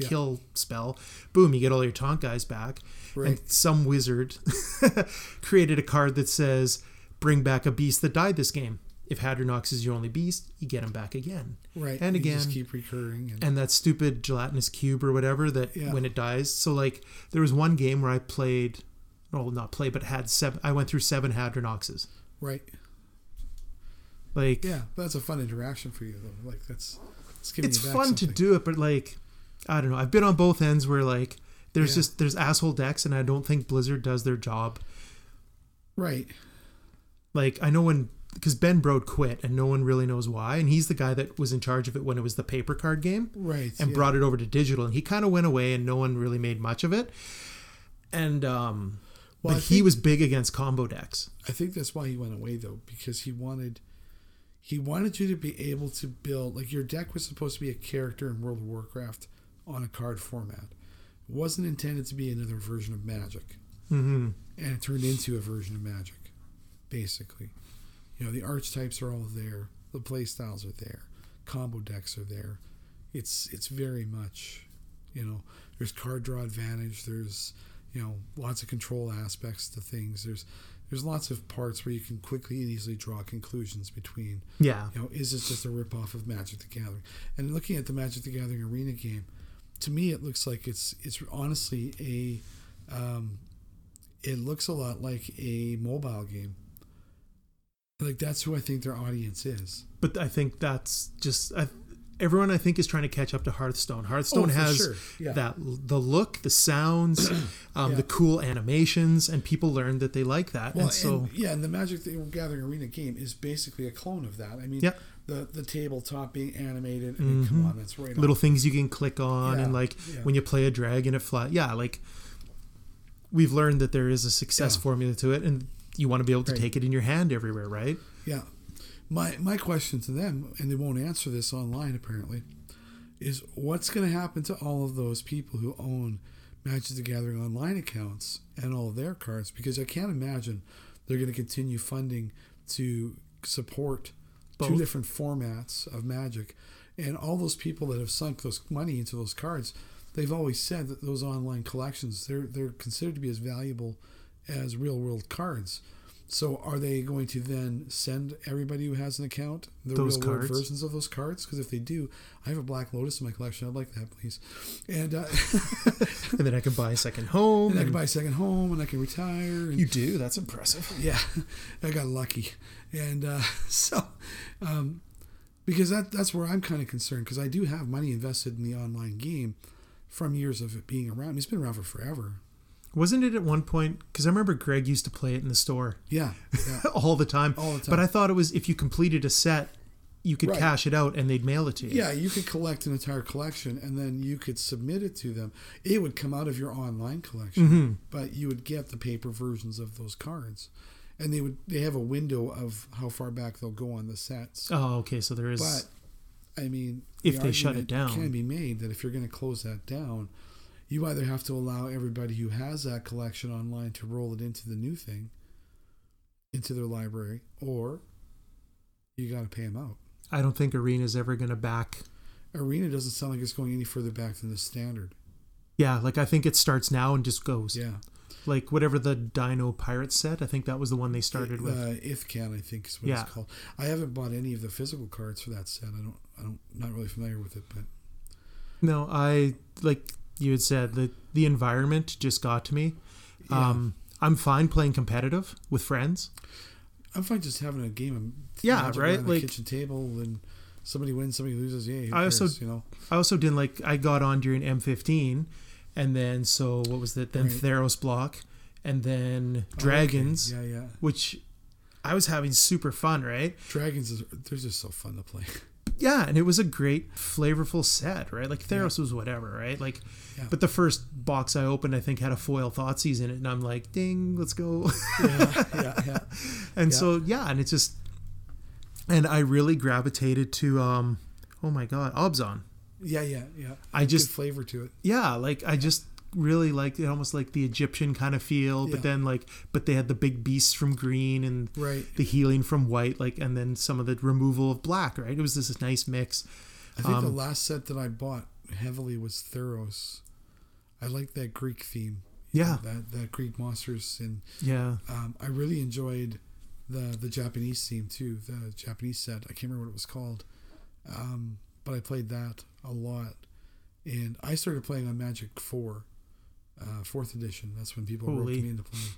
kill spell, boom, you get all your taunt guys back. And some wizard created a card that says bring back a beast that died this game. If Hadronox is your only beast, you get him back again and you again just keep recurring, and that stupid gelatinous cube or whatever that when it dies. So, like, there was one game where I played had seven. I went through 7 Hadronoxes. Like, yeah, that's a fun interaction for you though. Like, it's fun to do it, but like, I don't know. I've been on both ends where, like, there's just there's asshole decks, and I don't think Blizzard does their job. Right. Like, I know because Ben Brode quit, and no one really knows why, and he's the guy that was in charge of it when it was the paper card game, right? And brought it over to digital, and he kind of went away, and no one really made much of it. And but he was big against combo decks. I think that's why he went away though, because he wanted you to be able to build... Like, your deck was supposed to be a character in World of Warcraft on a card format. It wasn't intended to be another version of Magic. Mm-hmm. And it turned into a version of Magic, basically. You know, the archetypes are all there. The playstyles are there. Combo decks are there. It's very much, you know... There's card draw advantage. There's, you know, lots of control aspects to things. There's lots of parts where you can quickly and easily draw conclusions between, you know, is this just a ripoff of Magic the Gathering? And looking at the Magic the Gathering Arena game, to me it looks like it's honestly it looks a lot like a mobile game. Like, that's who I think their audience is. But I think that's just... everyone, I think, is trying to catch up to Hearthstone. Hearthstone has the look, the sounds, the cool animations, and people learned that they like that. Well, and the Magic the Gathering Arena game is basically a clone of that. I mean, the tabletop being animated. I mean, come on, that's right. Little things you can click on, and like when you play a dragon, it flies. Yeah, like, we've learned that there is a success formula to it, and you want to be able to take it in your hand everywhere, right? Yeah. My question to them, and they won't answer this online apparently, is what's going to happen to all of those people who own Magic the Gathering online accounts and all of their cards? Because I can't imagine they're going to continue funding to support both. Two different formats of Magic. And all those people that have sunk those money into those cards, they've always said that those online collections, they're considered to be as valuable as real world cards. So are they going to then send everybody who has an account the those real world versions of those cards? Because if they do, I have a Black Lotus in my collection. I'd like that, please. And and then I can buy a second home. And I can buy a second home, and I can retire. And, you do? That's impressive. Yeah, I got lucky. And because that's where I'm kind of concerned, because I do have money invested in the online game from years of it being around. I mean, it's been around for forever. Wasn't it at one point? Because I remember Greg used to play it in the store. Yeah. All the time. But I thought it was if you completed a set, you could cash it out and they'd mail it to you. Yeah, you could collect an entire collection and then you could submit it to them. It would come out of your online collection, but you would get the paper versions of those cards. And they have a window of how far back they'll go on the sets. Oh, okay. So there is. But I mean, if they shut it down, can be made that if you're going to close that down, you either have to allow everybody who has that collection online to roll it into the new thing, into their library, or you got to pay them out. I don't think Arena's ever going to back. Arena doesn't sound like it's going any further back than the standard. Yeah, like I think it starts now and just goes. Yeah. Like whatever the Dino Pirate set, I think that was the one they started with. Ithcan, I think is what it's called. I haven't bought any of the physical cards for that set. Not really familiar with it, but no, I like you had said that the environment just got to me. Yeah. I'm fine playing competitive with friends. I'm fine just having a game of around the kitchen table and somebody wins, somebody loses. Yeah, who cares, I also didn't like. I got on during M15. And then, what was that? Then Theros block, and then Dragons, which I was having super fun, right? Dragons, they're just so fun to play. Yeah, and it was a great, flavorful set, right? Like, Theros was whatever, right? Like, but the first box I opened, I think, had a foil Thoughtseize in it, and I'm like, ding, let's go. And it's just, and I really gravitated to, Obzon. Yeah. I just good flavor to it. Yeah, like I just really liked it, almost like the Egyptian kind of feel, but then but they had the big beasts from green and the healing from white, and then some of the removal of black, right? It was this nice mix. I think the last set that I bought heavily was Theros. I like that Greek theme. Yeah. That Greek monsters and I really enjoyed the Japanese theme too, the Japanese set. I can't remember what it was called. But I played that a lot, and I started playing on Magic 4, 4th edition. That's when people roped me into playing.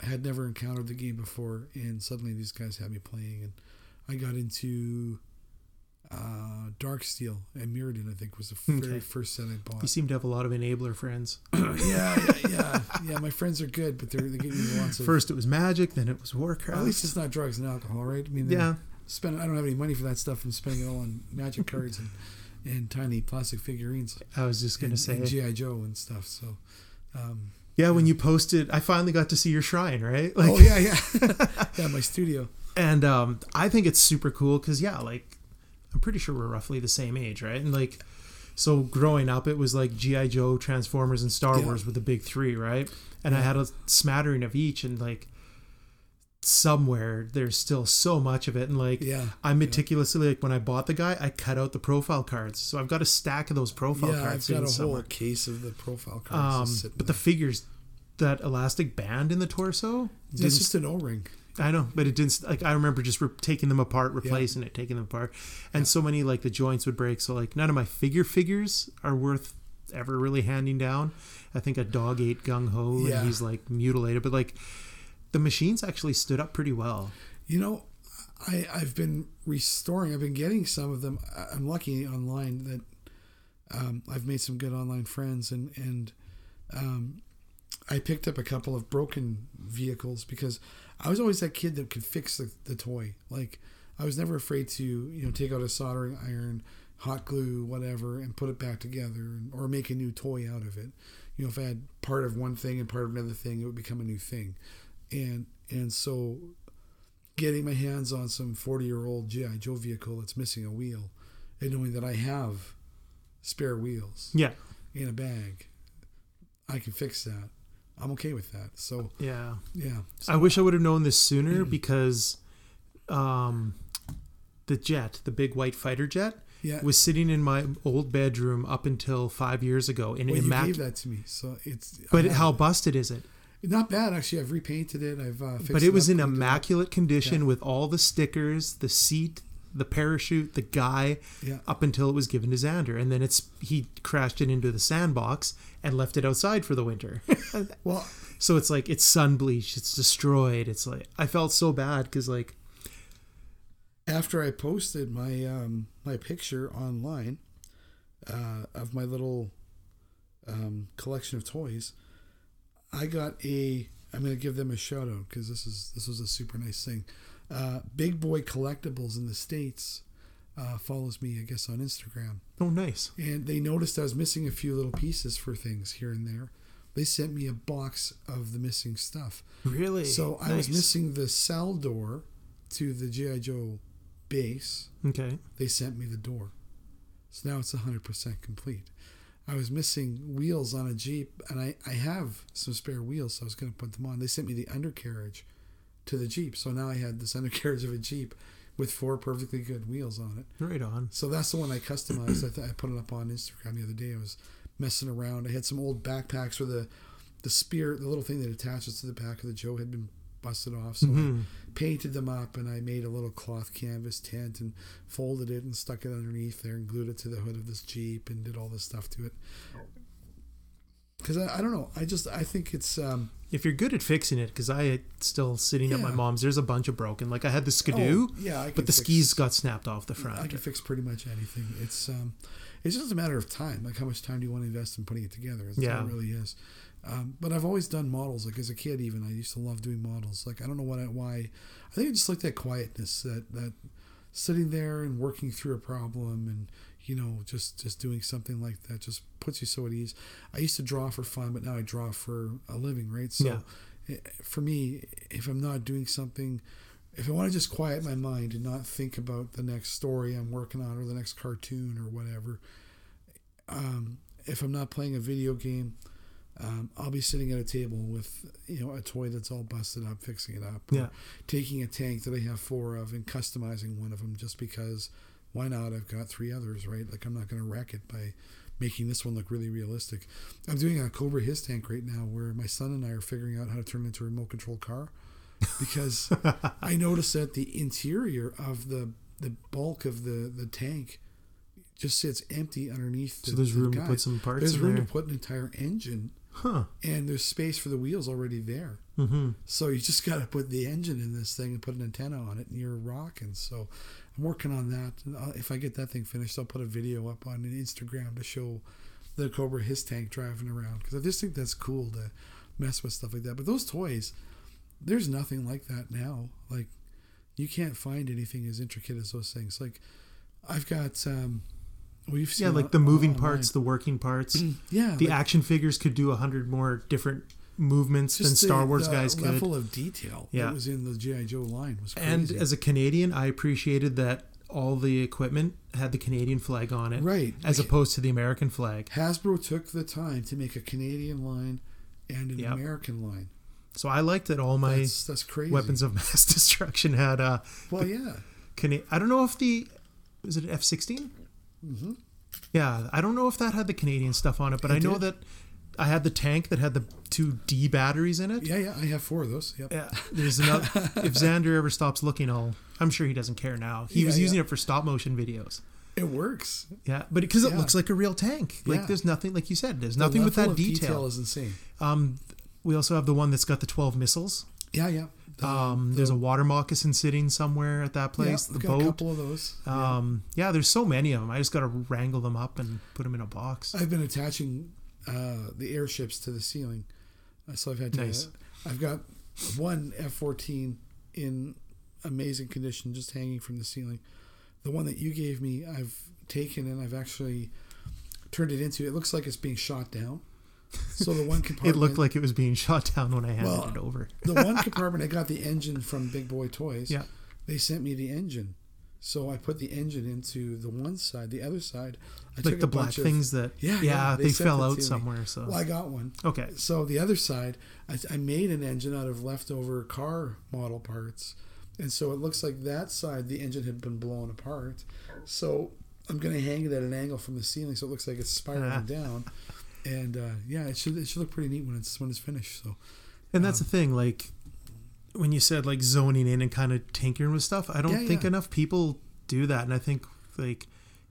I had never encountered the game before, and suddenly these guys had me playing, and I got into Darksteel and Mirrodin, I think, was the very first set I bought. You seem to have a lot of enabler friends. My friends are good, but they give me lots of... First it was Magic, then it was Warcraft. At least it's not drugs and alcohol, right? I mean, I don't have any money for that stuff. I'm spending it all on Magic cards and tiny plastic figurines. I was just going to say. And GI Joe and stuff. So, when you posted, I finally got to see your shrine, right? Like, my studio. And I think it's super cool because, I'm pretty sure we're roughly the same age, right? And, so growing up, it was like GI Joe, Transformers, and Star Wars were the big three, right? And I had a smattering of each and, somewhere there's still so much of it, and I meticulously when I bought the guy, I cut out the profile cards, so I've got a stack of those profile cards. I've got a whole case of the profile cards. The figures, that elastic band in the torso, it's just an O-ring. I know, but it didn't. I remember just taking them apart, replacing it, taking them apart, and so many the joints would break. So none of my figures are worth ever really handing down. I think a dog ate Gung Ho, and he's mutilated, but the machines actually stood up pretty well. I've been restoring. I've been getting some of them. I'm lucky online that I've made some good online friends, and I picked up a couple of broken vehicles because I was always that kid that could fix the toy. I was never afraid to take out a soldering iron, hot glue, whatever, and put it back together, or make a new toy out of it. If I had part of one thing and part of another thing, it would become a new thing. And so getting my hands on some 40-year-old GI Joe vehicle that's missing a wheel and knowing that I have spare wheels in a bag. I can fix that. I'm okay with that. So yeah. So, I wish I would have known this sooner because the jet, the big white fighter jet, was sitting in my old bedroom up until 5 years ago. And you gave that to me, so it's. But how busted is it? Not bad, actually. I've repainted it. I've fixed it. But it was in immaculate condition with all the stickers, the seat, the parachute, the guy, up until it was given to Xander, and then he crashed it into the sandbox and left it outside for the winter. Well, so it's like it's sun bleached, it's destroyed. It's like I felt so bad because like after I posted my my picture online of my little collection of toys, I got I'm going to give them a shout out because this was a super nice thing. Big Boy Collectibles in the States follows me, I guess, on Instagram. Oh, nice. And they noticed I was missing a few little pieces for things here and there. They sent me a box of the missing stuff. Really? So nice. I was missing the cell door to the G.I. Joe base. Okay. They sent me the door. So now it's 100% complete. I was missing wheels on a Jeep, and I have some spare wheels, so I was going to put them on. They sent me the undercarriage to the Jeep. So now I had this undercarriage of a Jeep with four perfectly good wheels on it. Right on. So that's the one I customized. I put it up on Instagram the other day. I was messing around. I had some old backpacks where the spear, the little thing that attaches to the back of the Joe had been busted off. So I painted them up and I made a little cloth canvas tent and folded it and stuck it underneath there and glued it to the hood of this Jeep and did all this stuff to it. Because I don't know. I think it's... if you're good at fixing it, because I still sitting at my mom's, there's a bunch of broken. Like I had the Skidoo, but the skis got snapped off the front. I can fix pretty much anything. It's just a matter of time. Like how much time do you want to invest in putting it together? It really is. But I've always done models. Like as a kid even, I used to love doing models. Like I don't know why. I think I just like that quietness, that sitting there and working through a problem and... You know, just doing something like that just puts you so at ease. I used to draw for fun, but now I draw for a living, right? So for me, if I'm not doing something, if I want to just quiet my mind and not think about the next story I'm working on or the next cartoon or whatever, if I'm not playing a video game, I'll be sitting at a table with, you know, a toy that's all busted up, fixing it up, or taking a tank that I have four of and customizing one of them just because... Why not? I've got three others, right? Like, I'm not going to wreck it by making this one look really realistic. I'm doing a Cobra His tank right now where my son and I are figuring out how to turn it into a remote control car because I noticed that the interior of the bulk of the tank just sits empty underneath the So there's room to put some parts in there. There's room to put an entire engine. Huh. And there's space for the wheels already there. Mm-hmm. So you just got to put the engine in this thing and put an antenna on it and you're rocking. So... I'm working on that. And if I get that thing finished, I'll put a video up on Instagram to show the Cobra His tank driving around. Because I just think that's cool to mess with stuff like that. But those toys, there's nothing like that now. Like, you can't find anything as intricate as those things. Like, I've got... we've seen like the moving online. Parts, the working parts. The action figures could do 100 more different... movements than Star Wars guys could. The level of detail that was in the G.I. Joe line was crazy. And as a Canadian, I appreciated that all the equipment had the Canadian flag on it, right? As opposed to the American flag. Hasbro took the time to make a Canadian line and an American line. So I liked that all my that's crazy. Weapons of mass destruction had. I don't know if was it F-16? Mm-hmm. Yeah, I don't know if that had the Canadian stuff on it, but I know that. I had the tank that had the two D batteries in it. Yeah, I have four of those. Yep. Yeah, there's another. If Xander ever stops looking, I'm sure he doesn't care now. He was using it for stop motion videos. It works. Yeah, but because it looks like a real tank. Like there's nothing, like you said, there's nothing with that detail. The level of detail is insane. We also have the one that's got the 12 missiles. Yeah. There's a water moccasin sitting somewhere at that place. Yeah, the boat. A couple of those. There's so many of them. I just got to wrangle them up and put them in a box. I've been attaching. The airships to the ceiling, so I've had to. Nice. I've got one F-14 in amazing condition, just hanging from the ceiling. The one that you gave me, I've taken and I've actually turned it into. It looks like it's being shot down, So the one compartment... It looked like it was being shot down when I handed it over. The one compartment, I got the engine from Big Boy Toys. Yeah. They sent me the engine. So I put the engine into the one side, the other side. I like took the black things that... Yeah, they fell out somewhere. So. Well, I got one. Okay. So the other side, I made an engine out of leftover car model parts. And so it looks like that side, the engine had been blown apart. So I'm going to hang it at an angle from the ceiling so it looks like it's spiraling down. And it should look pretty neat when it's finished. So, and that's the thing, like when you said like zoning in and kind of tinkering with stuff, I don't think enough people do that, and I think like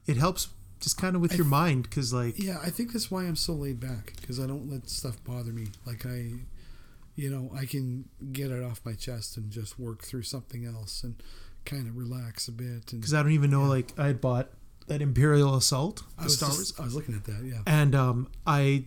it helps just kind of with your mind, because like I think that's why I'm so laid back, because I don't let stuff bother me. Like I can get it off my chest and just work through something else and kind of relax a bit. Because I don't even know, like I had bought that Imperial Assault, Star Wars. I was looking at that, yeah. And I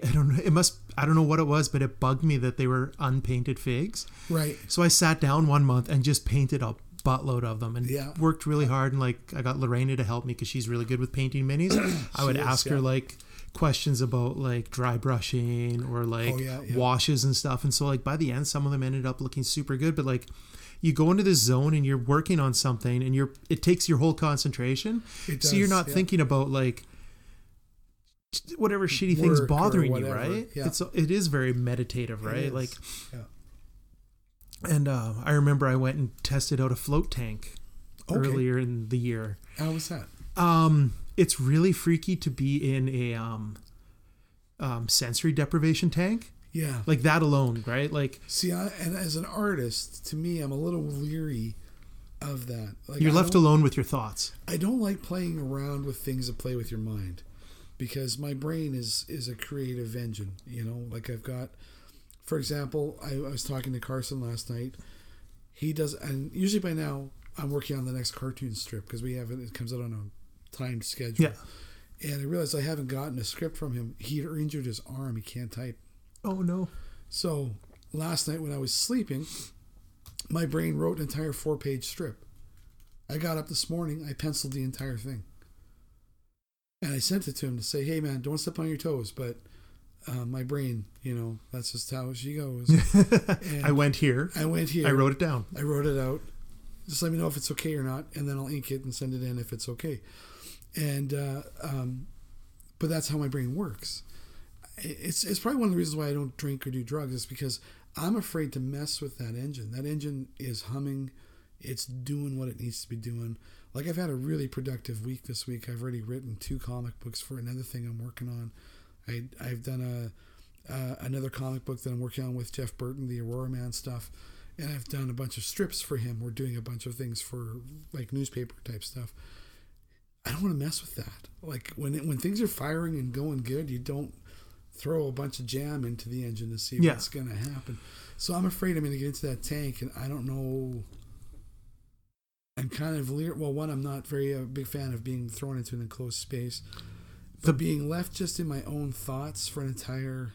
don't know. I don't know what it was, but it bugged me that they were unpainted figs. Right. So I sat down one month and just painted a buttload of them, and worked really hard. And like I got Lorena to help me because she's really good with painting minis. I would ask her like questions about like dry brushing or like washes and stuff. And so like by the end, some of them ended up looking super good, but like. You go into this zone and you're working on something, and it takes your whole concentration. It does, so you're not thinking about like whatever shitty things bothering you, right? Yeah. It is very meditative, right? It is. Like, and I remember I went and tested out a float tank earlier in the year. How was that? It's really freaky to be in a sensory deprivation tank. Yeah, like that alone, right? Like, see, and as an artist, to me, I'm a little leery of that. Like, you're left alone with your thoughts. I don't like playing around with things that play with your mind, because my brain is a creative engine. You know, like I've got, for example, I was talking to Carson last night. He does, and usually by now I'm working on the next cartoon strip because we have it comes out on a timed schedule. Yeah, and I realized I haven't gotten a script from him. He injured his arm; he can't type. Oh no. So last night when I was sleeping, my brain wrote an entire 4-page strip. I got up this morning, I penciled the entire thing. And I sent it to him to say, hey man, don't step on your toes, but my brain, that's just how she goes. I went here. I wrote it down. I wrote it out. Just let me know if it's okay or not, and then I'll ink it and send it in if it's okay. And but that's how my brain works. It's probably one of the reasons why I don't drink or do drugs, is because I'm afraid to mess with that engine. That engine is humming. It's doing what it needs to be doing. Like I've had a really productive week this week. I've already written 2 comic books for another thing I'm working on. I've done another comic book that I'm working on with Jeff Burton, the Aurora Man stuff. And I've done a bunch of strips for him. We're doing a bunch of things for like newspaper type stuff. I don't want to mess with that. Like when things are firing and going good, you don't throw a bunch of jam into the engine to see what's going to happen. So I'm afraid I'm going to get into that tank, and I don't know. I'm kind of one, I'm not very a big fan of being thrown into an enclosed space, but being left just in my own thoughts for an entire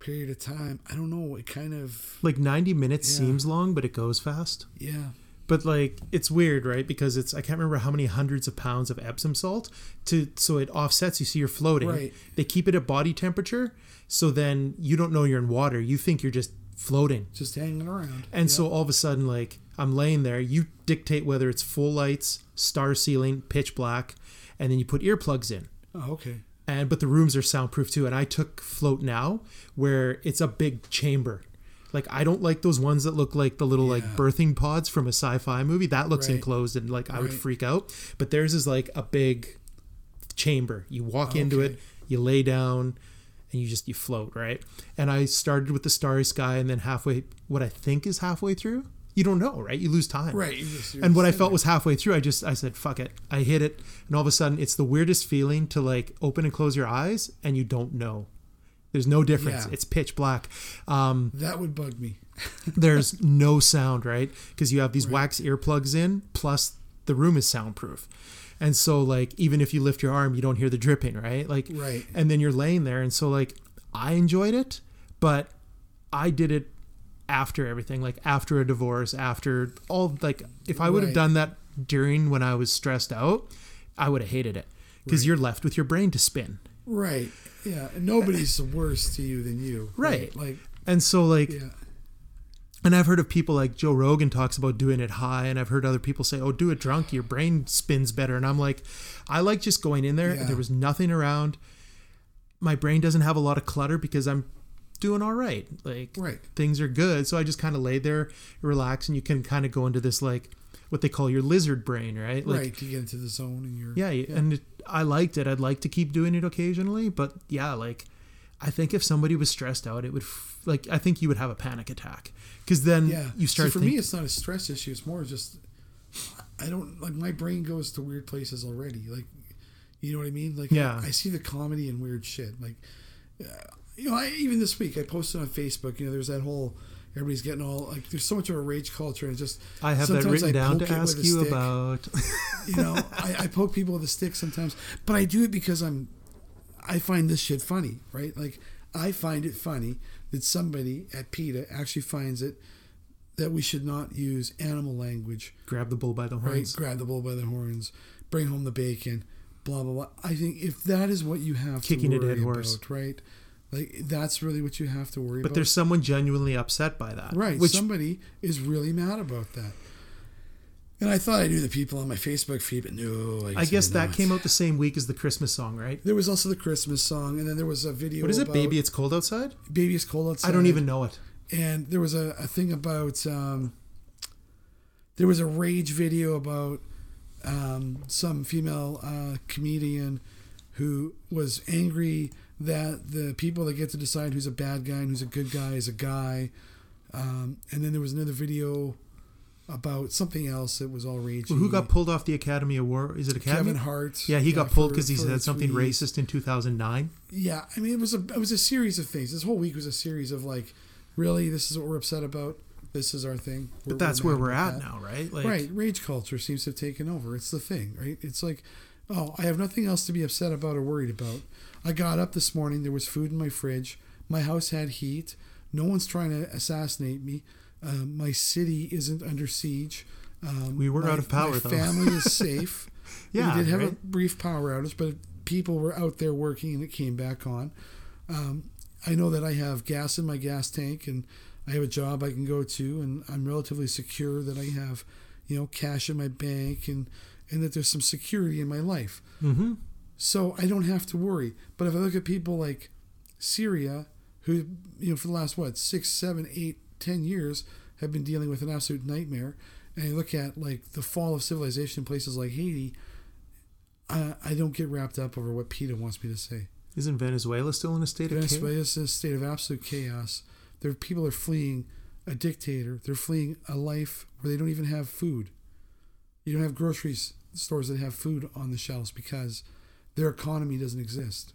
period of time, I don't know. It kind of like 90 minutes seems long, but it goes fast. Yeah. But like it's weird, right? Because I can't remember how many hundreds of pounds of Epsom salt so it offsets you, so you're floating. Right. They keep it at body temperature, so then you don't know you're in water. You think you're just floating, just hanging around. And so all of a sudden, like I'm laying there, you dictate whether it's full lights, star ceiling, pitch black, and then you put earplugs in. Oh, okay. But the rooms are soundproof too. And I took Float Now, where it's a big chamber. Like, I don't like those ones that look like the little, like, birthing pods from a sci-fi movie. That looks enclosed, and, like, I would freak out. But theirs is, like, a big chamber. You walk into it, you lay down, and you float, right? And I started with the starry sky, and then what I think is halfway through, you don't know, right? You lose time. Right. And what I felt was halfway through, I said, fuck it. I hit it, and all of a sudden, it's the weirdest feeling to, like, open and close your eyes, and you don't know. There's no difference. Yeah. It's pitch black. That would bug me. There's no sound, right? Because you have these wax earplugs in, plus the room is soundproof. And so, like, even if you lift your arm, you don't hear the dripping, right? Like, and then you're laying there. And so, like, I enjoyed it, but I did it after everything, like after a divorce, after all. Like, if I would have done that during when I was stressed out, I would have hated it, because you're left with your brain to spin. Right. Yeah. And nobody's worse to you than you. Right. Like, and so like, yeah. And I've heard of people like Joe Rogan talks about doing it high, and I've heard other people say, oh, do it drunk, your brain spins better. And I'm like, I like just going in there. Yeah. And there was nothing around. My brain doesn't have a lot of clutter because I'm doing all right. Like right. Things are good. So I just kind of lay there, relax, and you can kind of go into this, like what they call your lizard brain, right? Like, right. You get into the zone and you're. Yeah. Yeah. And I liked it. I'd like to keep doing it occasionally, but yeah, like I think if somebody was stressed out, it would like, I think you would have a panic attack because then yeah. you start. So for me, it's not a stress issue. It's more just, I don't like my brain goes to weird places already. Like, you know what I mean? Like, yeah. I see the comedy and weird shit. Like, you know, even this week I posted on Facebook, you know, there's that whole, everybody's getting all like, there's so much of a rage culture, and just I have that written down to ask you about. You know, I poke people with a stick sometimes, but I do it because I find this shit funny, right? Like I find it funny that somebody at PETA actually finds it that we should not use animal language. Grab the bull by the horns. Right? Grab the bull by the horns. Bring home the bacon. Blah blah blah. I think if that is what you have kicking to worry a dead horse. About, right? Like that's really what you have to worry about. But there's someone genuinely upset by that. Right. Which somebody is really mad about that. And I thought I knew the people on my Facebook feed, but no. I guess that came out the same week as the Christmas song, right? There was also the Christmas song, and then there was a video. What is it? Baby, It's Cold Outside? Baby, It's Cold Outside. I don't even know it. And there was a thing about there was a rage video about some female comedian who was angry that the people that get to decide who's a bad guy and who's a good guy is a guy. And then there was another video about something else that was all rage. Well, who got pulled off the Academy Award? Is it Academy? Kevin Hart. Yeah, he got pulled because he said something racist in 2009. Yeah, I mean, it was a series of things. This whole week was a series of like, really, this is what we're upset about. This is our thing. But that's where we're at now, right? Like, right. Rage culture seems to have taken over. It's the thing, right? It's like, oh, I have nothing else to be upset about or worried about. I got up this morning. There was food in my fridge. My house had heat. No one's trying to assassinate me. My city isn't under siege. We were out of power, though. My family is safe. Yeah, we did have a brief power outage, but people were out there working, and it came back on. I know that I have gas in my gas tank, and I have a job I can go to, and I'm relatively secure that I have, you know, cash in my bank, and that there's some security in my life. Mm-hmm. So I don't have to worry. But if I look at people like Syria, who, you know, for the last, 6, 7, 8, 10 years have been dealing with an absolute nightmare, and I look at, like, the fall of civilization in places like Haiti, I don't get wrapped up over what PETA wants me to say. Isn't Venezuela still in a state of chaos? Venezuela's in a state of absolute chaos. Their people are fleeing a dictator. They're fleeing a life where they don't even have food. You don't have grocery stores that have food on the shelves because their economy doesn't exist.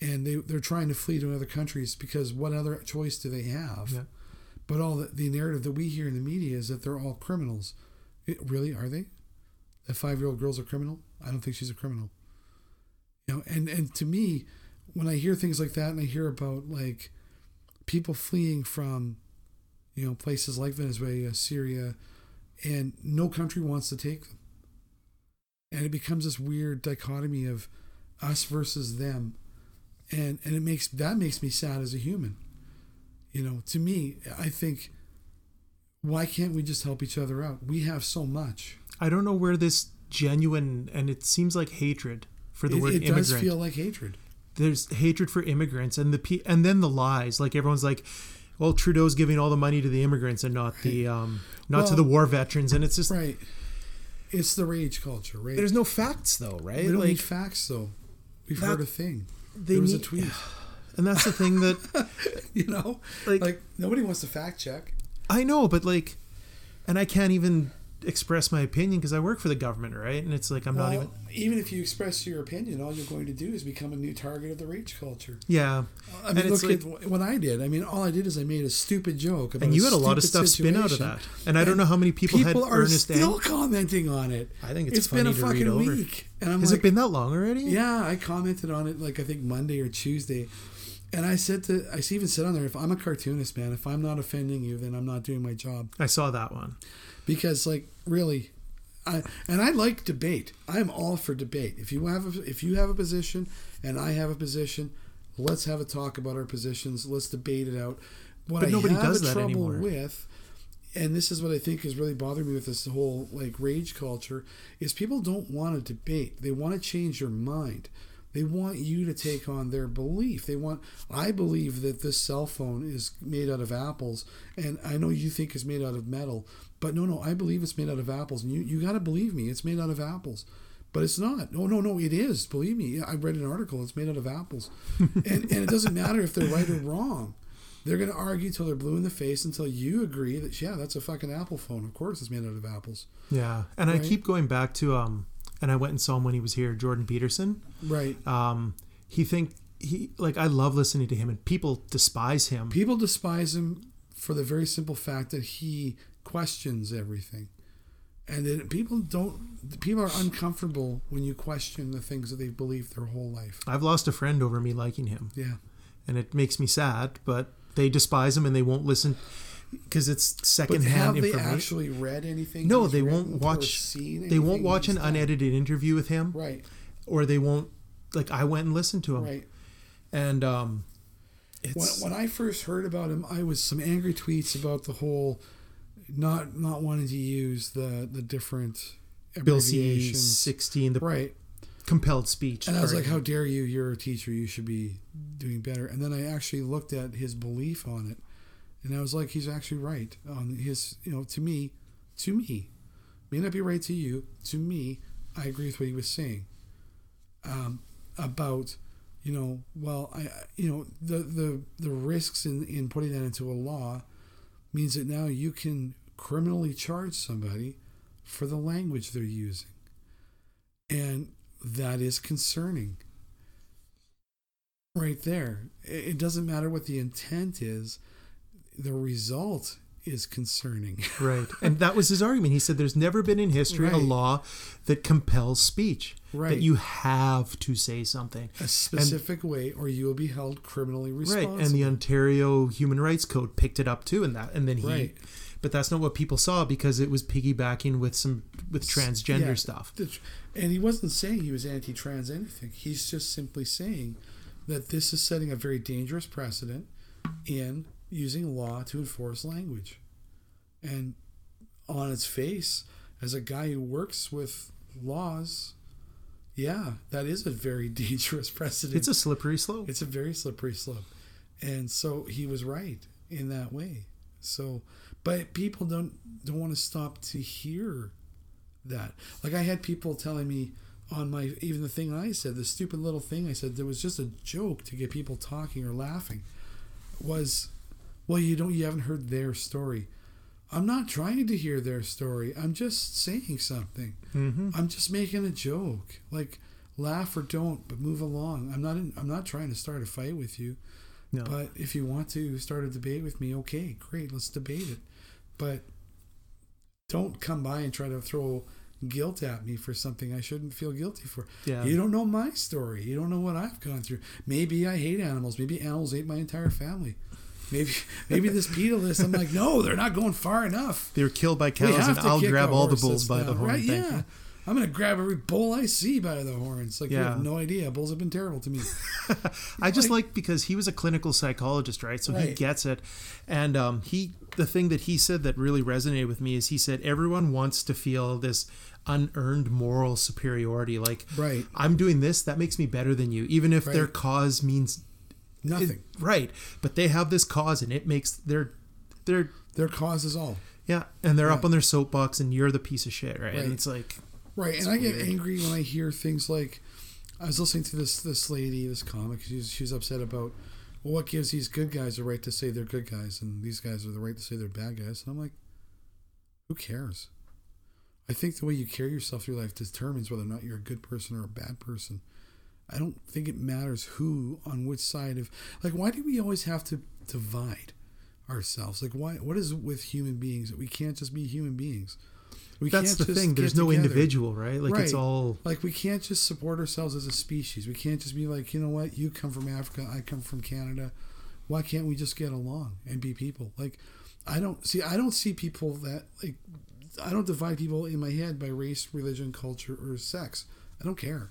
And they're trying to flee to other countries because what other choice do they have? Yeah. But all the narrative that we hear in the media is that they're all criminals. Really, are they? That 5-year-old girl's a criminal? I don't think she's a criminal. You know, and to me, when I hear things like that and I hear about like people fleeing from, you know, places like Venezuela, Syria, and no country wants to take them. And it becomes this weird dichotomy of us versus them. And it makes me sad as a human. You know, to me, I think, why can't we just help each other out? We have so much. I don't know where this genuine, and it seems like hatred for the word immigrant. It does feel like hatred. There's hatred for immigrants and then the lies. Like everyone's like, well, Trudeau's giving all the money to the immigrants and not the to the war veterans, and it's just right. It's the rage culture, right? There's no facts though, right? We don't need facts though. We've heard a thing. There was a tweet. And that's the thing that, you know, like nobody wants to fact check. I know, but like, and I can't even express my opinion because I work for the government, right? And it's like, even if you express your opinion, all you're going to do is become a new target of the rage culture. Yeah. I mean, look at what I did. I mean, all I did is I made a stupid joke. About and you had a lot of stuff spin out of that. And I don't know how many people had earnest anger. People are still commenting on it. I think it's funny to read over. It's been a fucking week. And I'm like, has it been that long already? Yeah. I commented on it like I think Monday or Tuesday. And I even said on there, if I'm a cartoonist, man, if I'm not offending you, then I'm not doing my job. I saw that one. Because, like, really, And I like debate. I'm all for debate. If you have a position and I have a position, let's have a talk about our positions. Let's debate it out. But nobody does that anymore. What I have trouble with, and this is what I think is really bothering me with this whole rage culture, is people don't want to debate. They want to change your mind. They want you to take on their belief. I believe that this cell phone is made out of apples, and I know you think it's made out of metal, but no, I believe it's made out of apples, and you got to believe me. It's made out of apples, but it's not. No, it is. Believe me. I read an article. It's made out of apples, and it doesn't matter if they're right or wrong. They're going to argue till they're blue in the face until you agree that, yeah, that's a fucking Apple phone. Of course it's made out of apples. Yeah. And right? I keep going back to, and I went and saw him when he was here, Jordan Peterson. Right. I love listening to him, and people despise him. People despise him for the very simple fact that he questions everything. And then people are uncomfortable when you question the things that they've believed their whole life. I've lost a friend over me liking him. Yeah. And it makes me sad, but they despise him and they won't listen because it's secondhand information. But have they actually read anything? No, they won't watch. They won't watch an unedited interview with him, right? Or they won't. I went and listened to him, right? And when I first heard about him, I was some angry tweets about the whole not wanting to use the different Bill C 16, right. Compelled speech. And I was like, how dare you? You're a teacher. You should be doing better. And then I actually looked at his belief on it. And I was like, he's actually right on his, to me, may not be right to you. To me, I agree with what he was saying about, the risks in putting that into a law means that now you can criminally charge somebody for the language they're using. And that is concerning right there. It doesn't matter what the intent is. The result is concerning. Right. And that was his argument. He said, there's never been in history a law that compels speech, right, that you have to say something a specific way or you will be held criminally responsible. Right. And the Ontario Human Rights Code picked it up too. But that's not what people saw, because it was piggybacking with transgender stuff. And he wasn't saying he was anti-trans anything. He's just simply saying that this is setting a very dangerous precedent in using law to enforce language. And on its face, as a guy who works with laws, yeah, that is a very dangerous precedent. It's a slippery slope. It's a very slippery slope. And so he was right in that way. So, but people don't want to stop to hear that. I had people telling me on even the thing I said, the stupid little thing I said, that was just a joke to get people talking or laughing, was, well, you haven't heard their story. I'm not trying to hear their story. I'm just saying something. Mm-hmm. I'm just making a joke. Laugh or don't, but move along. I'm not trying to start a fight with you. No. But if you want to start a debate with me, okay, great, let's debate it. But don't come by and try to throw guilt at me for something I shouldn't feel guilty for. Yeah. You don't know my story. You don't know what I've gone through. Maybe I hate animals. Maybe animals ate my entire family. Maybe this PETA list, I'm like, no, they're not going far enough. They were killed by cows, and I'll grab all the bulls by the horn. Right? Yeah. I'm going to grab every bull I see by the horns. You have no idea. Bulls have been terrible to me. I just because he was a clinical psychologist, right? So he gets it. And the thing that he said that really resonated with me is he said, everyone wants to feel this unearned moral superiority. I'm doing this, that makes me better than you. Even if their cause means nothing. Right. But they have this cause, and it makes their cause is all. Yeah. And they're up on their soapbox, and you're the piece of shit, right? And it's like... Right, and I get angry when I hear things like, I was listening to this lady, this comic, she's upset about, well, what gives these good guys the right to say they're good guys, and these guys are the right to say they're bad guys. And I'm like, who cares? I think the way you carry yourself through life determines whether or not you're a good person or a bad person. I don't think it matters who, on which side of, why do we always have to divide ourselves? Why? What is it with human beings that we can't just be human beings? That's the thing. There's no individual, right? It's all... we can't just support ourselves as a species. We can't just be like, you know what? You come from Africa. I come from Canada. Why can't we just get along and be people? I don't see people that I don't divide people in my head by race, religion, culture, or sex. I don't care.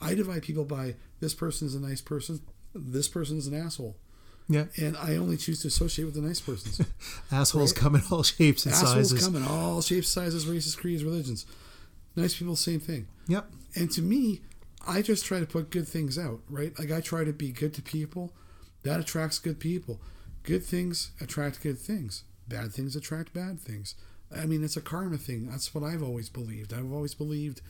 I divide people by this person's a nice person, this person's an asshole. Yeah. And I only choose to associate with the nice persons. Assholes right? come in all shapes and sizes. Assholes come in all shapes, sizes, races, creeds, religions. Nice people, same thing. Yep. And to me, I just try to put good things out, right? Like I try to be good to people. That attracts good people. Good things attract good things. Bad things attract bad things. I mean, it's a karma thing. That's what I've always believed. I've always believed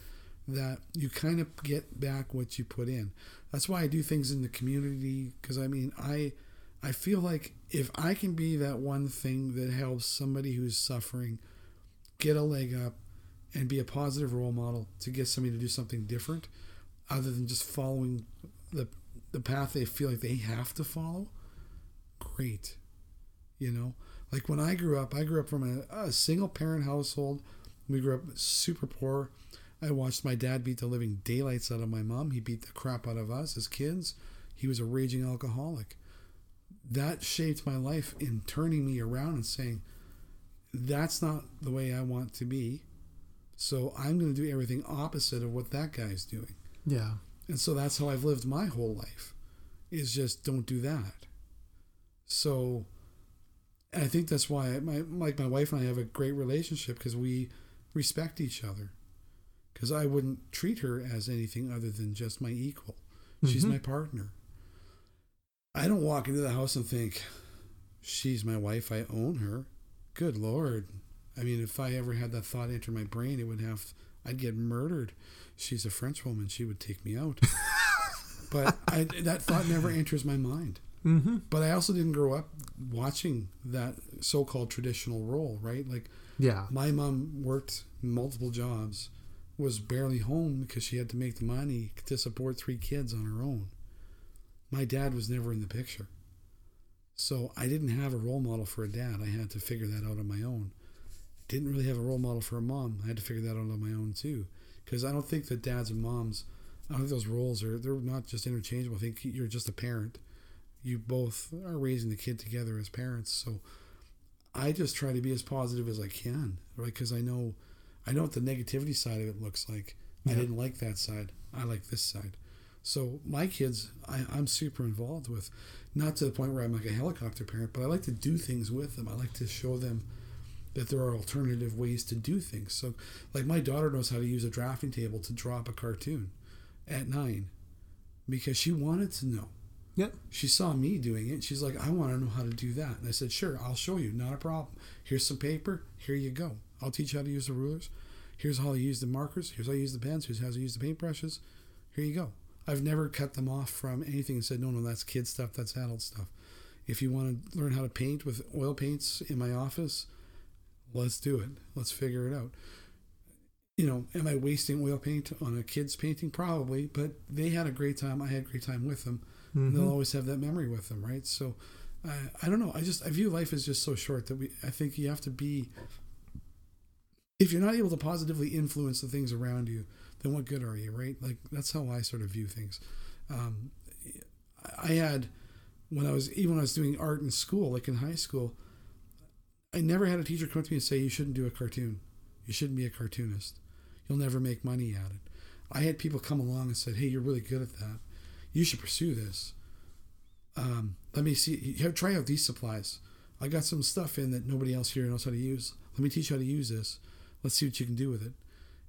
that you kind of get back what you put in. That's why I do things in the community, because I mean, I feel like if I can be that one thing that helps somebody who's suffering get a leg up and be a positive role model to get somebody to do something different other than just following the path they feel like they have to follow, great. You know? Like when I grew up from a single-parent household. We grew up super poor. I watched my dad beat the living daylights out of my mom. He beat the crap out of us as kids. He was a raging alcoholic. That shaped my life in turning me around and saying, that's not the way I want to be. So I'm going to do everything opposite of what that guy's doing. Yeah. And so that's how I've lived my whole life, is just don't do that. So I think that's why my wife and I have a great relationship, because we respect each other. Because I wouldn't treat her as anything other than just my equal. She's my partner. I don't walk into the house and think, she's my wife, I own her. Good Lord. I mean, if I ever had that thought enter my brain, I'd get murdered. She's a French woman. She would take me out. But that thought never enters my mind. Mm-hmm. But I also didn't grow up watching that so-called traditional role, right? Like, yeah, my mom worked multiple jobs, was barely home because she had to make the money to support 3 kids on her own. My dad was never in the picture. So I didn't have a role model for a dad. I had to figure that out on my own. Didn't really have a role model for a mom. I had to figure that out on my own too. Because I don't think that dads and moms, I don't think those roles they're not just interchangeable. I think you're just a parent. You both are raising the kid together as parents. So I just try to be as positive as I can, right? Because I know what the negativity side of it looks like. Yeah. I didn't like that side. I like this side. So my kids, I'm super involved with, not to the point where I'm like a helicopter parent, but I like to do things with them. I like to show them that there are alternative ways to do things. So like my daughter knows how to use a drafting table to draw up a cartoon at 9 because she wanted to know. Yep. She saw me doing it. And she's like, I want to know how to do that. And I said, sure, I'll show you. Not a problem. Here's some paper. Here you go. I'll teach you how to use the rulers. Here's how I use the markers. Here's how I use the pens. Here's how I use the paintbrushes. Here you go. I've never cut them off from anything and said, no, that's kid stuff. That's adult stuff. If you want to learn how to paint with oil paints in my office, let's do it. Let's figure it out. You know, am I wasting oil paint on a kid's painting? Probably, but they had a great time. I had a great time with them. Mm-hmm. They'll always have that memory with them, right? So, I don't know. I view life as just so short that I think you have to be, if you're not able to positively influence the things around you, then what good are you, right? Like, that's how I sort of view things. When I was doing art in school, like in high school, I never had a teacher come to me and say, you shouldn't do a cartoon. You shouldn't be a cartoonist. You'll never make money at it. I had people come along and said, hey, you're really good at that. You should pursue this. Let me see. Try out these supplies. I got some stuff in that nobody else here knows how to use. Let me teach you how to use this. Let's see what you can do with it.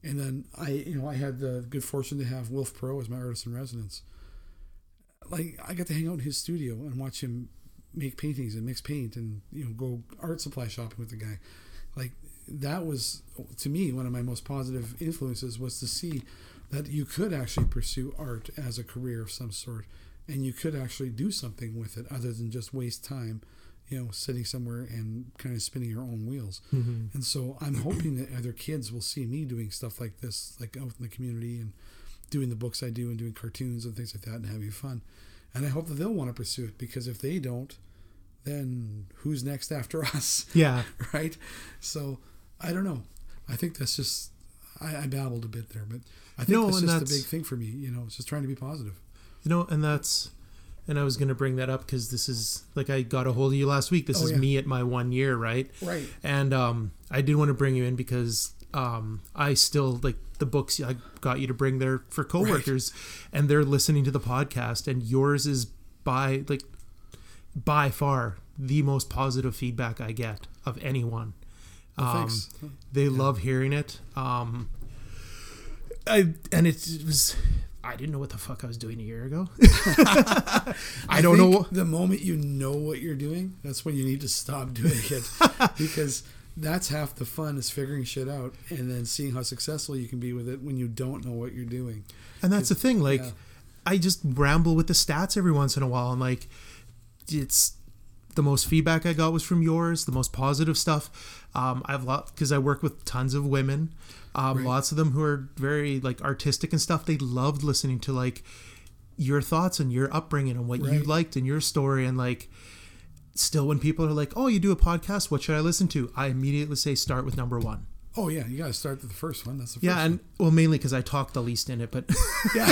And then I had the good fortune to have Wolf Perot as my artist in residence. Like, I got to hang out in his studio and watch him make paintings and mix paint and, you know, go art supply shopping with the guy. Like, that was, to me, one of my most positive influences, was to see that you could actually pursue art as a career of some sort, and you could actually do something with it other than just waste time, you know, sitting somewhere and kind of spinning your own wheels. Mm-hmm. And so I'm hoping that other kids will see me doing stuff like this, like out in the community and doing the books I do and doing cartoons and things like that and having fun. And I hope that they'll want to pursue it, because if they don't, then who's next after us? Yeah. Right? So I don't know. I think that's just, I babbled a bit there, but I think that's just the big thing for me, you know, it's just trying to be positive. You know, and that's, And I was going to bring that up because this is, like, I got a hold of you last week. This is me at my 1 year, right? Right. And I did want to bring you in because I still, like, the books I got you to bring there for coworkers, right. and they're listening to the podcast, and yours is by far the most positive feedback I get of anyone. Thanks. They love hearing it. I didn't know what the fuck I was doing a year ago. I don't know. The moment you know what you're doing, that's when you need to stop doing it, because that's half the fun, is figuring shit out and then seeing how successful you can be with it when you don't know what you're doing. And that's the thing. Like, yeah. I just ramble with the stats every once in a while. I'm like, it's the most feedback I got was from yours. The most positive stuff. Because I work with tons of women. Right. Lots of them who are very, like, artistic and stuff. They loved listening to, like, your thoughts and your upbringing and what you liked and your story. And, like, still when people are like, oh, you do a podcast, what should I listen to? I immediately say start with number one. Oh, yeah. You got to start with the first one. That's the first one. Yeah, and, well, mainly because I talk the least in it, but... yeah.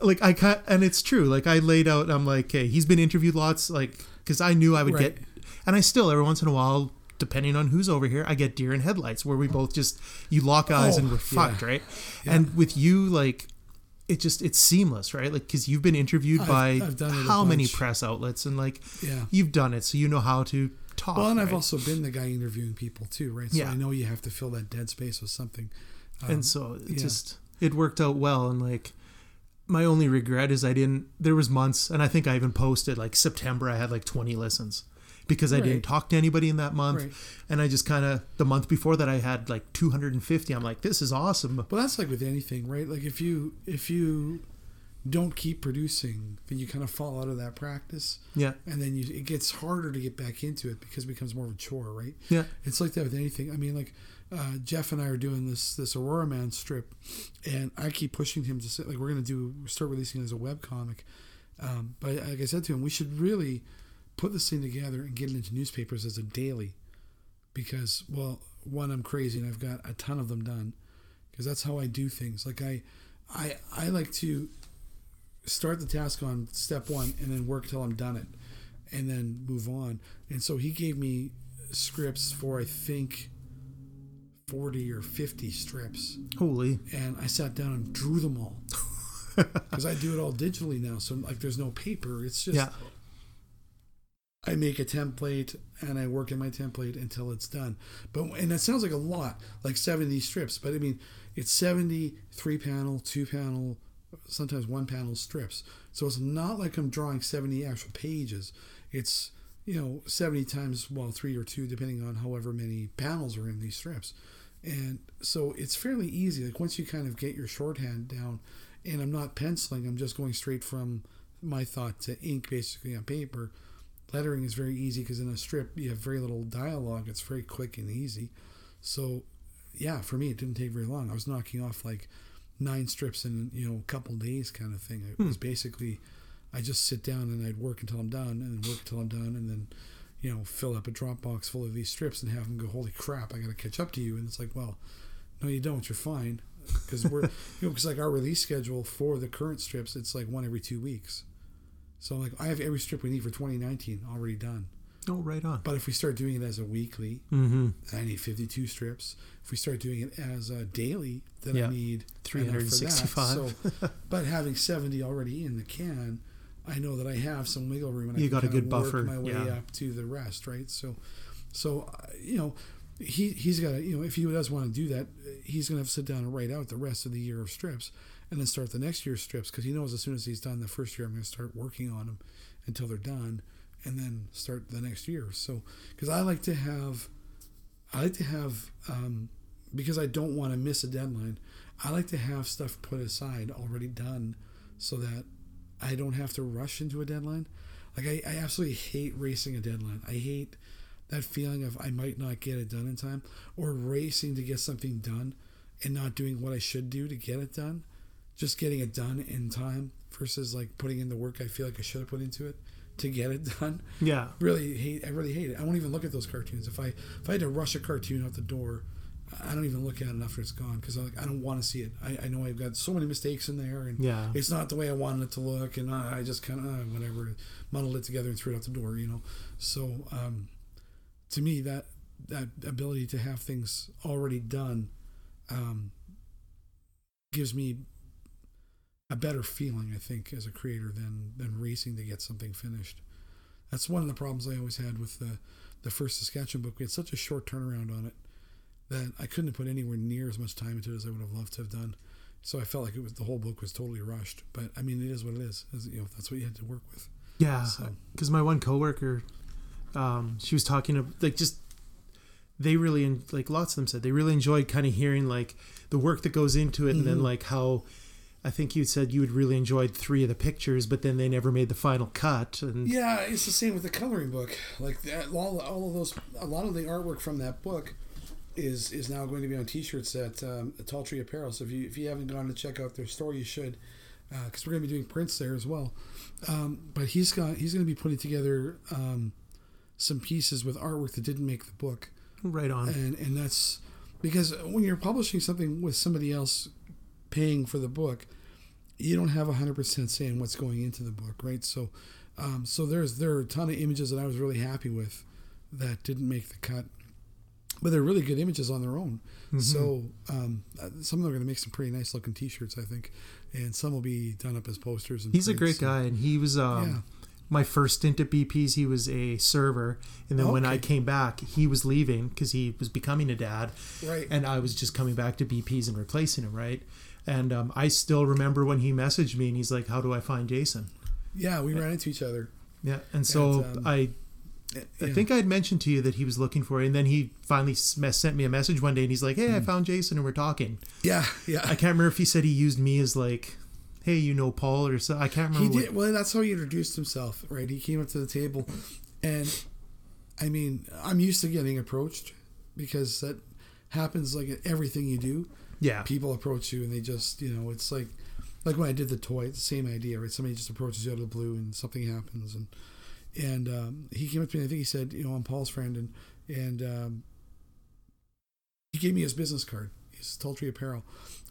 Like, I can't... And it's true. Like, I laid out... I'm like, hey, he's been interviewed lots, like... Because I knew I would get... And I still, every once in a while... depending on who's over here, I get deer in headlights where we both just, you lock eyes and we're fucked, right? Yeah. And with you, like, it's seamless, right? Like, because you've been interviewed I've done how many press outlets, and like, you've done it, so you know how to talk. Well, and I've also been the guy interviewing people too, right? So I know you have to fill that dead space with something. And so it just, it worked out well. And like, my only regret is there was months, and I think I even posted, like, September, I had like 20 listens. Because I didn't talk to anybody in that month. Right. And I just kind of, the month before that, I had like 250. I'm like, this is awesome. Well, that's like with anything, right? Like if you don't keep producing, then you kind of fall out of that practice. Yeah. And then it gets harder to get back into it because it becomes more of a chore, right? Yeah. It's like that with anything. I mean, like Jeff and I are doing this Aurora Man strip, and I keep pushing him to say, like, we're going to start releasing it as a webcomic. But like I said to him, we should really... put this thing together and get it into newspapers as a daily, because, well, one, I'm crazy and I've got a ton of them done, because that's how I do things. Like I like to start the task on step one and then work till I'm done it and then move on. And so he gave me scripts for, I think, 40 or 50 strips. Holy. And I sat down and drew them all, because I do it all digitally now. So like, there's no paper. It's just, I make a template and I work in my template until it's done. And that sounds like a lot, like 70 strips, but I mean, it's 70 3-panel, 2-panel, sometimes 1-panel strips. So it's not like I'm drawing 70 actual pages. It's, 70 times, well, 3 or 2, depending on however many panels are in these strips. And so it's fairly easy. Like once you kind of get your shorthand down, and I'm not penciling, I'm just going straight from my thought to ink, basically, on paper. Lettering is very easy, because in a strip you have very little dialogue. It's very quick and easy. So, yeah, for me it didn't take very long. I was knocking off like 9 strips in a couple days, kind of thing. It was basically, I just sit down and I'd work until I'm done, and then work until I'm done, and then fill up a Dropbox full of these strips and have them go, holy crap, I got to catch up to you. And it's like, well, no, you don't. You're fine, because we're because like our release schedule for the current strips, it's like one every 2 weeks. So I'm like, I have every strip we need for 2019 already done. Oh, right on. But if we start doing it as a weekly, I need 52 strips. If we start doing it as a daily, then I need 365. So, but having 70 already in the can, I know that I have some wiggle room. And you got a good buffer. My way up to the rest, right? So he's got to, if he does want to do that, he's going to have to sit down and write out the rest of the year of strips. And then start the next year's strips, because he knows as soon as he's done the first year, I'm going to start working on them until they're done, and then start the next year. So, because I like to have, because I don't want to miss a deadline, I like to have stuff put aside already done, so that I don't have to rush into a deadline. Like I absolutely hate racing a deadline. I hate that feeling of I might not get it done in time, or racing to get something done and not doing what I should do to get it done. Just getting it done in time versus like putting in the work I feel like I should have put into it to get it done. Yeah. I really hate it. I won't even look at those cartoons. If I had to rush a cartoon out the door, I don't even look at it after it's gone because I don't want to see it. I know I've got so many mistakes in there, and yeah, it's not the way I wanted it to look, and I just kind of whatever, muddled it together and threw it out the door, you know. So to me, that ability to have things already done gives me a better feeling, I think, as a creator than racing to get something finished. That's one of the problems I always had with the first Saskatchewan book. We had such a short turnaround on it that I couldn't have put anywhere near as much time into it as I would have loved to have done. So I felt like the whole book was totally rushed. But I mean, it is what it is. You know, that's what you had to work with. Yeah, because my one coworker, she was talking about, like, just they really, like, lots of them said they really enjoyed kind of hearing like the work that goes into it, mm-hmm. and then like how. I think you said you would really enjoyed 3 of the pictures, but then they never made the final cut. And yeah, it's the same with the coloring book. Like that, all of those, a lot of the artwork from that book is now going to be on T-shirts at Tall Tree Apparel. So if you haven't gone to check out their store, you should, because we're going to be doing prints there as well. But he's going to be putting together some pieces with artwork that didn't make the book. Right on. And that's because when you're publishing something with somebody else paying for the book, you don't have 100% say in what's going into the book, right? So there are a ton of images that I was really happy with that didn't make the cut, but they're really good images on their own. Mm-hmm. So some of them are going to make some pretty nice looking T-shirts, I think, and some will be done up as posters. And he's prints, a great guy, and he was my first stint at BP's, he was a server, and then when I came back, he was leaving because he was becoming a dad, right? And I was just coming back to BP's and replacing him, right? And I still remember when he messaged me and he's like, how do I find Jason? Yeah, we ran into each other. Yeah, and so I think I had mentioned to you that he was looking for it. And then he finally sent me a message one day and he's like, hey, I found Jason and we're talking. Yeah, yeah. I can't remember if he said he used me as like, hey, you know Paul or so. I can't remember. He did. Well, that's how he introduced himself, right? He came up to the table. And I mean, I'm used to getting approached because that happens like at everything you do. Yeah, people approach you and they just, you know, it's like when I did the toy, it's the same idea, right? Somebody just approaches you out of the blue and something happens, and he came up to me and I think he said, you know, I'm Paul's friend, and he gave me his business card. He's Tall Tree Apparel.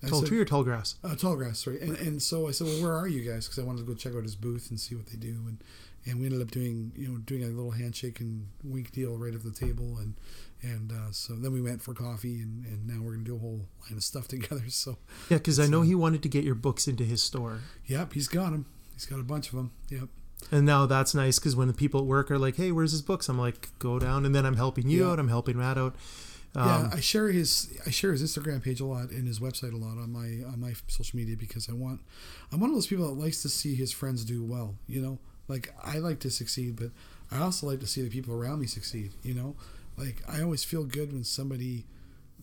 Tall Tree or Tallgrass? Tallgrass, sorry. And so I said, well, where are you guys? Because I wanted to go check out his booth and see what they do, and we ended up doing a little handshake and wink deal right at the table, and so then we went for coffee, and now we're going to do a whole line of stuff together. So yeah, because I know he wanted to get your books into his store. Yep, he's got them. He's got a bunch of them. Yep. And now that's nice because when the people at work are like, hey, where's his books? I'm like, go down. And then I'm helping you out. I'm helping Matt out. I share his Instagram page a lot and his website a lot on my social media because I'm one of those people that likes to see his friends do well, you know? Like, I like to succeed, but I also like to see the people around me succeed, you know? Like, I always feel good when somebody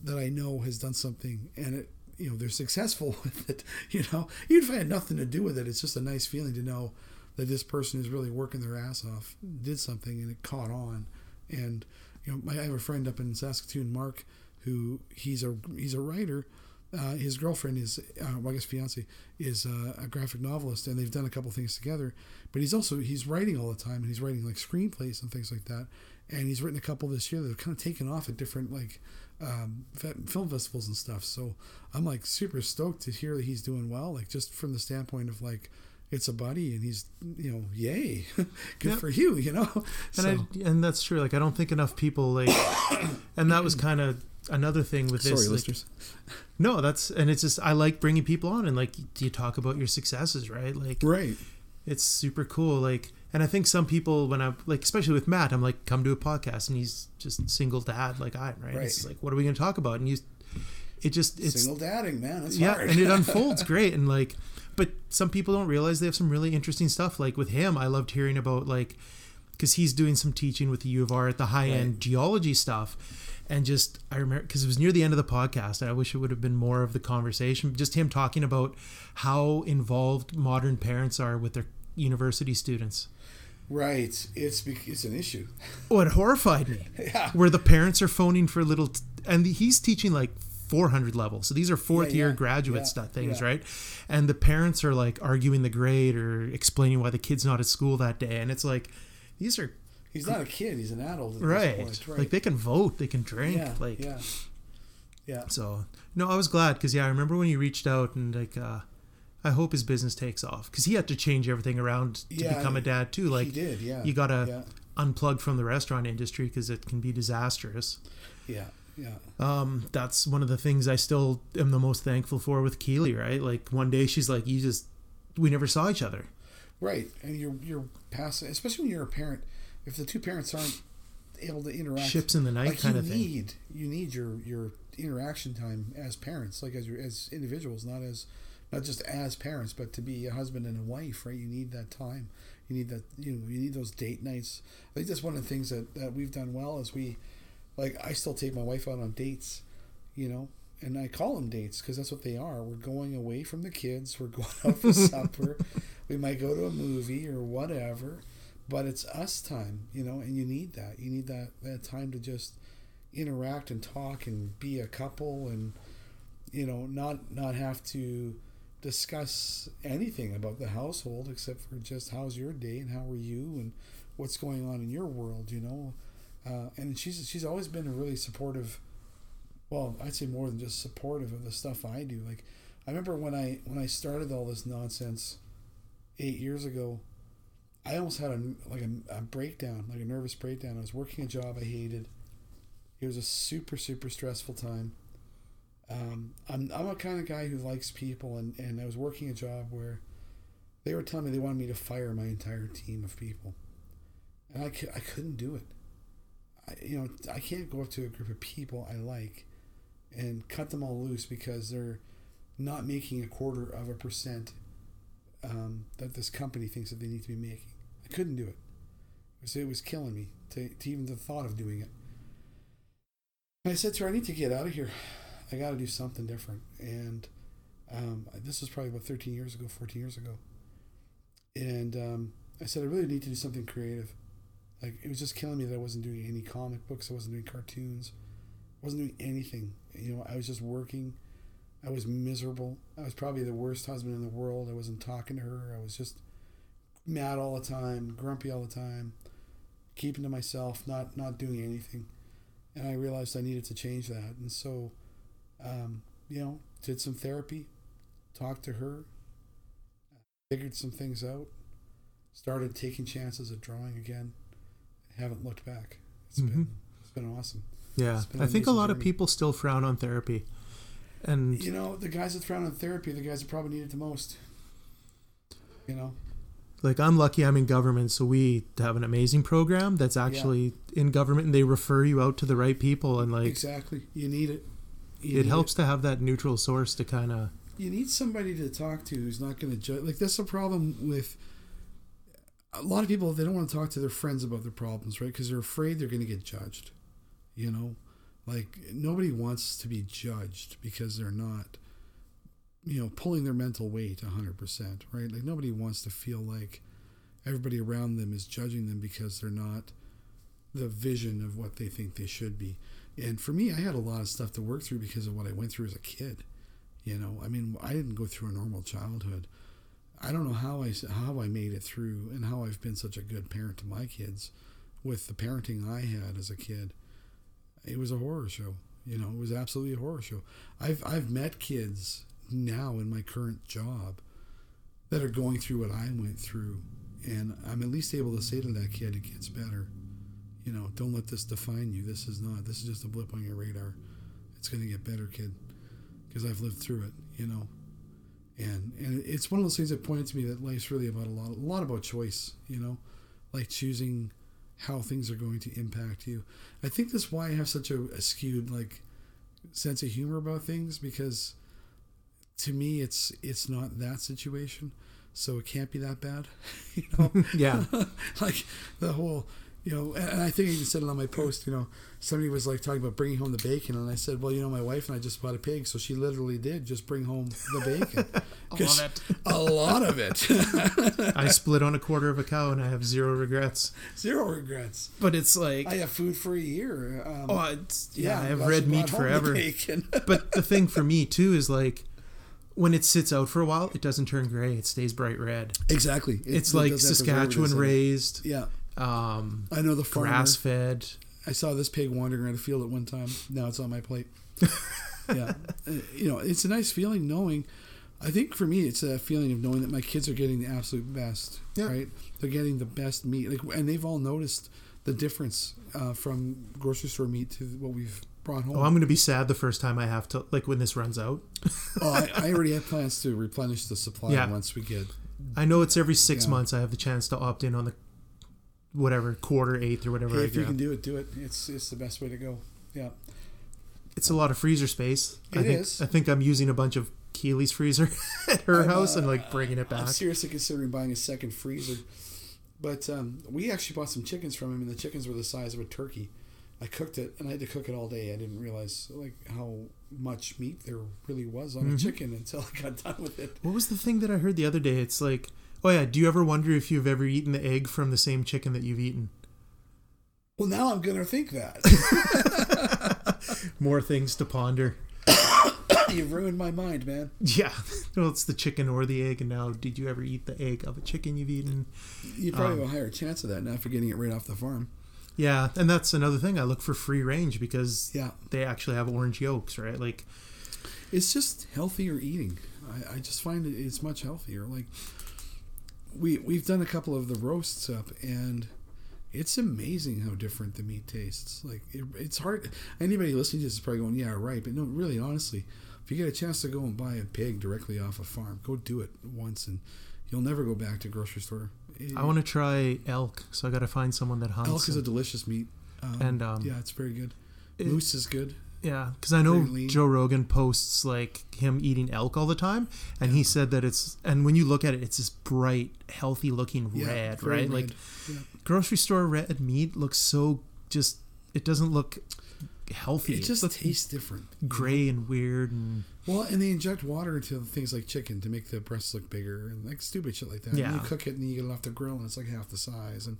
that I know has done something and it, you know, they're successful with it, you know? Even if I had nothing to do with it, it's just a nice feeling to know that this person is really working their ass off, did something, and it caught on. And, you know, I have a friend up in Saskatoon, Mark, who he's a writer. His girlfriend is, well, I guess fiance, is a graphic novelist, and they've done a couple things together. But he's writing all the time, and he's writing like screenplays and things like that. And he's written a couple this year that have kind of taken off at different like film festivals and stuff. So I'm like super stoked to hear that he's doing well, like just from the standpoint of like it's a buddy and he's, you know, yay, good for you, you know. And so. And that's true. Like I don't think enough people like, and that was kind of another thing with this. Sorry, like, listeners. No, it's just I like bringing people on and like you talk about your successes, right? Like right. It's super cool, like. And I think some people, when I'm like, especially with Matt, I'm like, come to a podcast, and he's just single dad, like I am, right? It's like, what are we going to talk about? And it's single dadding, man. That's hard. And it unfolds great, and like, but some people don't realize they have some really interesting stuff. Like with him, I loved hearing about like, because he's doing some teaching with the U of R at the high end geology stuff, and just I remember because it was near the end of the podcast, and I wish it would have been more of the conversation, just him talking about how involved modern parents are with their university students. Right, it's an issue. Oh, it horrified me. Yeah, where the parents are phoning for little, and he's teaching like 400 levels, so these are fourth year graduate stuff things, right? And the parents are like arguing the grade or explaining why the kid's not at school that day, and it's like he's not a kid, he's an adult at this point, right? Like they can vote, they can drink, like Yeah. So, no, I was glad because, yeah, I remember when you reached out and, like, I hope his business takes off because he had to change everything around to become a dad, too. Like, he did, yeah. You got to unplug from the restaurant industry because it can be disastrous. Yeah, yeah. That's one of the things I still am the most thankful for with Keely, right? Like, one day she's like, we never saw each other. Right. And you're passing, especially when you're a parent, if the two parents aren't able to interact. Ships in the night, like, kind of thing. You need your interaction time as parents, like as individuals, not just as parents, but to be a husband and a wife, right? You need that time. You need that, you need those date nights. I think that's one of the things that we've done well is I still take my wife out on dates, and I call them dates because that's what they are. We're going away from the kids. We're going out for supper. We might go to a movie or whatever, but it's us time, and you need that. You need that time to just interact and talk and be a couple and, not have to discuss anything about the household except for just how's your day and how are you and what's going on in your world, And she's always been a really supportive, well, I'd say more than just supportive of the stuff I do. Like, I remember when I started all this nonsense 8 years ago, I almost had a breakdown, like a nervous breakdown. I was working a job I hated. It was a super, super stressful time. I'm a kind of guy who likes people, and I was working a job where they were telling me they wanted me to fire my entire team of people, and I couldn't do it. I can't go up to a group of people I like and cut them all loose because they're not making 0.25% that this company thinks that they need to be making. I couldn't do it. So it was killing me to even the thought of doing it. And I said to her, I need to get out of here. I got to do something different. And this was probably about 13 years ago, 14 years ago. And I said, I really need to do something creative. Like, it was just killing me that I wasn't doing any comic books. I wasn't doing cartoons. I wasn't doing anything. I was just working. I was miserable. I was probably the worst husband in the world. I wasn't talking to her. I was just mad all the time, grumpy all the time, keeping to myself, not doing anything. And I realized I needed to change that. And so, did some therapy, talked to her, figured some things out, started taking chances at drawing again. Haven't looked back. It's been awesome. Yeah, I think a lot of people still frown on therapy, and the guys that frown on therapy, the guys that probably need it the most. Like, I'm lucky I'm in government, so we have an amazing program that's actually in government, and they refer you out to the right people, and like exactly, you need it. It helps to have that neutral source to kind of. You need somebody to talk to who's not going to judge. Like, that's the problem with. A lot of people, they don't want to talk to their friends about their problems, right? Because they're afraid they're going to get judged, Like, nobody wants to be judged because they're not, pulling their mental weight 100%, right? Like, nobody wants to feel like everybody around them is judging them because they're not the vision of what they think they should be. And for me, I had a lot of stuff to work through because of what I went through as a kid, I mean, I didn't go through a normal childhood. I don't know how I made it through and how I've been such a good parent to my kids with the parenting I had as a kid. It was a horror show. It was absolutely a horror show. I've met kids now in my current job that are going through what I went through, and I'm at least able to say to that kid, it gets better. Don't let this define you. This is just a blip on your radar. It's going to get better, kid, because I've lived through it, And it's one of those things that pointed to me that life's really about a lot about choice, like choosing how things are going to impact you. I think that's why I have such a skewed sense of humor about things, because to me it's not that situation, so it can't be that bad, Yeah, like the whole. And I think I even said it on my post, somebody was talking about bringing home the bacon. And I said, well, my wife and I just bought a pig. So she literally did just bring home the bacon. A lot of it. I split on 1/4 of a cow and I have zero regrets. Zero regrets. But it's like. I have food for a year. I have red meat forever. But the thing for me, too, is when it sits out for a while, it doesn't turn gray. It stays bright red. Exactly. It's like Saskatchewan raised. Yeah. I know the farmer, grass fed. I saw this pig wandering around a field at one time. Now it's on my plate. Yeah. You know, it's a nice feeling knowing. I think for me, it's a feeling of knowing that my kids are getting the absolute best. Yeah. Right? They're getting the best meat. Like, and they've all noticed the difference from grocery store meat to what we've brought home. Oh, I'm going to be sad the first time I have to, like, when this runs out. Oh, I already have plans to replenish the supply once we get. I know it's every 6 months I have the chance to opt in on the whatever, quarter eighth or whatever. Hey, if you can do it. It's the best way to go. Yeah. It's a lot of freezer space. I think I'm using a bunch of Keely's freezer at her house and like bringing it back. I'm seriously considering buying a second freezer. But we actually bought some chickens from him, and the chickens were the size of a turkey. I cooked it, and I had to cook it all day. I didn't realize like how much meat there really was on a chicken until I got done with it. What was the thing that I heard the other day? It's like, oh yeah, do you ever wonder if you've ever eaten the egg from the same chicken that you've eaten? Well, now I'm going to think that. More things to ponder. You've ruined my mind, man. Yeah. Well, it's the chicken or the egg, and now did you ever eat the egg of a chicken you've eaten? You probably have a higher chance of that now for getting it right off the farm. Yeah, and that's another thing. I look for free range because they actually have orange yolks, right? Like, it's just healthier eating. I just find it's much healthier. Like, we've done a couple of the roasts up, and it's amazing how different the meat tastes. Like, it's hard. Anybody listening to this is probably going, yeah, right. But no, really, honestly, if you get a chance to go and buy a pig directly off a farm, go do it once, and you'll never go back to grocery store. I want to try elk, so I got to find someone that hunts. Elk is a delicious meat, and it's very good. Moose is good. Yeah, because I know Joe Rogan posts like him eating elk all the time, and he said that it's. And when you look at it, it's this bright, healthy-looking red, right? Red. Like grocery store red meat looks so just. It doesn't look healthy. It just tastes different, gray and weird, and. Well, and they inject water into things like chicken to make the breasts look bigger and like stupid shit like that. Yeah. And you cook it and you get it off the grill and it's like half the size. And,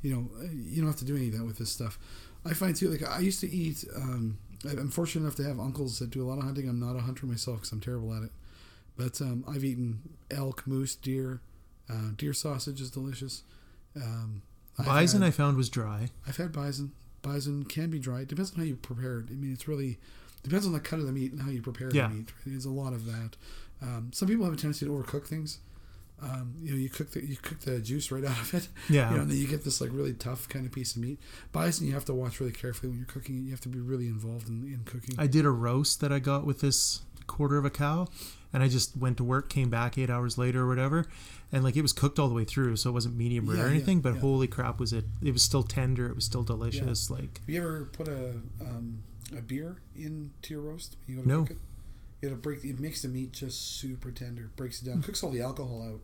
you know, you don't have to do any of that with this stuff. I find too, like I used to eat, I'm fortunate enough to have uncles that do a lot of hunting. I'm not a hunter myself because I'm terrible at it. But I've eaten elk, moose, deer. Deer sausage is delicious. Bison I found was dry. I've had bison. Bison can be dry. It depends on how you prepare it. I mean, it's really... Depends on the cut of the meat and how you prepare the meat. There's a lot of that. Some people have a tendency to overcook things. You know, you cook the juice right out of it. Yeah. You know, and then you get this like really tough kind of piece of meat. Bison, you have to watch really carefully when you're cooking it. You have to be really involved in cooking. I did a roast that I got with this quarter of a cow, and I just went to work, came back 8 hours later or whatever, and like it was cooked all the way through, so it wasn't medium rare or anything. But holy crap, was it! It was still tender. It was still delicious. Yeah. Like, have you ever put a beer into your roast? You gotta cook it. It makes the meat just super tender. Breaks it down. Cooks all the alcohol out.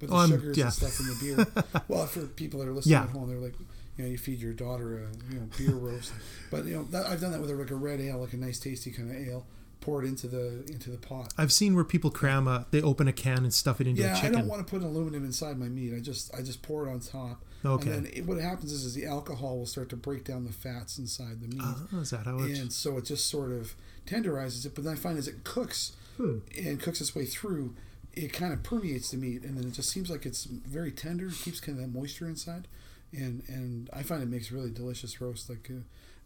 But the sugars and stuff in the beer. Well, for people that are listening at home, they're like, you know, you feed your daughter a beer roast. But you know, I've done that with like a red ale, like a nice tasty kind of ale. Pour it into the pot. I've seen where people cram they open a can and stuff it into a chicken. Yeah, I don't want to put aluminum inside my meat. I just pour it on top. Okay. And then what happens is the alcohol will start to break down the fats inside the meat. Oh, is that how it works? And so it just sort of tenderizes it. But then I find as it cooks and cooks its way through, it kind of permeates the meat, and then it just seems like it's very tender. It keeps kind of that moisture inside, and I find it makes really delicious roast. Like.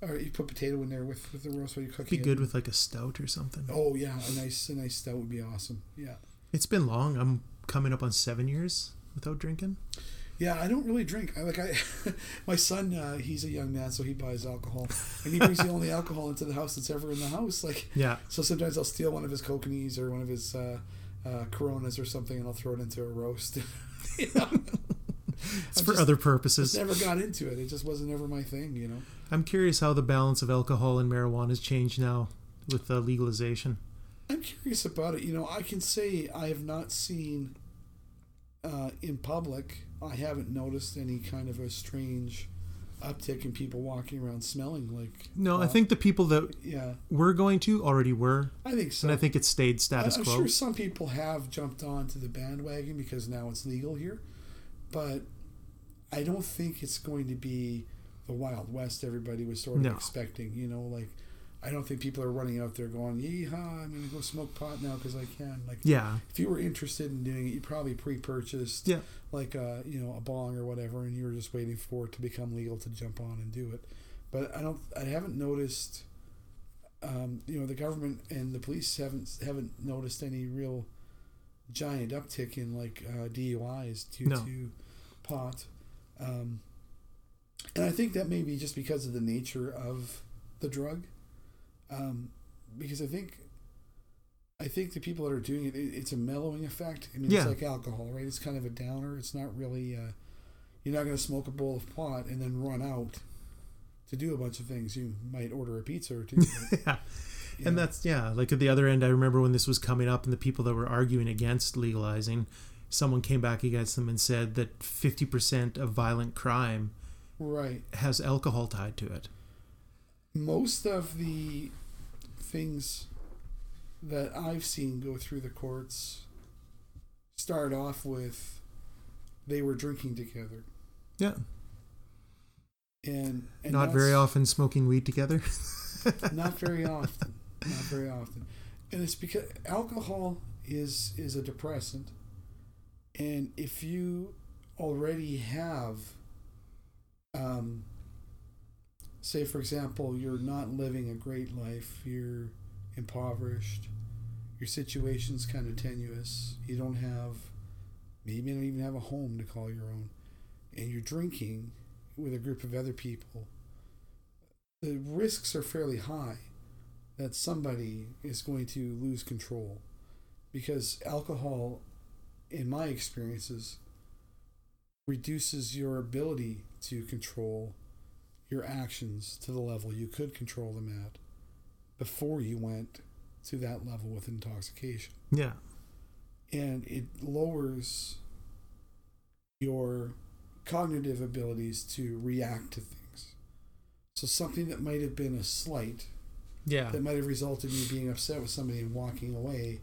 Or you put potato in there with the roast while you're cooking. Be good with like a stout or something. Oh yeah, a nice stout would be awesome. Yeah. It's been long. I'm coming up on 7 years without drinking. Yeah, I don't really drink. My son, he's a young man, so he buys alcohol, and he brings the only alcohol into the house that's ever in the house. Like So sometimes I'll steal one of his Coconis or one of his Coronas or something, and I'll throw it into a roast. It's for other purposes. Never got into it. It just wasn't ever my thing, you know. I'm curious how the balance of alcohol and marijuana has changed now with the legalization. I'm curious about it. You know, I can say I have not seen in public. I haven't noticed any kind of a strange uptick in people walking around smelling like. No, I think the people that were going to already were. I think so, and I think it stayed status quo. I'm sure some people have jumped onto the bandwagon because now it's legal here. But I don't think it's going to be the Wild West everybody was sort of expecting. You know, like, I don't think people are running out there going, yee-haw, I'm going to go smoke pot now because I can. Like, if you were interested in doing it, you probably pre-purchased, like, a bong or whatever, and you were just waiting for it to become legal to jump on and do it. But I haven't noticed the government and the police haven't noticed any real giant uptick in DUIs due to pot. And I think that may be just because of the nature of the drug. Because I think the people that are doing it, it's a mellowing effect. I mean, It's like alcohol, right? It's kind of a downer. It's not really, you're not going to smoke a bowl of pot and then run out to do a bunch of things. You might order a pizza or two. But, yeah. And that's, at the other end, I remember when this was coming up and the people that were arguing against legalizing, someone came back against them and said that 50% of violent crime has alcohol tied to it. Most of the things that I've seen go through the courts start off with they were drinking together. Yeah. And not very often smoking weed together. Not very often. And it's because alcohol is a depressant. And if you already have, say, for example, you're not living a great life, you're impoverished, your situation's kind of tenuous, you don't have, maybe you don't even have a home to call your own, and you're drinking with a group of other people, the risks are fairly high that somebody is going to lose control, because alcohol, in my experiences, reduces your ability to control your actions to the level you could control them at before you went to that level with intoxication. Yeah. And it lowers your cognitive abilities to react to things. So something that might have been a slight, that might have resulted in you being upset with somebody and walking away,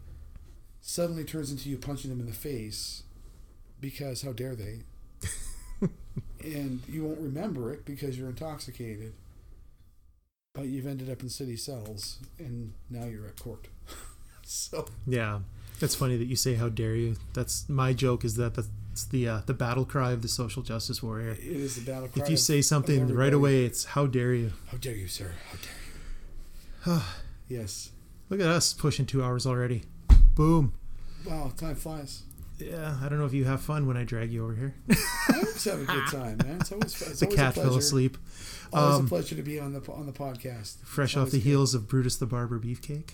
suddenly turns into you punching them in the face because how dare they? And you won't remember it because you're intoxicated. But you've ended up in city cells, and now you're at court. That's funny that you say "how dare you." That's my joke. Is that that's the battle cry of the social justice warrior? It is the battle cry. If you say something right away, it's "how dare you." How dare you, sir? How dare you? Yes. Look at us pushing 2 hours already. Boom. Wow, time flies. Yeah, I don't know if you have fun when I drag you over here. I always have a good time, man. It's always fun. The cat fell asleep. Always a pleasure to be on the podcast. Fresh off the heels of Brutus the Barber Beefcake.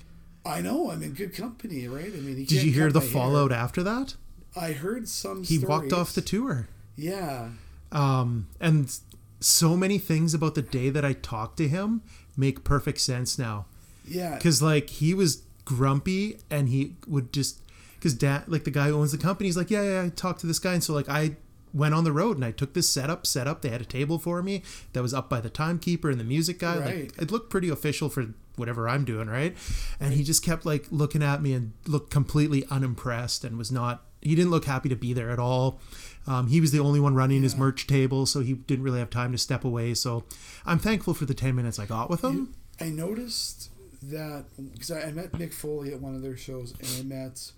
I know. I'm in good company, right? I mean, did you hear the fallout after that? I heard some. He walked off the tour. Yeah. And so many things about the day that I talked to him make perfect sense now. Yeah. Because he was grumpy, and he would just. Because dad, the guy who owns the company, he's like, I talked to this guy. And so I went on the road and I took this set up. They had a table for me that was up by the timekeeper and the music guy. Right. It looked pretty official for whatever I'm doing, right? And he just kept looking at me and looked completely unimpressed and he didn't look happy to be there at all. He was the only one running his merch table, so he didn't really have time to step away. So I'm thankful for the 10 minutes I got with him. I noticed that because I met Nick Foley at one of their shows and I met...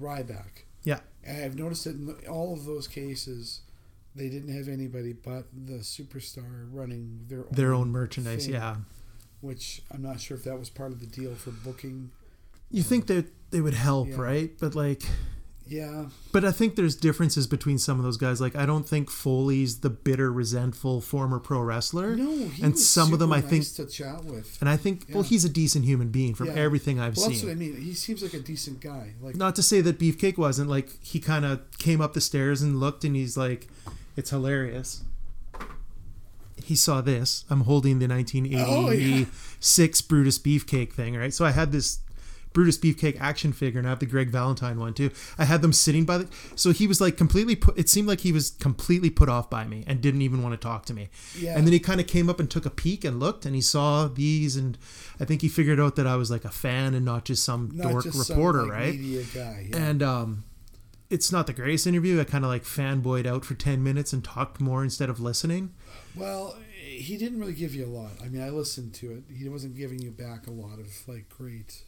Ryback. Yeah. And I've noticed that in all of those cases, they didn't have anybody but the superstar running their own merchandise. Thing, which I'm not sure if that was part of the deal for booking. You think that they would help, right? But But I think there's differences between some of those guys. I don't think Foley's the bitter, resentful former pro wrestler. No, he and was some super of them I nice think to chat with. And I think he's a decent human being from everything I've seen. That's what I mean. He seems like a decent guy. Not to say that Beefcake wasn't. He kind of came up the stairs and looked, and he's like, "It's hilarious." He saw this. I'm holding the 1986 Brutus Beefcake thing, right? So I had this Brutus Beefcake action figure, and I have the Greg Valentine one too. I had them sitting by so he was it seemed like he was completely put off by me and didn't even want to talk to me. Yeah. And then he kind of came up and took a peek and looked, and he saw these, and I think he figured out that I was a fan and not just some dork reporter, right? Media guy, yeah. And it's not the greatest interview. I kind of fanboyed out for 10 minutes and talked more instead of listening. Well, he didn't really give you a lot. I mean, I listened to it. He wasn't giving you back a lot of great...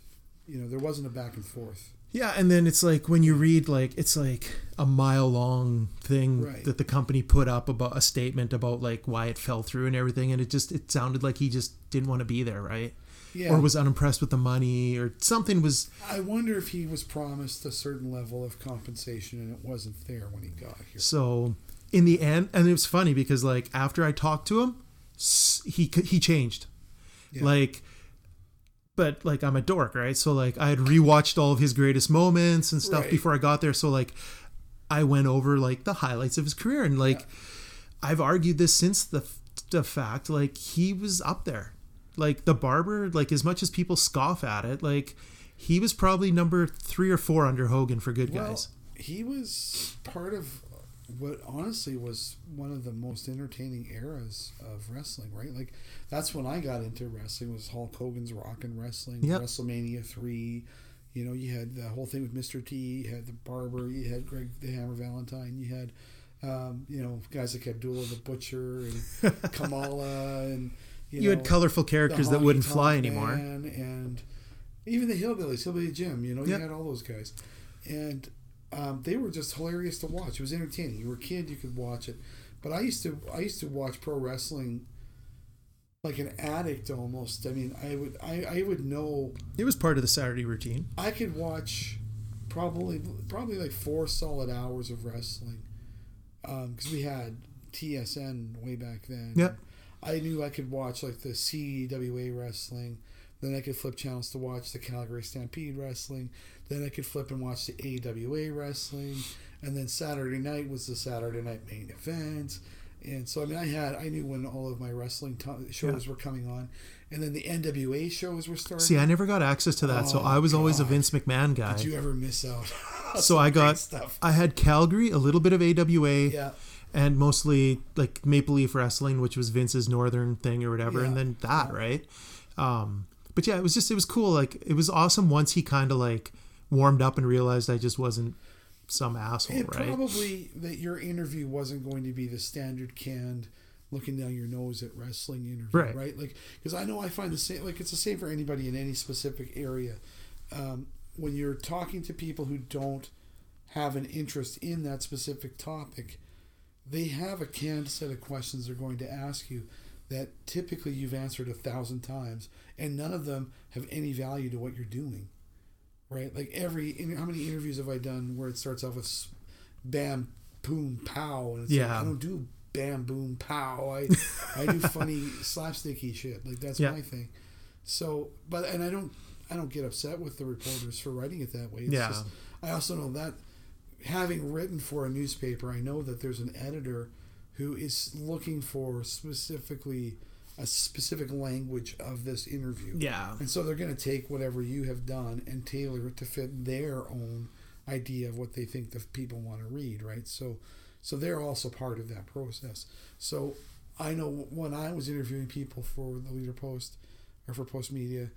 there wasn't a back and forth. Yeah, and then it's like when you read, like, it's like a mile long thing right. that the company put up about a statement about like why it fell through and everything, and it sounded like he just didn't want to be there, right? Yeah. Or was unimpressed with the money or something was... I wonder if he was promised a certain level of compensation and it wasn't there when he got here. So in the end, and it was funny because like after I talked to him, he changed. Yeah. Like... But, like, I'm a dork, right? So, like, I had rewatched all of his greatest moments and stuff right. before I got there. So, like, I went over, like, the highlights of his career. And, like, yeah. I've argued this since the fact, like, he was up there. Like, the barber, like, as much as people scoff at it, like, he was probably number 3 or 4 under Hogan for good guys. He was part of what honestly was one of the most entertaining eras of wrestling, right? Like, that's when I got into wrestling, was Hulk Hogan's Rockin' Wrestling, yep. WrestleMania 3. You know, you had the whole thing with Mr. T, you had the Barber, you had Greg the Hammer Valentine, you had, you know, guys like Abdullah the Butcher and Kamala. And you had colorful characters that wouldn't fly anymore. And even the Hillbillies, Hillbilly Jim, you know, yep. you had all those guys. And... they were just hilarious to watch. It was entertaining. You were a kid, you could watch it. But I used to watch pro wrestling like an addict almost. I mean, I would know. It was part of the Saturday routine. I could watch probably like 4 solid hours of wrestling because we had TSN way back then. Yep. I knew I could watch like the CWA wrestling. Then I could flip channels to watch the Calgary Stampede wrestling. Then I could flip and watch the AWA wrestling. And then Saturday night was the Saturday night main event. And so, I mean, I knew when all of my wrestling shows yeah. were coming on. And then the NWA shows were starting. See, I never got access to that. Oh, so I was always a Vince McMahon guy. Did you ever miss out? So I had Calgary, a little bit of AWA. Yeah. And mostly like Maple Leaf Wrestling, which was Vince's Northern thing or whatever. Yeah. And then that, yeah. right? But yeah, it was cool. Like, it was awesome once he kind of like warmed up and realized I just wasn't some asshole, and right? Probably that your interview wasn't going to be the standard canned looking down your nose at wrestling interview, right? Like, because I know I find the same, like, it's the same for anybody in any specific area. When you're talking to people who don't have an interest in that specific topic, they have a canned set of questions they're going to ask you that typically you've answered 1,000 times, and none of them have any value to what you're doing, right? Like how many interviews have I done where it starts off with bam, boom, pow, and it's yeah. like, I don't do bam, boom, pow. I do funny slapsticky shit. Like, that's yeah. my thing. So, but and I don't get upset with the reporters for writing it that way. It's yeah. just, I also know that having written for a newspaper, I know that there's an editor who is looking for specifically a specific language of this interview. Yeah. And so they're going to take whatever you have done and tailor it to fit their own idea of what they think the people want to read, right? So they're also part of that process. So I know when I was interviewing people for the Leader Post or for Post Media,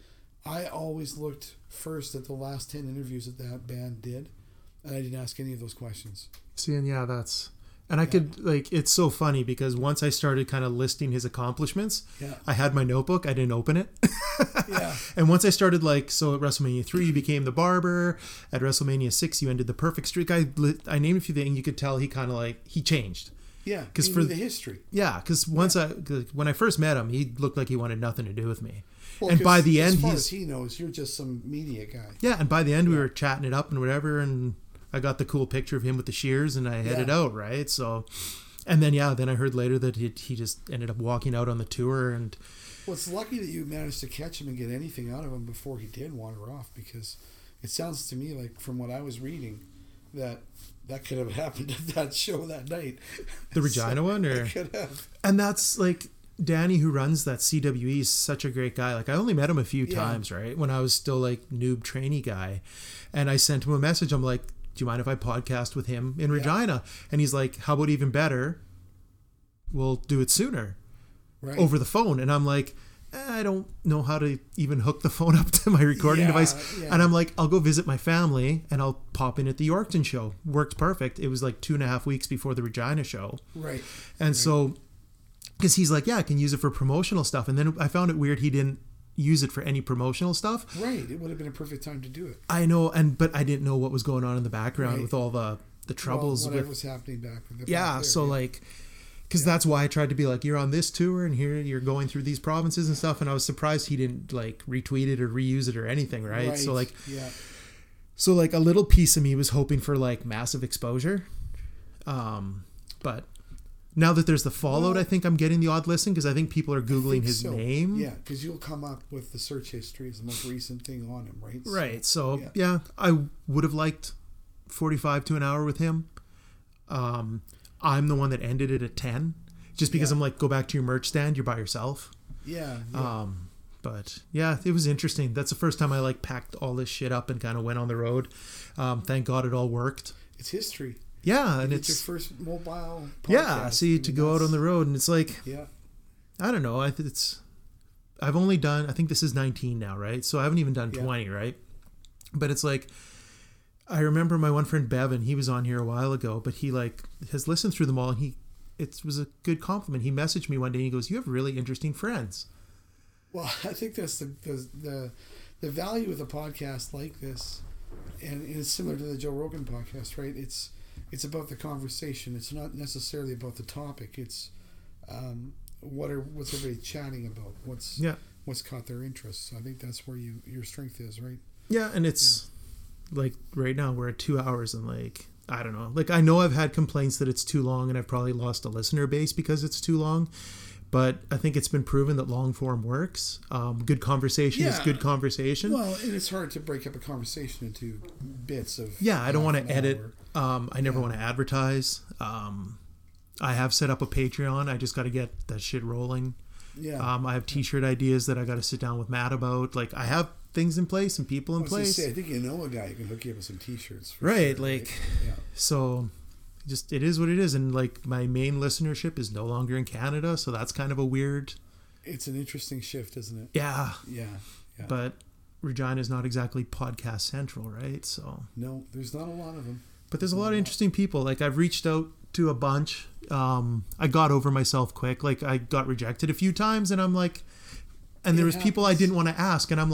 I always looked first at the last 10 interviews that band did, and I didn't ask any of those questions. See, and yeah, that's... And I yeah. could, like, it's so funny because once I started kind of listing his accomplishments, yeah. I had my notebook. I didn't open it. yeah. And once I started, like, so at WrestleMania 3, you became the barber. At WrestleMania 6, you ended the perfect streak. I named a few things. You could tell he kind of, like, he changed. Yeah. Because for the history. Yeah. Because once yeah. When I first met him, he looked like he wanted nothing to do with me. Well, and by the end, as he knows, you're just some media guy. Yeah. And by the end, yeah. we were chatting it up and whatever. And I got the cool picture of him with the shears and I headed yeah. out, right? So, and then, yeah, then I heard later that he just ended up walking out on the tour. And well, it's lucky that you managed to catch him and get anything out of him before he did wander off, because it sounds to me like, from what I was reading, that could have happened at that show that night. The Regina one? Or it could have. And that's like, Danny, who runs that CWE, is such a great guy. Like, I only met him a few yeah. times, right? When I was still like noob trainee guy. And I sent him a message. I'm like, do you mind if I podcast with him in yeah. Regina? And he's like, how about even better? We'll do it sooner right. over the phone. And I'm like, I don't know how to even hook the phone up to my recording yeah, device. Yeah. And I'm like, I'll go visit my family and I'll pop in at the Yorkton show. Worked perfect. It was like 2.5 weeks before the Regina show. Right. And right. so, because he's like, yeah, I can use it for promotional stuff. And then I found it weird he didn't use it for any promotional stuff. Right. It would have been a perfect time to do it. I know, but I didn't know what was going on in the background with all the troubles. Whatever was happening back then. Because that's why I tried to be like, you're on this tour and here you're going through these provinces and stuff. And I was surprised he didn't retweet it or reuse it or anything. Right. So a little piece of me was hoping for massive exposure. But now that there's the fallout, I think I'm getting the odd listen because I think people are Googling his name. Yeah. Because you'll come up with the search history as the most recent thing on him. Right. Right. So I would have liked 45 to an hour with him. I'm the one that ended it at 10 just because I'm go back to your merch stand. You're by yourself. Yeah. But yeah, it was interesting. That's the first time I packed all this shit up and kind of went on the road. Thank God it all worked. It's history. Yeah. And it's your first mobile podcast. Yeah. See, to go out on the road and it's I don't know. I've only done, I think this is 19 now. Right. So I haven't even done 20. Right. But it's I remember my one friend Bevan, he was on here a while ago, but he has listened through them all and it was a good compliment. He messaged me one day and he goes, "You have really interesting friends." Well, I think that's the value of the podcast like this, and it's similar to the Joe Rogan podcast, right? It's about the conversation. It's not necessarily about the topic. It's what's everybody chatting about? What's caught their interest? So I think that's where your strength is, right? Yeah, and it's right now we're at 2 hours and I don't know. I know I've had complaints that it's too long and I've probably lost a listener base because it's too long, but I think it's been proven that long form works. Good conversation is good conversation. Well, and it's hard to break up a conversation into bits of... Yeah, I don't want to edit. I never want to advertise. I have set up a Patreon. I just got to get that shit rolling. Yeah. I have t-shirt ideas that I got to sit down with Matt about. I have things in place and people in place. I think you know a guy who can hook you up with some t-shirts. Right. Sure, right? Yeah. So just, it is what it is. And my main listenership is no longer in Canada. So that's kind of a weird... It's an interesting shift, isn't it? Yeah. Yeah. Yeah. But Regina's not exactly podcast central, right? So no, there's not a lot of them. But there's a lot of interesting people. I've reached out to a bunch. I got over myself quick. I got rejected a few times and I'm and there was people I didn't want to ask. And I'm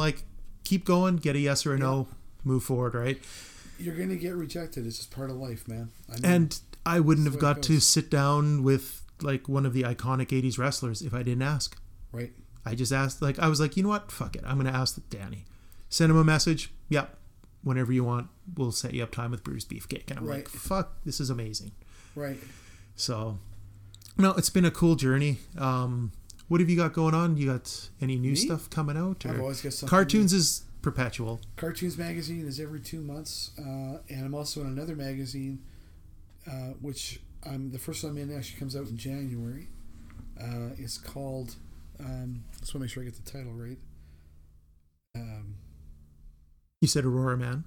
keep going, get a yes or a no, move forward, right? You're going to get rejected. It's just part of life, man. I mean, and I wouldn't have got to sit down with one of the iconic 80s wrestlers if I didn't ask. Right. I just asked, I was you know what? Fuck it. I'm going to ask Danny. Send him a message. Yep. Whenever you want, we'll set you up time with Brutus Beefcake. And I'm fuck, this is amazing. Right. So, no, it's been a cool journey. What have you got going on? You got any new stuff coming out? Or? I've always got something. Cartoons is perpetual. Cartoons magazine is every 2 months, and I'm also in another magazine, which the first one I'm in actually comes out in January. It's called. Just want to make sure I get the title right. You said Aurora Man.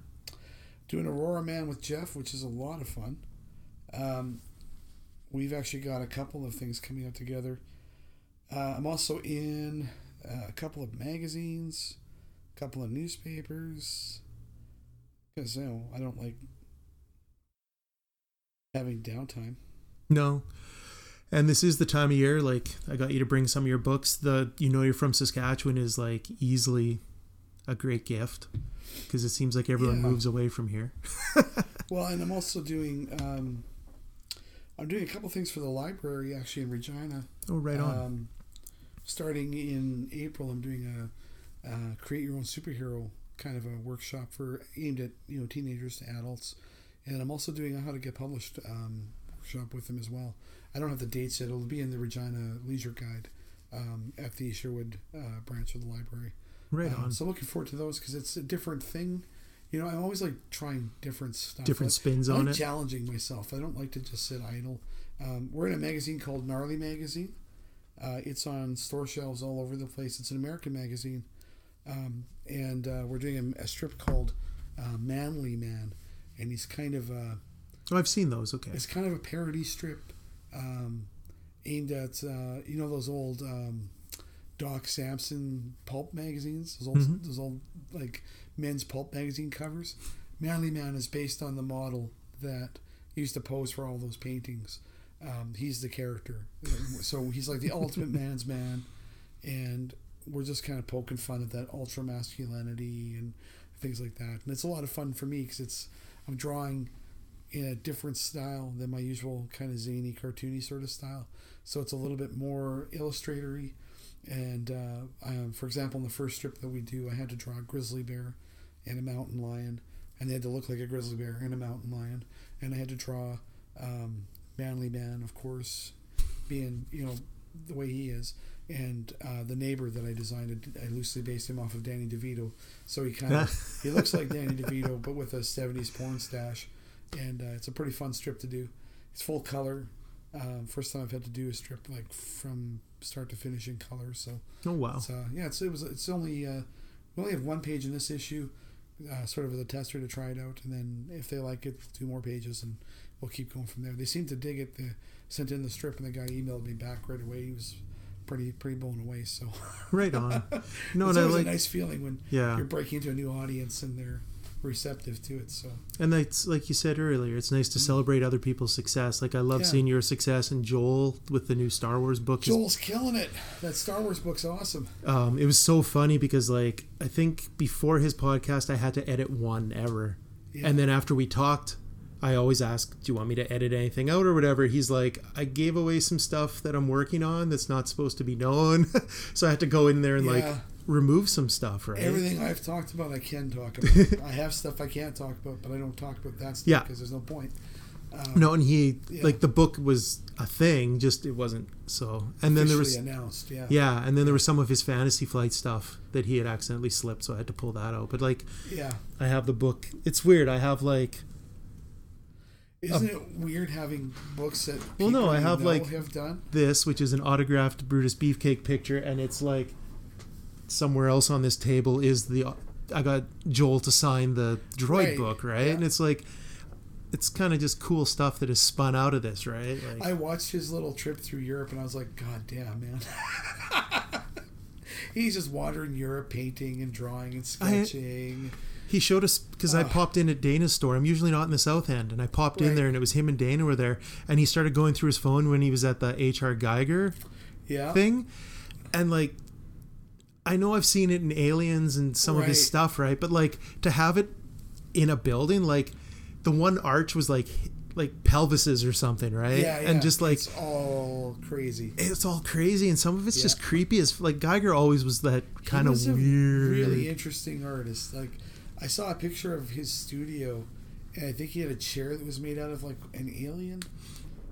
Doing Aurora Man with Jeff, which is a lot of fun. We've actually got a couple of things coming out together. I'm also in a couple of magazines, a couple of newspapers, because I don't like having downtime. No, and this is the time of year. I got you to bring some of your books. You're from Saskatchewan is easily a great gift because it seems like everyone moves away from here. Well, and I'm also doing. I'm doing a couple things for the library actually in Regina. Oh, right on. Starting in April, I'm doing a create your own superhero kind of a workshop aimed at teenagers to adults, and I'm also doing a how to get published workshop with them as well. I don't have the dates yet. It'll be in the Regina Leisure Guide at the Sherwood branch of the library. Right on. So looking forward to those because it's a different thing. I'm always trying different stuff. Different spins on it. I'm challenging myself. I don't like to just sit idle. We're in a magazine called Gnarly Magazine. It's on store shelves all over the place. It's an American magazine. And we're doing a strip called Manly Man. And he's kind of a... Oh, I've seen those. Okay. It's kind of a parody strip aimed at, those old... Doc Sampson pulp magazines, those old men's pulp magazine covers. Manly Man is based on the model that used to pose for all those paintings. He's the character, so he's the ultimate man's man, and we're just kind of poking fun at that ultra masculinity and things like that. And it's a lot of fun for me because it's, I'm drawing in a different style than my usual kind of zany, cartoony sort of style. So it's a little bit more illustratory. And for example, in the first strip that we do, I had to draw a grizzly bear and a mountain lion, and they had to look like a grizzly bear and a mountain lion. And I had to draw Manly Man, of course, being, you know, the way he is. And the neighbor that I designed, I loosely based him off of Danny DeVito. So he kind of, he looks like Danny DeVito, but with a 70s porn stash. And it's a pretty fun strip to do. It's full color. First time I've had to do a strip like from start to finish in color. So yeah, it's only we only have one page in this issue, sort of as a tester to try it out, and then if they like it, we'll do more pages and we'll keep going from there. They seem to dig it. They sent in the strip, and the guy emailed me back right away. He was pretty blown away. So right on. No, it's always a nice feeling when you're breaking into a new audience and they're receptive to it. So, and that's like you said earlier, it's nice to celebrate other people's success. Like I love seeing your success, and Joel with the new Star Wars book. Joel's killing it. That Star Wars book's awesome. It was so funny because like I think before his podcast I had to edit one ever, and then after we talked I always ask, do you want me to edit anything out or whatever? He's like, I gave away some stuff that I'm working on that's not supposed to be known. So I had to go in there and like remove some stuff, right? Everything I've talked about, I can talk about. I have stuff I can't talk about, but I don't talk about that stuff because there's no point. No, and he like the book was a thing, just it wasn't so. And then there was announced, and then there was some of his Fantasy Flight stuff that he had accidentally slipped, so I had to pull that out. But like, I have the book. It's weird. I have like. Isn't it weird having books that people I have like have done? This, which is an autographed Brutus Beefcake picture, and it's like. Somewhere else on this table is the I got Joel to sign the droid book, right? And it's like it's kind of just cool stuff that is spun out of this, right? Like, I watched his little trip through Europe and I was like, God damn, man. He's just wandering Europe painting and drawing and sketching. He showed us because I popped in at Dana's store. I'm usually not in the South End, and I popped in there and it was him and Dana were there, and he started going through his phone when he was at the H.R. Geiger thing, and like I know I've seen it in Aliens and some of his stuff, right? But like to have it in a building, like the one arch was like pelvises or something, right? Yeah. And just like it's all crazy. It's all crazy, and some of it's just creepy as like Geiger always was that kind of weird. Really interesting artist. Like I saw a picture of his studio, and I think he had a chair that was made out of like an alien.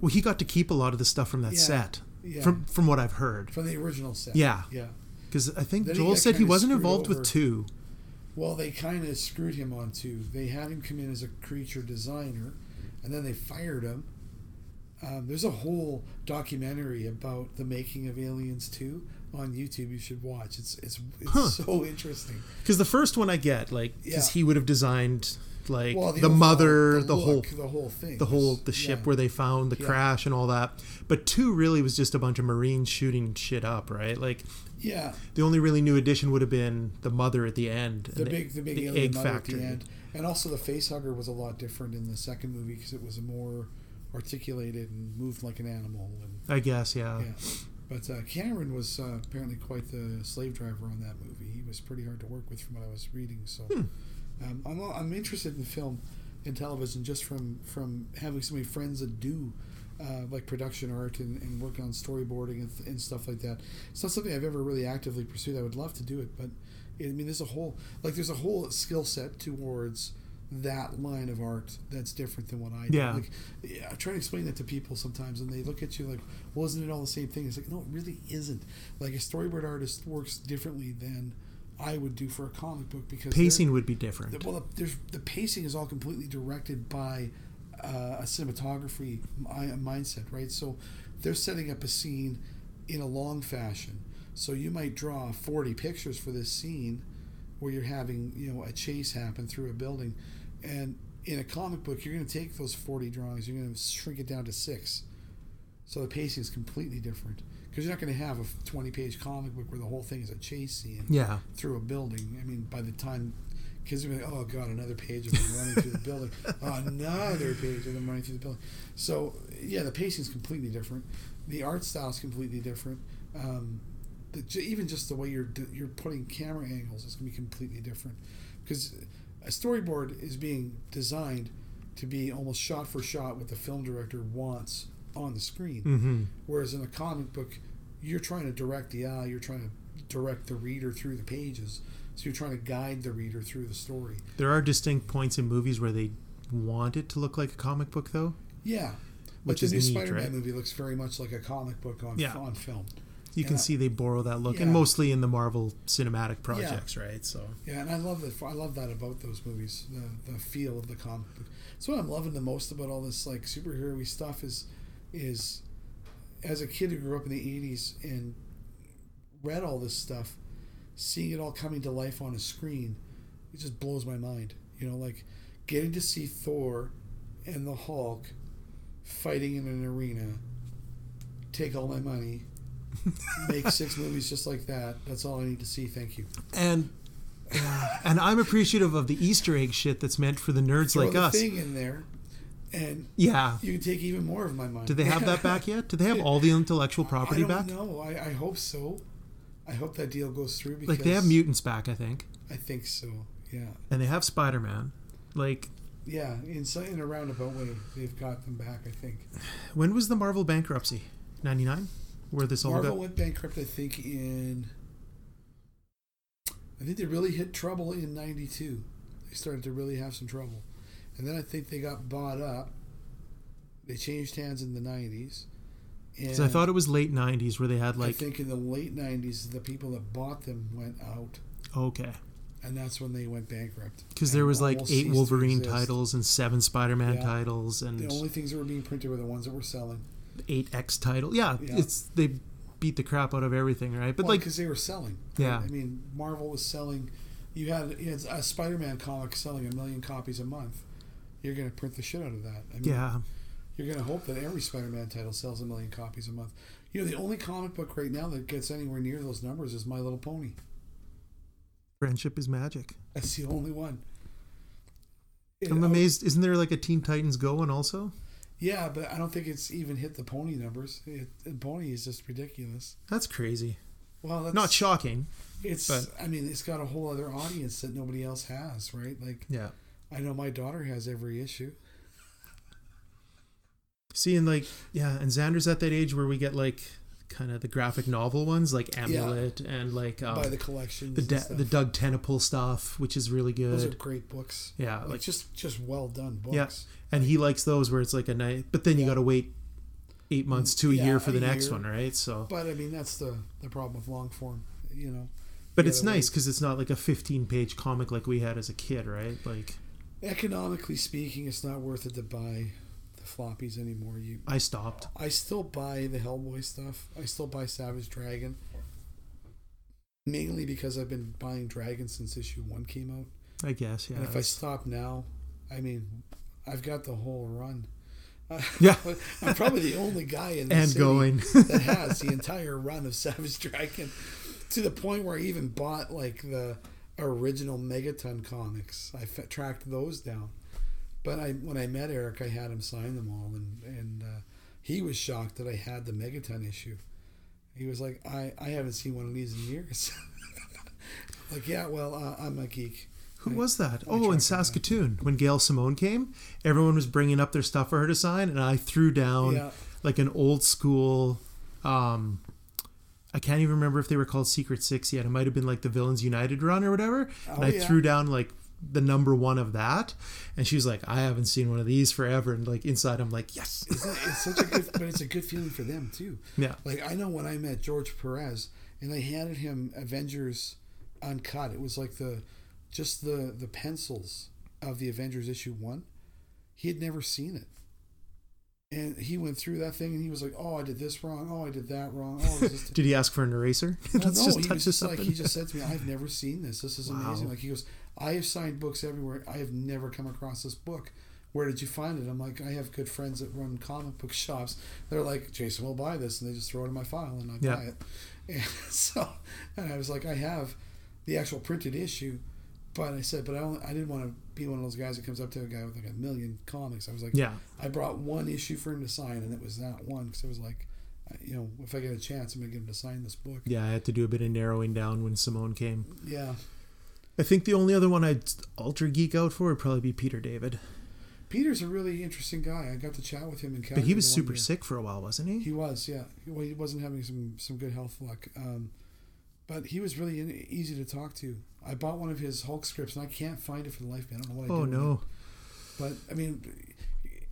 Well, he got to keep a lot of the stuff from that set. Yeah. From what I've heard. From the original set. Yeah. Yeah. Because I think Joel said he wasn't involved with 2. Well, they kind of screwed him on 2. They had him come in as a creature designer, and then they fired him. There's a whole documentary about the making of Aliens 2 on YouTube. You should watch. It's so interesting. Because the first one I get, like, because he would have designed like the mother, the whole thing, the ship where they found the crash and all that. But 2 really was just a bunch of Marines shooting shit up, right? Like. Yeah. The only really new addition would have been the mother at the end. The big alien egg mother factory. At the end. And also the facehugger was a lot different in the second movie because it was more articulated and moved like an animal. And, I guess, yeah. But Cameron was apparently quite the slave driver on that movie. He was pretty hard to work with from what I was reading. So I'm interested in film and television just from having so many friends that do like production art and work on storyboarding and stuff like that. It's not something I've ever really actively pursued. I would love to do it, but there's a whole skill set towards that line of art that's different than what I do. Yeah. Like, I try to explain that to people sometimes, and they look at you like, "Well, isn't it all the same thing?" It's like, no, it really isn't. Like a storyboard artist works differently than I would do for a comic book because pacing would be different. Well, the pacing is all completely directed by. A cinematography mindset, right? So they're setting up a scene in a long fashion. So you might draw 40 pictures for this scene where you're having, a chase happen through a building. And in a comic book, you're going to take those 40 drawings, you're going to shrink it down to 6. So the pacing is completely different because you're not going to have a 20-page comic book where the whole thing is a chase scene through a building. I mean, by the time... kids are like, oh God, another page of them running through the building. Another page of them running through the building. So, the pacing's completely different. The art style's completely different. even just the way you're putting camera angles is going to be completely different, because a storyboard is being designed to be almost shot for shot what the film director wants on the screen. Mm-hmm. Whereas in a comic book, you're trying to direct the eye, you're trying to direct the reader through the pages, so you're trying to guide the reader through the story. There are distinct points in movies where they want it to look like a comic book, though. Yeah. Which is the new Spider-Man movie looks very much like a comic book on film. You can see they borrow that look, and mostly in the Marvel cinematic projects, right? So and I love that about those movies, the feel of the comic book. So what I'm loving the most about all this like superhero-y stuff is as a kid who grew up in the 80s and read all this stuff, seeing it all coming to life on a screen, it just blows my mind. You know, like getting to see Thor and the Hulk fighting in an arena, take all my money, make 6 movies just like that. That's all I need to see. Thank you. And I'm appreciative of the Easter egg shit that's meant for the nerds like us. Thing in there, and you can take even more of my money. Do they have that back yet? Do they have all the intellectual property back? No, I hope so. I hope that deal goes through because they have mutants back. I think so. Yeah, and they have Spider-Man. In a roundabout way, they've got them back. I think. When was the Marvel bankruptcy? 99. Where this all Marvel went bankrupt, I think they really hit trouble in 92. They started to really have some trouble. And then I think they got bought up. They changed hands in the 90s. Because I thought it was late 90s where they had I think in the late 90s, the people that bought them went out. Okay. And that's when they went bankrupt. Because there was 8 Wolverine titles and 7 Spider-Man titles. And the only things that were being printed were the ones that were selling. 8X title. They beat the crap out of everything, right? But because they were selling. Yeah. I mean, Marvel was selling. You had a Spider-Man comic selling 1 million copies a month. You're going to print the shit out of that. I mean, you're going to hope that every Spider-Man title sells 1 million copies a month. You know, the only comic book right now that gets anywhere near those numbers is My Little Pony. Friendship is Magic. That's the only one. I'm amazed. Isn't there a Teen Titans Go one also? Yeah, but I don't think it's even hit the Pony numbers. Pony is just ridiculous. That's crazy. Well, that's not shocking. It's got a whole other audience that nobody else has, right? I know my daughter has every issue. See, and Xander's at that age where we get kind of the graphic novel ones, like Amulet and by the collection, the Doug Tennepool stuff, which is really good. Those are great books. Yeah, just well done books. Yeah. And he likes those where it's a night, but then you got to wait 8 months to a year for the next one, right? So, but I mean that's the problem with long form, you know. But it's nice because it's not 15-page comic like we had as a kid, right? Economically speaking, it's not worth it to buy the floppies anymore. I stopped. I still buy the Hellboy stuff. I still buy Savage Dragon, mainly because I've been buying Dragon since issue 1 came out. I guess, yeah. And if I stop now, I mean, I've got the whole run. I'm probably the only guy in the city that has the entire run of Savage Dragon, to the point where I even bought the original Megaton comics. I tracked those down. But when I met Eric, I had him sign them all, and he was shocked that I had the Megaton issue. He was like, I haven't seen one of these in years. I'm a geek. Who was that? In Saskatoon, when Gail Simone came, everyone was bringing up their stuff for her to sign, and I threw down an old school. I can't even remember if they were called Secret Six yet. It might have been the Villains United run or whatever. And I threw down the number 1 of that, and she's like, "I haven't seen one of these forever." And inside, I'm like, "Yes, it's such a good," but it's a good feeling for them too. Yeah, I know when I met George Perez, and I handed him Avengers Uncut. It was just the pencils of the Avengers issue 1. He had never seen it. And he went through that thing and he was like, "Oh, I did this wrong. Oh, I did that wrong." Did he ask for an eraser? He just said to me, "I've never seen this. This is amazing." He goes, "I have signed books everywhere. I have never come across this book. Where did you find it?" I'm like, "I have good friends that run comic book shops. They're like, 'Jason will buy this,' and they just throw it in my file and I buy it." And I was like, "I have the actual printed issue." But I said, I didn't want to be one of those guys that comes up to a guy with 1 million comics. I was like, I brought 1 issue for him to sign, and it was that one because I was like, you know, if I get a chance, I'm going to get him to sign this book. Yeah, I had to do a bit of narrowing down when Simone came. Yeah. I think the only other one I'd alter geek out for would probably be Peter David. Peter's a really interesting guy. I got to chat with him in Calgary. But he was super sick for a while, wasn't he? He was, yeah. Well, he wasn't having some good health luck. But he was really easy to talk to. I bought one of his Hulk scripts, and I can't find it for the life, man. I don't know what I did. Oh, no. But, I mean,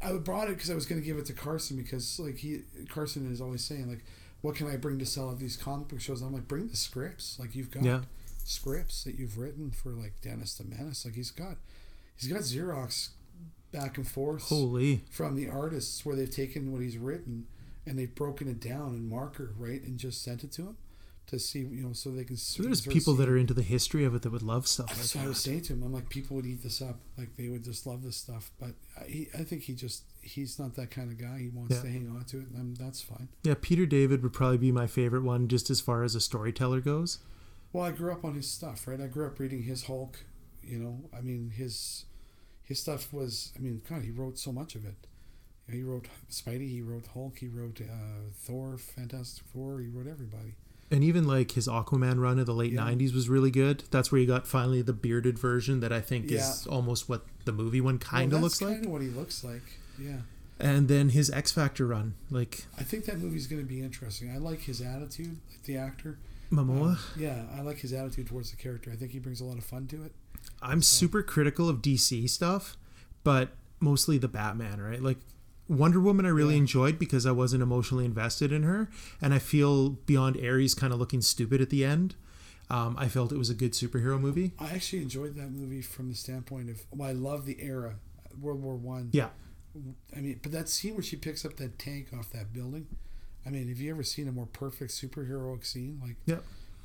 I brought it because I was going to give it to Carson because, like, Carson is always saying, like, what can I bring to sell at these comic book shows? And I'm like, bring the scripts. Like, you've got scripts that you've written for, like, Dennis the Menace. Like, he's got Xerox back and forth from the artists where they've taken what he's written and they've broken it down in marker, right, and just sent it to him to see, you know, so they can... So there's people that are into the history of it that would love stuff like that. That's what I was saying to him. I'm like, people would eat this up. Like, they would just love this stuff. But I think he's not that kind of guy. He wants to hang on to it, and that's fine. Yeah, Peter David would probably be my favorite one just as far as a storyteller goes. Well, I grew up on his stuff, right? I grew up reading his Hulk, you know. I mean, his stuff was... I mean, God, he wrote so much of it. You know, he wrote Spidey, he wrote Hulk, he wrote Thor, Fantastic Four, he wrote everybody. And even, like, his Aquaman run of the late 90s was really good. That's where you got, finally, the bearded version that I think is almost what the movie one kind of looks like. That's kind of what he looks like, yeah. And then his X-Factor run, like... I think that movie's going to be interesting. I like his attitude, like the actor. Momoa? Yeah, I like his attitude towards the character. I think he brings a lot of fun to it. I'm super critical of DC stuff, but mostly the Batman, right? Like... Wonder Woman I really enjoyed because I wasn't emotionally invested in her, and I feel Beyond Ares kind of looking stupid at the end. I felt it was a good superhero movie. I actually enjoyed that movie from the standpoint of, well, I love the era, World War I. Yeah. I mean, but that scene where she picks up that tank off that building, I mean, have you ever seen a more perfect superheroic scene? Like, yeah.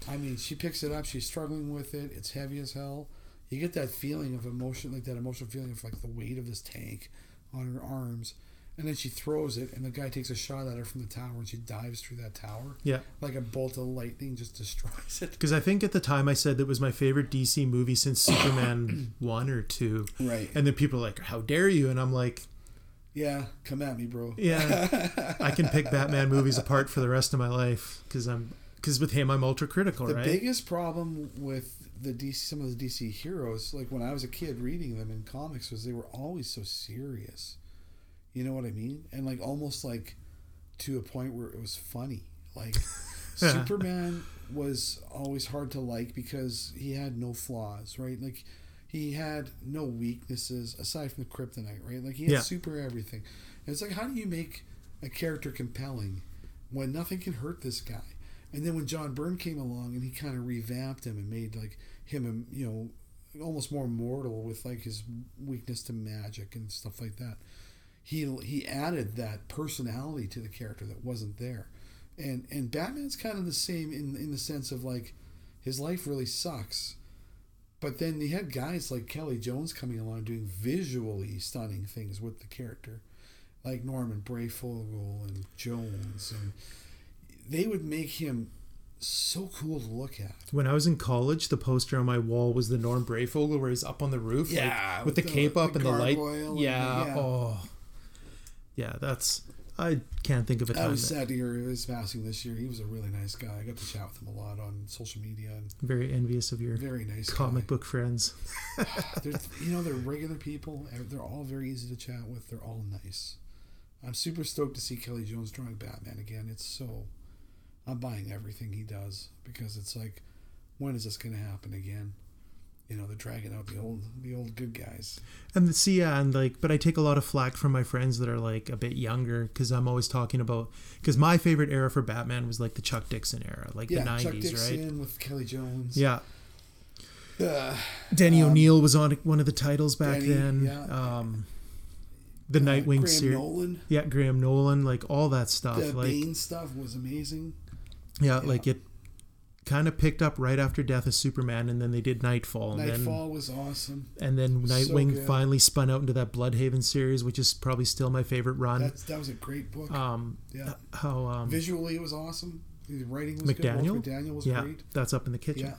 I mean, she picks it up, she's struggling with it, it's heavy as hell. You get that feeling of emotion, like that emotional feeling of like the weight of this tank on her arms. And then she throws it, and the guy takes a shot at her from the tower, and she dives through that tower. Yeah. Like a bolt of lightning just destroys it. Because I think at the time I said that was my favorite DC movie since Superman 1 or 2. Right. And then people are like, how dare you? And I'm like... Yeah, come at me, bro. Yeah. I can pick Batman movies apart for the rest of my life, because with him I'm ultra-critical, right? The biggest problem with the DC, some of the DC heroes, like when I was a kid reading them in comics, was they were always so serious. You know what I mean? And like almost like to a point where it was funny. Like Superman was always hard to like because he had no flaws, right? Like he had no weaknesses aside from the kryptonite, right? Like he had super everything. And it's like, how do you make a character compelling when nothing can hurt this guy? And then when John Byrne came along and he kind of revamped him and made like him, you know, almost more mortal with like his weakness to magic and stuff like that. He added that personality to the character that wasn't there. And Batman's kind of the same in the sense of like his life really sucks. But then you had guys like Kelly Jones coming along doing visually stunning things with the character. Like Norman Breyfogle and Jones, and they would make him so cool to look at. When I was in college, the poster on my wall was the Norm Breyfogle where he's up on the roof with the cape up and the light. Yeah, that's... I can't think of a time. I was sad to hear his passing this year. He was a really nice guy. I got to chat with him a lot on social media. And very envious of your very nice comic book friends. You know, they're regular people. They're all very easy to chat with. They're all nice. I'm super stoked to see Kelly Jones drawing Batman again. It's so... I'm buying everything he does because it's like, when is this going to happen again? You know, they're dragging out the old good guys. And but I take a lot of flack from my friends that are like a bit younger because I'm always talking about, because my favorite era for Batman was like the Chuck Dixon era, like the 90s, Chuck Dixon, right? With Kelly Jones. Yeah. Denny O'Neil was on one of the titles back then. Yeah. The Nightwing series. Nolan. Yeah, Graham Nolan, like all that stuff. The Bane stuff was amazing. Yeah, like it kind of picked up right after Death of Superman, and then they did Nightfall. Nightfall was awesome. And then Nightwing finally spun out into that Bloodhaven series, which is probably still my favorite run. That was a great book. Visually it was awesome. The writing was good. McDaniel was great. That's up in the kitchen.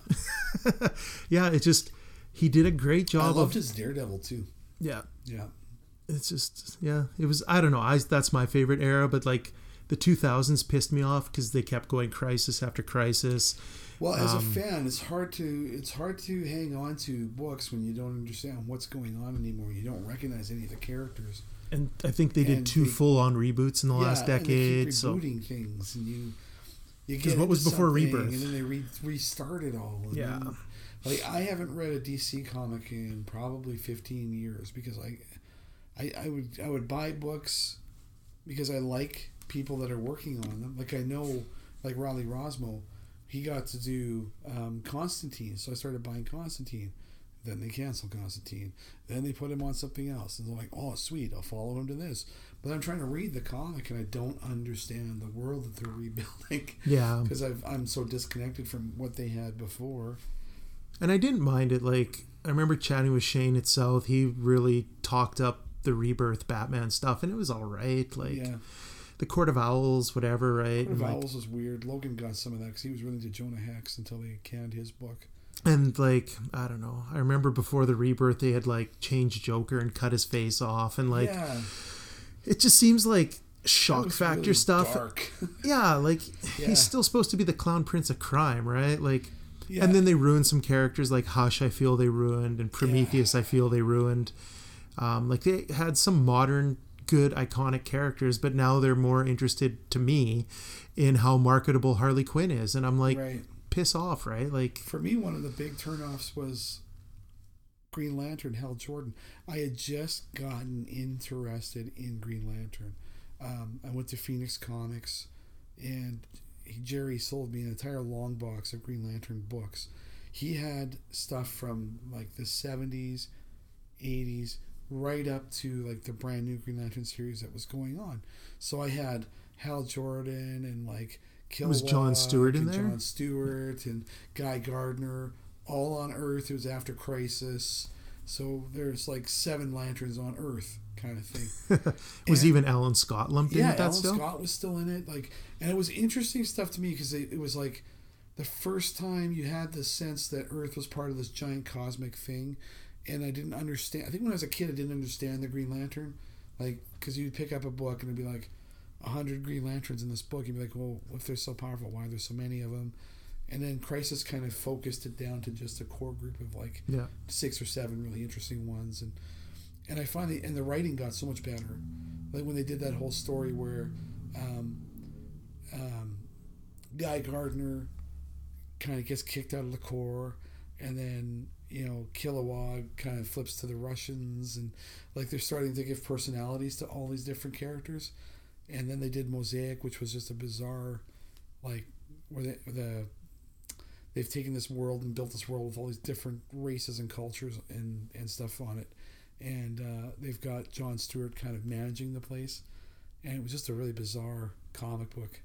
Yeah, it just... He did a great job. I loved his Daredevil, too. Yeah. Yeah. It's just... Yeah, it was... I don't know. That's my favorite era, but like... The 2000s pissed me off because they kept going crisis after crisis. Well, as a fan, it's hard to hang on to books when you don't understand what's going on anymore. You don't recognize any of the characters. And I think they did two full-on reboots in the last decade. And they keep rebooting things, and you get what was before Rebirth, and then they restart it all. Yeah, then, like I haven't read a DC comic in probably 15 years because I would buy books because I like people that are working on them. Like I know, like Riley Rosmo, he got to do Constantine, so I started buying Constantine. Then they canceled Constantine. Then they put him on something else. And they're like, oh, sweet, I'll follow him to this. But I'm trying to read the comic, and I don't understand the world that they're rebuilding. Yeah. Because I'm so disconnected from what they had before. And I didn't mind it. Like, I remember chatting with Shane at South. He really talked up the Rebirth Batman stuff, and it was all right. Like, yeah. The Court of Owls, whatever, right? Court of Owls is weird. Logan got some of that because he was really into Jonah Hex until they canned his book. And, like, I don't know. I remember before the Rebirth, they had, like, changed Joker and cut his face off. And, like, It just seems like shock factor really stuff. Dark. Yeah, like, He's still supposed to be the clown prince of crime, right? Like, yeah. And then they ruined some characters like Hush, I feel they ruined, and Prometheus, I feel they ruined. Like, they had some modern, good, iconic characters, but now they're more interested, to me, in how marketable Harley Quinn is. And I'm like... Right. Piss off, right? Like, for me, one of the big turnoffs was Green Lantern, Hal Jordan. I had just gotten interested in Green Lantern. I went to Phoenix Comics, and Jerry sold me an entire long box of Green Lantern books. He had stuff from like the 70s, 80s, right up to like the brand new Green Lantern series that was going on. So I had Hal Jordan and like Kilowog, was John Stewart in there? John Stewart and Guy Gardner, all on Earth. It was after Crisis, so there's like 7 lanterns on Earth, kind of thing. Was even Alan Scott lumped in with that still? Yeah, Alan Scott was still in it. Like, and it was interesting stuff to me because it was like the first time you had the sense that Earth was part of this giant cosmic thing, and I didn't understand. I think when I was a kid, I didn't understand the Green Lantern, like because you'd pick up a book and it'd be like 100 Green Lanterns in this book. You'd be like, well, if they're so powerful, why are there so many of them? And then Crisis kind of focused it down to just a core group of like 6 or 7 really interesting ones. And I finally, and the writing got so much better. Like when they did that whole story where Guy Gardner kind of gets kicked out of the Corps, and then, you know, Kilowog kind of flips to the Russians, and like they're starting to give personalities to all these different characters. And then they did Mosaic, which was just a bizarre, like, where they've taken this world and built this world with all these different races and cultures and stuff on it. And they've got John Stewart kind of managing the place. And it was just a really bizarre comic book.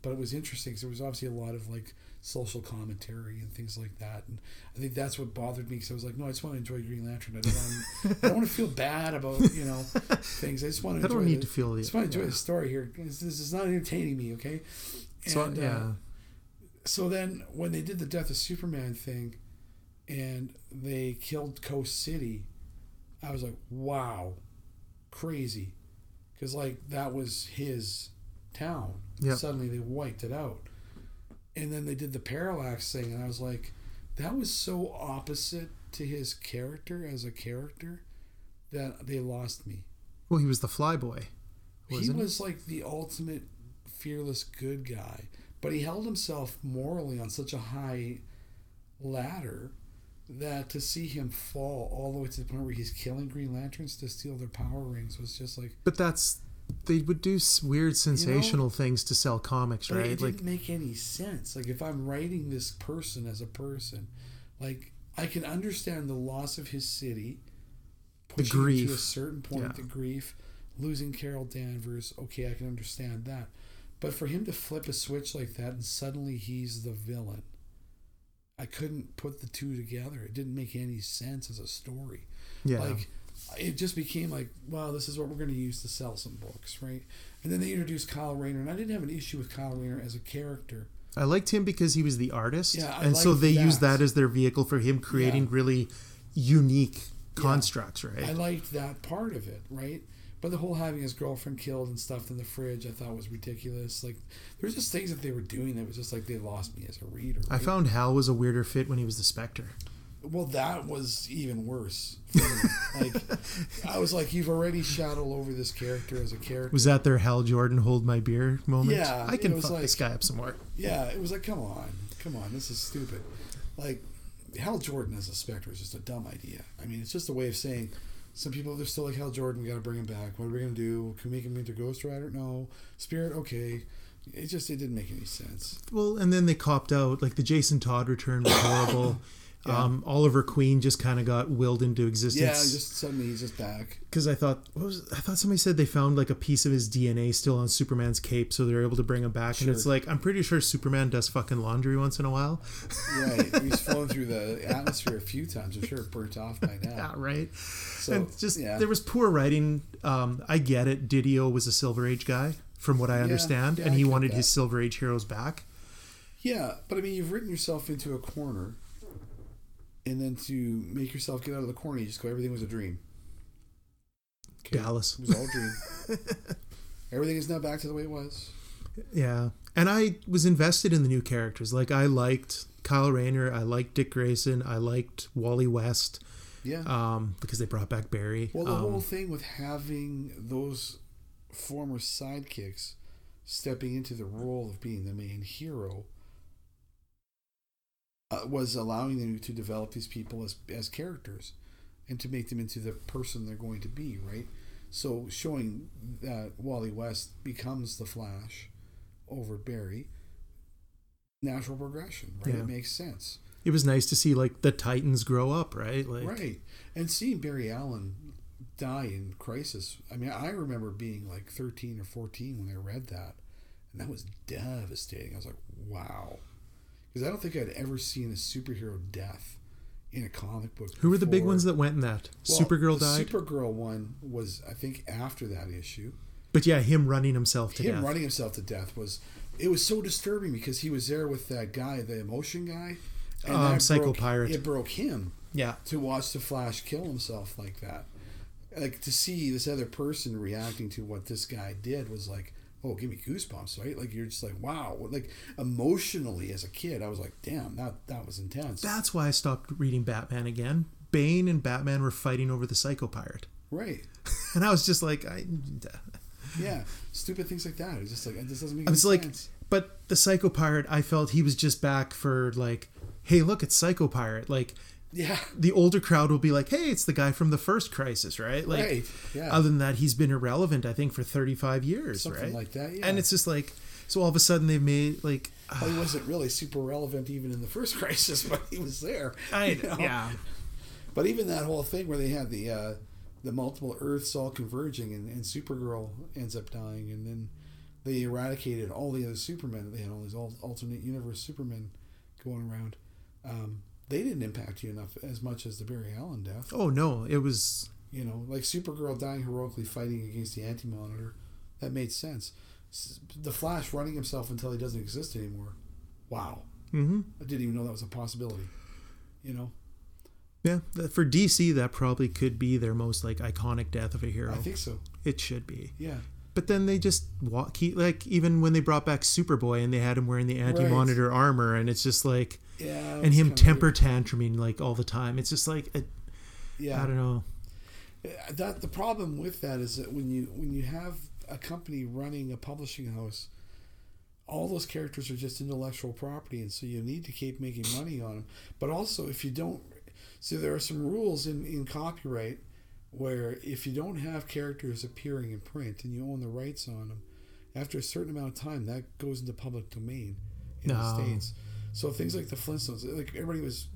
But it was interesting because there was obviously a lot of, like, social commentary and things like that. And I think that's what bothered me because I was like, no, I just want to enjoy Green Lantern. I don't want to feel bad about, you know, things. I just want to enjoy the story here. This is not entertaining me, okay? And, so then when they did the Death of Superman thing and they killed Coast City, I was like, wow, crazy. Because, like, that was his town. Yep. Suddenly they wiped it out. And then they did the Parallax thing, and I was like, that was so opposite to his character as a character that they lost me. Well, he was the flyboy. He was like the ultimate fearless good guy, but he held himself morally on such a high ladder that to see him fall all the way to the point where he's killing Green Lanterns to steal their power rings was just like... But that's... They would do weird, sensational things to sell comics, right? It didn't make any sense. Like, if I'm writing this person as a person, like, I can understand the loss of his city, pushing the grief to a certain point, the grief, losing Carol Danvers. Okay, I can understand that. But for him to flip a switch like that and suddenly he's the villain, I couldn't put the two together. It didn't make any sense as a story. Yeah. Like, it just became like, wow, this is what we're going to use to sell some books, right? And then they introduced Kyle Rayner, and I didn't have an issue with Kyle Rayner as a character. I liked him because he was the artist, and so they used that as their vehicle for him creating really unique constructs, right? I liked that part of it, right? But the whole having his girlfriend killed and stuffed in the fridge, I thought was ridiculous. Like, there's just things that they were doing that was just like, they lost me as a reader. Right? I found Hal was a weirder fit when he was the Spectre. Well, that was even worse for me. Like, I was like, you've already shot all over this character as a character. Was that their Hal Jordan hold my beer moment? Yeah. I can fuck like, this guy up some more. Yeah, it was like, come on, this is stupid. Like, Hal Jordan as a Spectre is just a dumb idea. I mean, it's just a way of saying, some people, they're still like, Hal Jordan, we got to bring him back. What are we going to do? Can we make him into Ghost Rider? No. Spirit? Okay. It didn't make any sense. Well, and then they copped out. Like, the Jason Todd return was horrible. Yeah. Oliver Queen just kind of got willed into existence. Yeah, just suddenly he's just back. Because I thought somebody said they found like a piece of his DNA still on Superman's cape, so they're able to bring him back. Sure. And it's like, I'm pretty sure Superman does fucking laundry once in a while. Right, he's flown through the atmosphere a few times. I'm sure it burnt off by now. Yeah, right. So and just there was poor writing. I get it. Didio was a Silver Age guy, from what I understand, and he wanted his Silver Age heroes back. Yeah, but I mean, you've written yourself into a corner. And then to make yourself get out of the corner, you just go, everything was a dream. Okay. Dallas. It was all a dream. Everything is now back to the way it was. Yeah. And I was invested in the new characters. Like, I liked Kyle Rayner. I liked Dick Grayson. I liked Wally West. Yeah. Because they brought back Barry. Well, the whole thing with having those former sidekicks stepping into the role of being the main hero was allowing them to develop these people as characters and to make them into the person they're going to be, right? So showing that Wally West becomes the Flash over Barry, natural progression, right? Yeah. It makes sense. It was nice to see, like, the Titans grow up, right? Like, right. And seeing Barry Allen die in Crisis, I mean, I remember being like 13 or 14 when I read that, and that was devastating. I was like, wow. Because I don't think I'd ever seen a superhero death in a comic book. Who were the big ones that went in that? Well, Supergirl died? Supergirl one was, I think, after that issue. But yeah, him running himself to death was so disturbing because he was there with that guy, the emotion guy. And Psycho Pirate. It broke him. Yeah. To watch the Flash kill himself like that. Like, to see this other person reacting to what this guy did was like, oh, give me goosebumps, right? Like, you're just like, wow. Like, emotionally, as a kid, I was like, damn, that was intense. That's why I stopped reading Batman again. Bane and Batman were fighting over the Psycho Pirate. Right. And I was just like, yeah, stupid things like that. It's just like, this doesn't make any sense. But the Psycho Pirate, I felt he was just back for, like, hey, look, it's Psycho Pirate. Like, yeah, the older crowd will be like, hey, it's the guy from the first Crisis, right? Like, right. Yeah. Other than that, he's been irrelevant, I think, for 35 years, something like that, yeah. And it's just like, so all of a sudden they've made, like... he wasn't really super relevant even in the first Crisis, but he was there. Yeah. But even that whole thing where they had the multiple Earths all converging and Supergirl ends up dying, and then they eradicated all the other Supermen. They had all these alternate universe Supermen going around. They didn't impact you enough as much as the Barry Allen death. Oh, no. It was... You know, like Supergirl dying heroically fighting against the Anti-Monitor. That made sense. The Flash running himself until he doesn't exist anymore. Wow. Mm-hmm. I didn't even know that was a possibility. You know? Yeah. For DC, that probably could be their most, like, iconic death of a hero. I think so. It should be. Yeah. But then they just like, even when they brought back Superboy and they had him wearing the Anti-Monitor armor, and it's just like... Yeah, and him temper tantruming like all the time. It's just like, I don't know. That the problem with that is that when you have a company running a publishing house, all those characters are just intellectual property, and so you need to keep making money on them. But also, if you don't, so there are some rules in copyright where if you don't have characters appearing in print and you own the rights on them, after a certain amount of time, that goes into public domain in the States. So things like the Flintstones, like everybody was,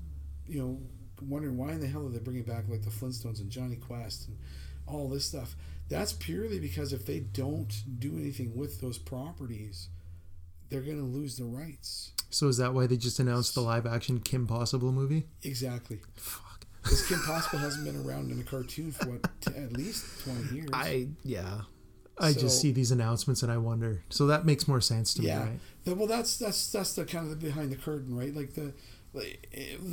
you know, wondering why in the hell are they bringing back like the Flintstones and Johnny Quest and all this stuff. That's purely because if they don't do anything with those properties, they're going to lose the rights. So is that why they just announced the live action Kim Possible movie? Exactly. Fuck. Because Kim Possible hasn't been around in a cartoon for what, at least 20 years. I just see these announcements and I wonder. So that makes more sense to me, right? Well, that's the kind of the behind the curtain, right? Like the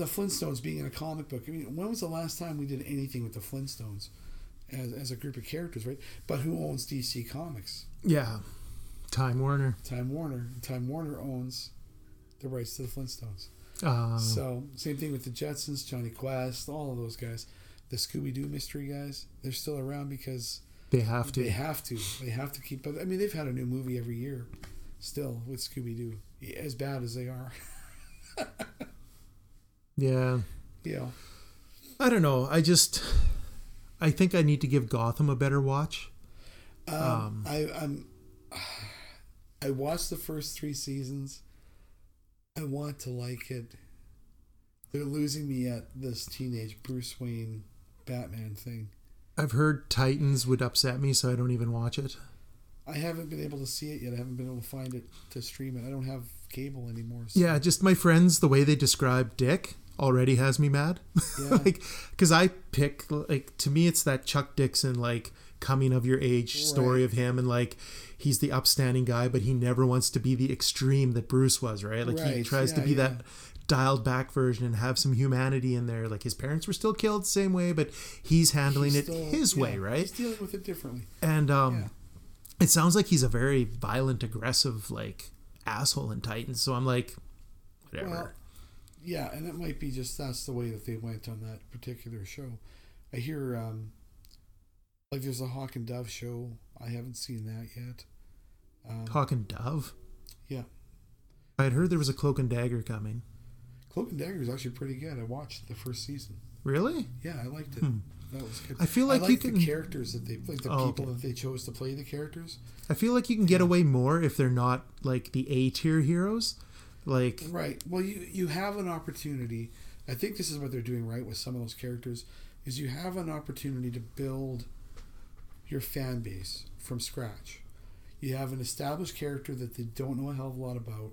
Flintstones being in a comic book. I mean, when was the last time we did anything with the Flintstones? as a group of characters, right? But who owns DC Comics? Yeah. Time Warner. Time Warner owns the rights to the Flintstones. So same thing with the Jetsons, Johnny Quest, all of those guys. The Scooby-Doo mystery guys, they're still around because they have to keep up. I mean, they've had a new movie every year still with Scooby-Doo, as bad as they are. Yeah. Yeah. I don't know. I think I need to give Gotham a better watch. I watched the first 3 seasons. I want to like it. They're losing me at this teenage Bruce Wayne Batman thing. I've heard Titans would upset me, so I don't even watch it. I haven't been able to see it yet. I haven't been able to find it to stream it. I don't have cable anymore. So. Yeah, just my friends, the way they describe Dick already has me mad. Yeah. Because I pick, to me, it's that Chuck Dixon, coming of your age story of him, and he's the upstanding guy, but he never wants to be the extreme that Bruce was, right? He tries to be that dialed back version and have some humanity in there. His parents were still killed the same way, but he's handling it his way, right? He's dealing with it differently. And it sounds like he's a very violent, aggressive, asshole in Titans. So I'm whatever. Well, yeah, and it might be just that's the way that they went on that particular show. I hear there's a Hawk and Dove show. I haven't seen that yet. Hawk and Dove? Yeah. I had heard there was a Cloak and Dagger coming. Cloak and Dagger is actually pretty good. I watched the first season. Really? Yeah, I liked it. That was good. I feel like you can... the characters that they... the people that they chose to play the characters. I feel like you can get away more if they're not, the A-tier heroes. Right. Well, you have an opportunity. I think this is what they're doing right with some of those characters, is you have an opportunity to build your fan base from scratch. You have an established character that they don't know a hell of a lot about,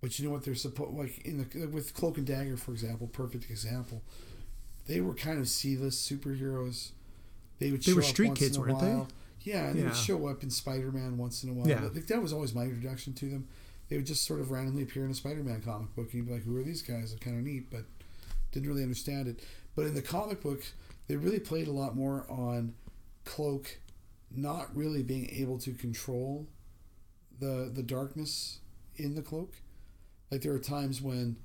but you know what they're supposed, with Cloak and Dagger, for example, perfect example. They were kind of C-list superheroes. They were street kids, weren't they? Yeah, and they would show up in Spider-Man once in a while. Yeah. That was always my introduction to them. They would just sort of randomly appear in a Spider-Man comic book, and you'd be like, "Who are these guys? They're kind of neat," but didn't really understand it. But in the comic book, they really played a lot more on Cloak not really being able to control the darkness in the Cloak. There are times when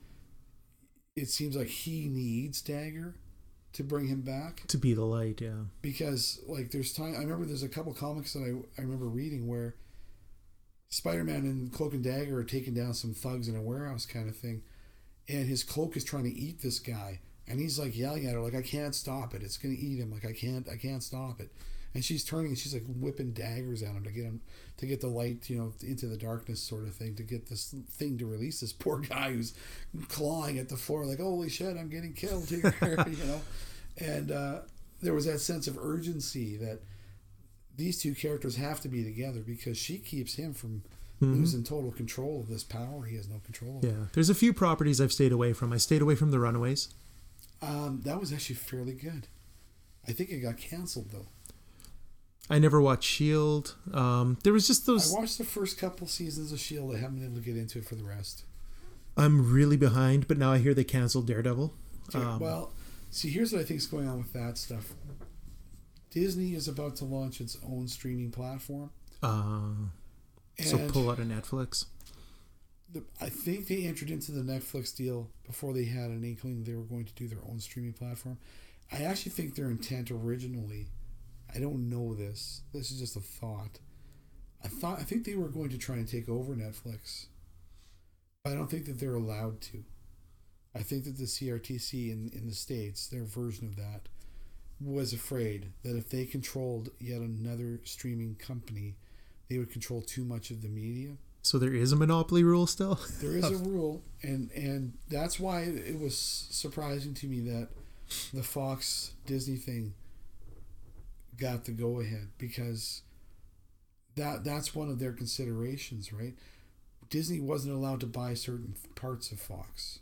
it seems like he needs Dagger to bring him back to be the light. Yeah, because there's time. I remember there's a couple comics that I remember reading where Spider-Man and Cloak and Dagger are taking down some thugs in a warehouse kind of thing, and his cloak is trying to eat this guy. And he's yelling at her, I can't stop it. It's gonna eat him. I can't stop it. And she's turning and she's whipping daggers at him to get the light, into the darkness sort of thing, to get this thing to release this poor guy who's clawing at the floor, holy shit, I'm getting killed here, And there was that sense of urgency that these two characters have to be together because she keeps him from losing total control of this power he has no control over. Yeah, there's a few properties I've stayed away from. I stayed away from the Runaways. That was actually fairly good. I think it got canceled though. I never watched S.H.I.E.L.D. There was just those. I watched the first couple seasons of S.H.I.E.L.D. I haven't been able to get into it for the rest. I'm really behind, but now I hear they canceled Daredevil. Here's what I think is going on with that stuff. Disney is about to launch its own streaming platform. So pull out of Netflix. I think they entered into the Netflix deal before they had an inkling they were going to do their own streaming platform. I actually think their intent originally, I don't know this. This is just a thought. I think they were going to try and take over Netflix. But I don't think that they're allowed to. I think that the CRTC in the States, their version of that, was afraid that if they controlled yet another streaming company, they would control too much of the media. So there is a monopoly rule still? There is a rule, and that's why it was surprising to me that the Fox-Disney thing got the go-ahead, because that's one of their considerations, right? Disney wasn't allowed to buy certain parts of Fox.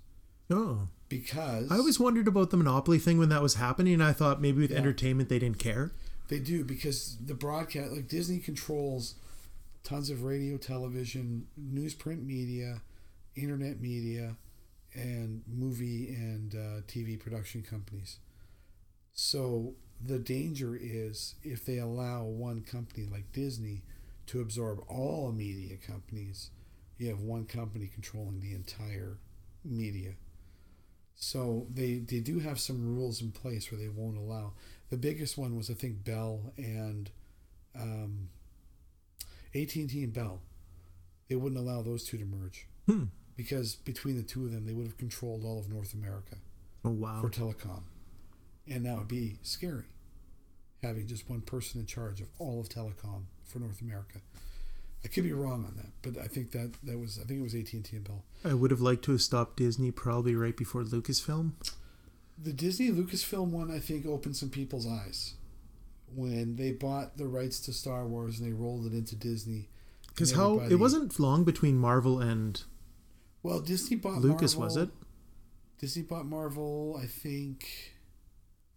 Oh. Because... I always wondered about the monopoly thing when that was happening, and I thought maybe with entertainment they didn't care. They do, because the broadcast... Disney controls... tons of radio, television, newsprint media, internet media, and movie and TV production companies. So The danger is if they allow one company like Disney to absorb all media companies, you have one company controlling the entire media. So they do have some rules in place where they won't allow. The biggest one was, I think, Bell and AT&T and Bell. They wouldn't allow those two to merge because between the two of them, they would have controlled all of North America. Oh, wow. For telecom. And that would be scary, having just one person in charge of all of telecom for North America. I could be wrong on that, but I think that was, I think it was AT&T and Bell. I would have liked to have stopped Disney probably right before Lucasfilm. The Disney-Lucasfilm one, I think, opened some people's eyes when they bought the rights to Star Wars and they rolled it into Disney. Because how it wasn't long between Marvel and Disney bought Lucas, Marvel, was it? Disney bought Marvel, I think.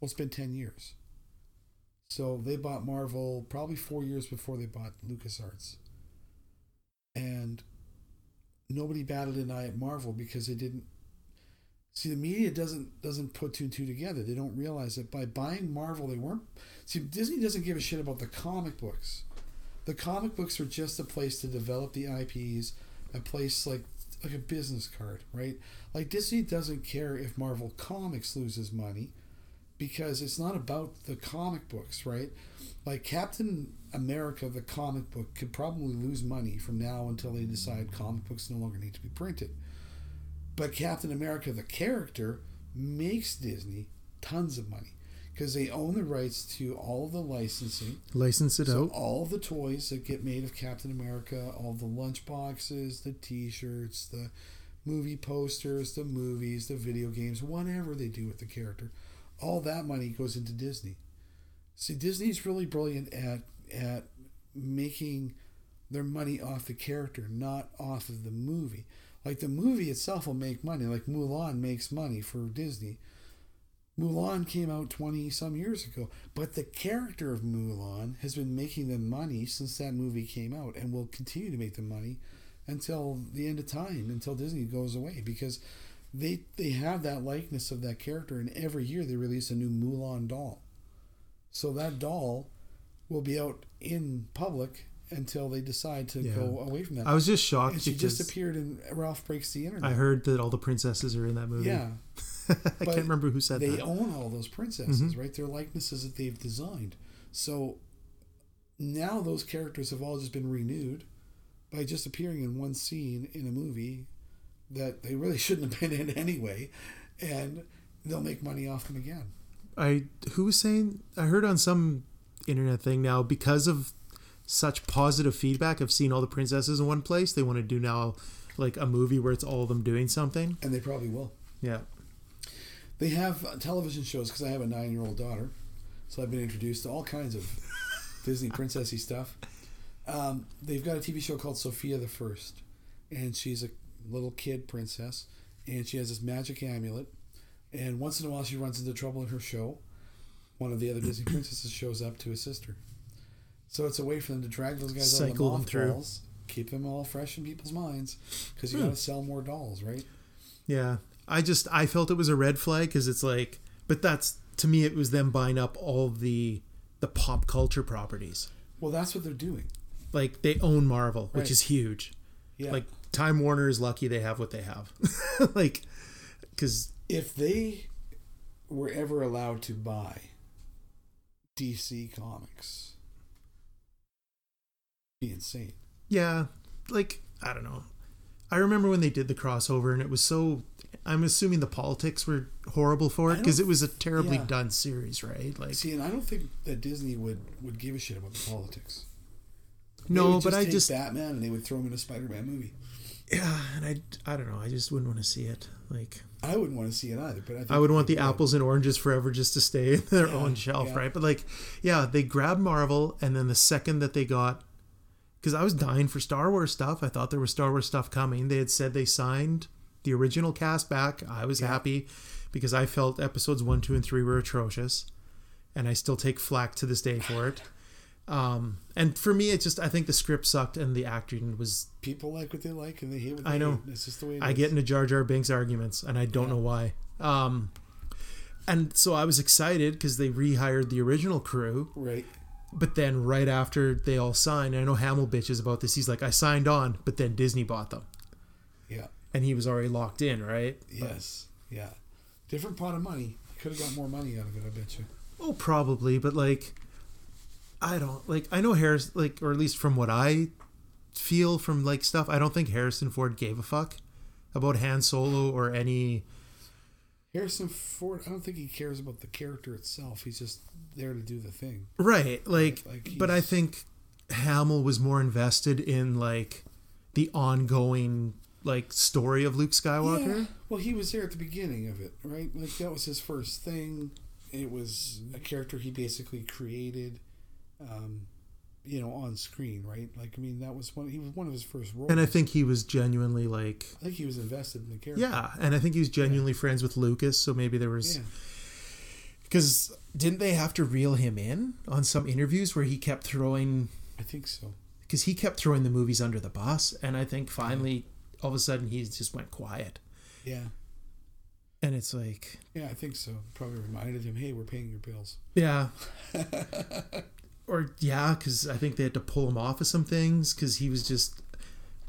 Well, it's been 10 years, so they bought Marvel probably 4 years before they bought LucasArts, and nobody batted an eye at Marvel because they didn't see the media doesn't put two and two together. They don't realize that by buying Marvel, they weren't Disney doesn't give a shit about the comic books. The comic books are just a place to develop the IPs, a place like a business card, right? Like Disney doesn't care if Marvel Comics loses money because it's not about the comic books, right? Like Captain America, the comic book, could probably lose money from now until they decide comic books no longer need to be printed. But Captain America, the character, makes Disney tons of money. Because they own the rights to all of the licensing. License it out. All the toys that get made of Captain America, all the lunch boxes, the T-shirts, the movie posters, the movies, the video games, whatever they do with the character, all that money goes into Disney. See, Disney's really brilliant at making their money off the character, not off of the movie. Like the movie itself will make money. Like Mulan makes money for Disney. Mulan came out 20-some years ago, but the character of Mulan has been making them money since that movie came out and will continue to make them money until the end of time, until Disney goes away, because they have that likeness of that character, and every year they release a new Mulan doll. So that doll will be out in public until they decide to go away from that. I was just shocked. And she just appeared in Ralph Breaks the Internet. I heard that all the princesses are in that movie. Yeah. I can't remember who said that. They own all those princesses, right? They're likenesses that they've designed. So now those characters have all just been renewed by just appearing in one scene in a movie that they really shouldn't have been in anyway, and they'll make money off them again. Who was saying? I heard on some internet thing now, because of such positive feedback of seeing all the princesses in one place, they want to do now like a movie where it's all of them doing something. And they probably will. Yeah. They have television shows because I have a 9-year-old daughter, so I've been introduced to all kinds of Disney princessy stuff. They've got a TV show called Sophia the First, and she's a little kid princess, and she has this magic amulet, and once in a while she runs into trouble in her show. One of the other Disney princesses shows up to assist her. So it's a way for them to drag those guys out of the mothballs, keep them all fresh in people's minds, because you got to sell more dolls, right? Yeah. I felt it was a red flag because it's like, but that's, to me, it was them buying up all the pop culture properties. Well, that's what they're doing. Like, they own Marvel, right, which is huge. Yeah. Like, Time Warner is lucky they have what they have. Like, because if they were ever allowed to buy DC Comics, it'd be insane. Yeah. Like, I don't know. I remember when they did the crossover and it was so... I'm assuming the politics were horrible for it because it was a terribly done series, right? Like, see, and I don't think that Disney would give a shit about the politics. No, but I just... Batman and they would throw him in a Spider-Man movie. Yeah, and I don't know. I just wouldn't want to see it. Like, I wouldn't want to see it either, but I think I would want the apples and oranges forever just to stay in their own shelf, right? But like, they grabbed Marvel and then the second that they got... Because I was dying for Star Wars stuff. I thought there was Star Wars stuff coming. They had said they signed... the original cast back. I was happy because I felt episodes 1, 2, and 3 were atrocious, and I still take flack to this day for it. And for me, it just, I think the script sucked and the acting was... People like what they like and they hate what they hate. It's just the way it is. I get into Jar Jar Binks arguments and I don't know why. And so I was excited because they rehired the original crew. Right. But then right after they all signed, and I know Hamill bitches about this. He's like, I signed on, but then Disney bought them. Yeah. And he was already locked in, right? Yes. But, yeah. Different pot of money. Could have got more money out of it, I bet you. Oh, probably. But like, I don't like, I know Harrison, like, or at least from what I feel from like stuff, I don't think Harrison Ford gave a fuck about Han Solo or any. Harrison Ford, I don't think he cares about the character itself. He's just there to do the thing. Right. Like but I think Hamill was more invested in, like, the ongoing, like, story of Luke Skywalker. Yeah. Well, he was there at the beginning of it, right? Like, that was his first thing. It was a character he basically created, you know, on screen, right? Like, I mean, that was one of his first roles. And I think he was genuinely, like... I think he was invested in the character. Yeah, and I think he was genuinely friends with Lucas, so maybe there was... Because didn't they have to reel him in on some interviews where he kept throwing... I think so. Because he kept throwing the movies under the bus, and I think finally, all of a sudden, he just went quiet. Yeah. And it's like... Yeah, I think so. Probably reminded him, hey, we're paying your bills. Yeah. Or, yeah, because I think they had to pull him off of some things because he was just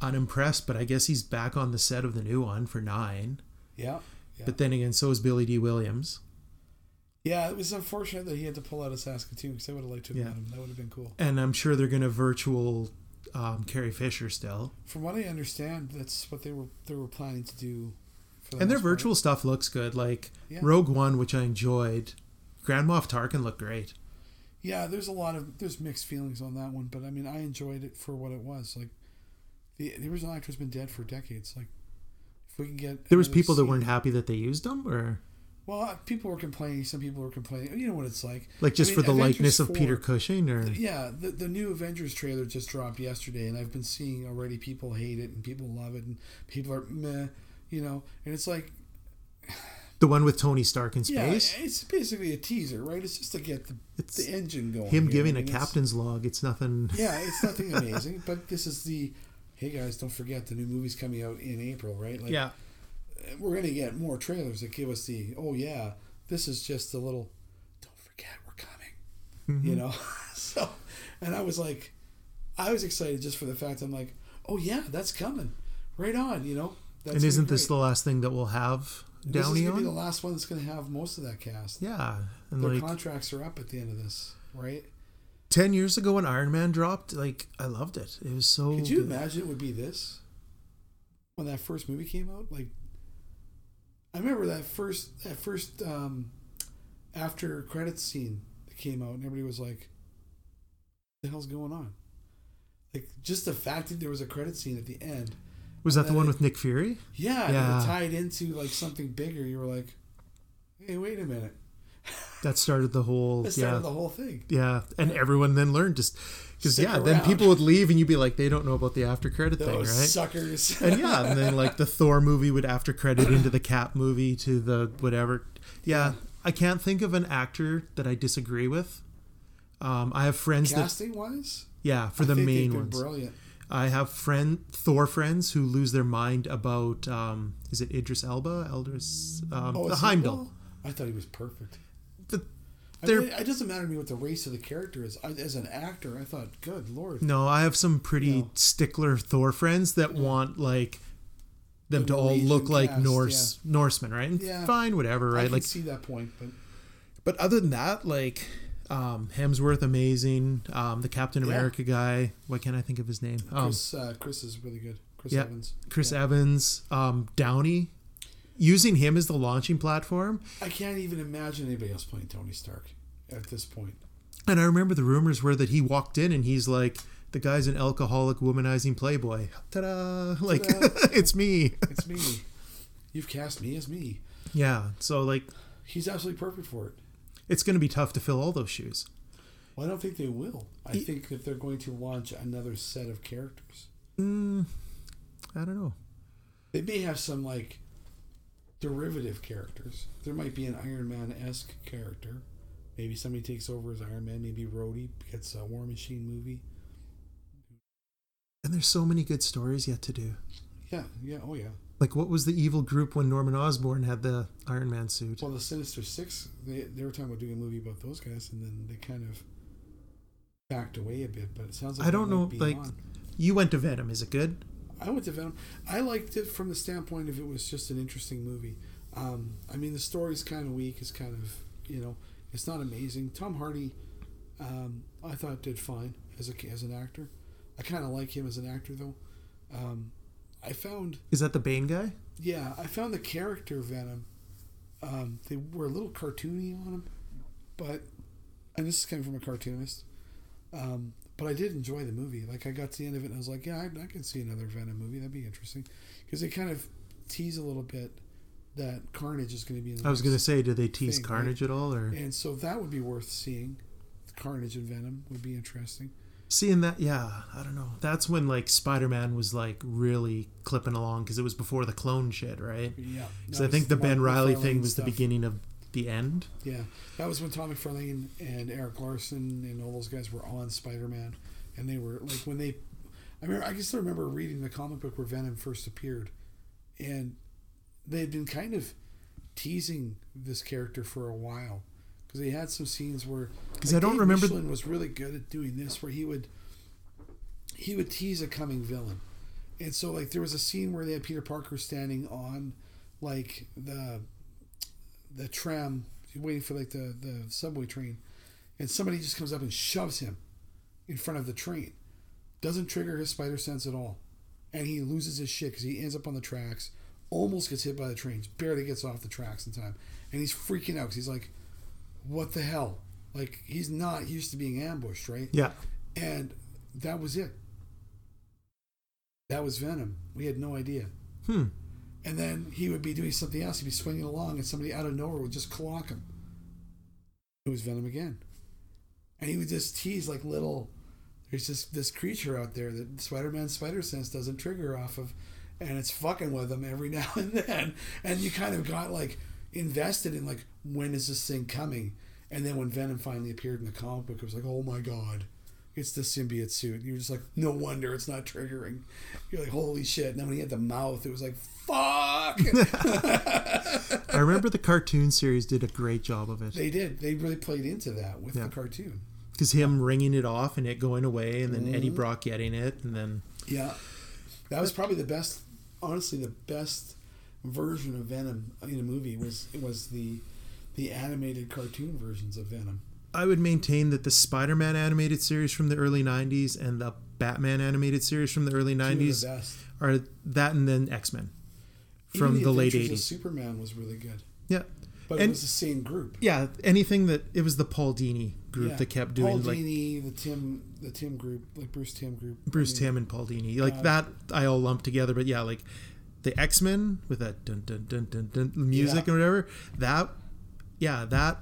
unimpressed. But I guess he's back on the set of the new one for 9. Yeah, yeah. But then again, so is Billy D. Williams. Yeah, it was unfortunate that he had to pull out of Saskatoon because I would have liked to have met him. That would have been cool. And I'm sure they're going to virtual Carrie Fisher still. From what I understand, that's what they were planning to do. For and their virtual stuff looks good. Like Rogue One, which I enjoyed. Grand Moff Tarkin looked great. Yeah, there's mixed feelings on that one, but I mean, I enjoyed it for what it was. Like, the original actor's been dead for decades. Like, if we can get there was people that weren't happy that they used him, or well, people were complaining. Some people were complaining. You know what it's like. Like just for the likeness of Peter Cushing, or the new Avengers trailer just dropped yesterday, and I've been seeing already people hate it and people love it and people are meh, you know, and it's like. The one with Tony Stark in space? Yeah, it's basically a teaser, right? It's just to get the engine going. Him giving a captain's log. It's nothing... Yeah, it's nothing amazing. But this is the... Hey, guys, don't forget the new movie's coming out in April, right? Like, yeah. We're going to get more trailers that give us the... Oh, yeah, this is just a little... Don't forget, we're coming. Mm-hmm. You know? So, and I was like... I was excited just for the fact I'm like, oh, yeah, that's coming. Right on, you know? That's and isn't this the last thing that we'll have... Downey this is going to be the last one that's going to have most of that cast. Yeah. And their contracts are up at the end of this, right? 10 years ago when Iron Man dropped, like, I loved it. It was so Could you good. Imagine it would be this? When that first movie came out? Like, I remember that first after credits scene that came out and everybody was like, what the hell's going on? Like, just the fact that there was a credit scene at the end. Was that the one with Nick Fury? Yeah, yeah. It tied into like something bigger. You were like, "Hey, wait a minute." That started the whole. That started the whole thing. Yeah, and everyone then learned just because then people would leave and you'd be like, "They don't know about the after credit thing, right?" Suckers. And and then like the Thor movie would after credit into the Cap movie to the whatever. Yeah, I can't think of an actor that I disagree with. I have friends casting wise. Yeah, for the main ones. Brilliant. I have Thor friends who lose their mind about, is it Idris Elba? Heimdall. I thought he was perfect. It doesn't matter to me what the race of the character is. As an actor, I thought, good Lord. No, I have some pretty stickler Thor friends that want, like, them the to all look cast, like Norsemen, right? And fine, whatever, right? I can see that point. But other than that, like... Hemsworth, amazing. The Captain America guy. What can I think of his name? Chris is really good. Chris Evans. Chris Evans. Downey. Using him as the launching platform. I can't even imagine anybody else playing Tony Stark at this point. And I remember the rumors were that he walked in and he's like, the guy's an alcoholic, womanizing playboy. Ta-da! Like, it's me. It's me. You've cast me as me. Yeah. So, like... He's absolutely perfect for it. It's going to be tough to fill all those shoes. Well, I don't think they will. I think that they're going to launch another set of characters. I don't know. They may have some, like, derivative characters. There might be an Iron Man-esque character. Maybe somebody takes over as Iron Man. Maybe Rhodey gets a War Machine movie. And there's so many good stories yet to do. Yeah. Oh, yeah. Like, what was the evil group when Norman Osborn had the Iron Man suit? Well, the Sinister Six, they were talking about doing a movie about those guys, and then they kind of backed away a bit, but it sounds like... I don't know, like, on. You went to Venom. Is it good? I went to Venom. I liked it from the standpoint of it was just an interesting movie. I mean, the story's kind of weak. It's kind of, you know, it's not amazing. Tom Hardy, I thought, did fine as an actor. I kind of like him as an actor, though. I found... Is that the Bane guy? Yeah, I found the character Venom. They were a little cartoony on him, but... And this is coming from a cartoonist. But I did enjoy the movie. Like, I got to the end of it and I was like, yeah, I can see another Venom movie. That'd be interesting. Because they kind of tease a little bit that Carnage is going to be in the... I was going to say, do they tease Carnage at all? Or? And so that would be worth seeing. Carnage and Venom would be interesting. Seeing that, yeah, I don't know. That's when, like, Spider-Man was, like, really clipping along, because it was before the clone shit, right? Yeah. Because I think the Ben Reilly thing was the beginning of the end. Yeah. That was when Tom McFarlane and Eric Larson and all those guys were on Spider-Man. And they were, like, when they... I just remember reading the comic book where Venom first appeared. And they'd been kind of teasing this character for a while. They had some scenes where, because like, I don't Dave remember, Michelin was really good at doing this, where he would tease a coming villain, and so like there was a scene where they had Peter Parker standing on like the tram waiting for like the subway train, and somebody just comes up and shoves him in front of the train, doesn't trigger his spider sense at all, and he loses his shit because he ends up on the tracks, almost gets hit by the train, barely gets off the tracks in time, and he's freaking out because he's like, what the hell? Like, he's not used to being ambushed, right? Yeah. And that was it. That was Venom. We had no idea. And then he would be doing something else. He'd be swinging along, and somebody out of nowhere would just clock him. It was Venom again. And he would just tease, like, little... There's just this creature out there that Spider-Man's spider sense doesn't trigger off of, and it's fucking with him every now and then. And you kind of got, like... invested in, like, when is this thing coming? And then when Venom finally appeared in the comic book, it was like, oh my god, it's the symbiote suit. You're just like, no wonder it's not triggering. You're like, holy shit. And then when he had the mouth, it was like, fuck. I remember the cartoon series did a great job of it. They did. They really played into that with the cartoon, because him ringing it off and it going away, and then Eddie Brock getting it, and then that was probably the best version of Venom in a movie was the animated cartoon versions of Venom. I would maintain that the Spider-Man animated series from the early 90s and the Batman animated series from the early 90s are that, and then X-Men from the late 80s. Superman was really good. Yeah. But it was the same group. Yeah, it was the Paul Dini group that kept doing Paul Dini, like, the Tim group, like Bruce Timm and Paul Dini. Like, that I all lumped together, but yeah, like the X-Men with that dun dun dun dun dun music and whatever, that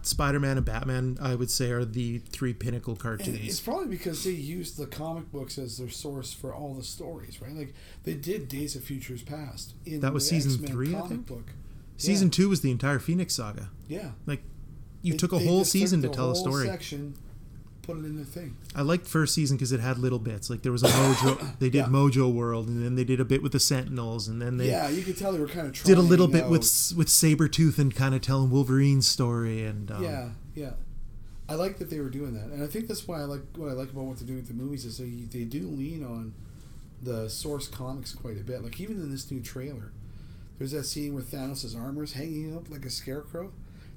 Spider-Man and Batman, I would say, are the three pinnacle cartoons. And it's probably because they used the comic books as their source for all the stories, right? Like, they did Days of Futures Past in that was the season X-Men 3 comic, I think. Book. Season 2 was the entire Phoenix Saga. Yeah, like you took a whole season to tell a story. Section, put it in the thing. I liked first season because it had little bits. Like, there was a Mojo. They did Mojo World, and then they did a bit with the Sentinels, and then they you could tell they were kind of trying did a little bit with Sabretooth and kind of telling Wolverine's story, and I like that they were doing that, and I think that's why I like what I like about what they're doing with the movies is they do lean on the source comics quite a bit. Like, even in this new trailer, there's that scene where Thanos' armor is hanging up like a scarecrow.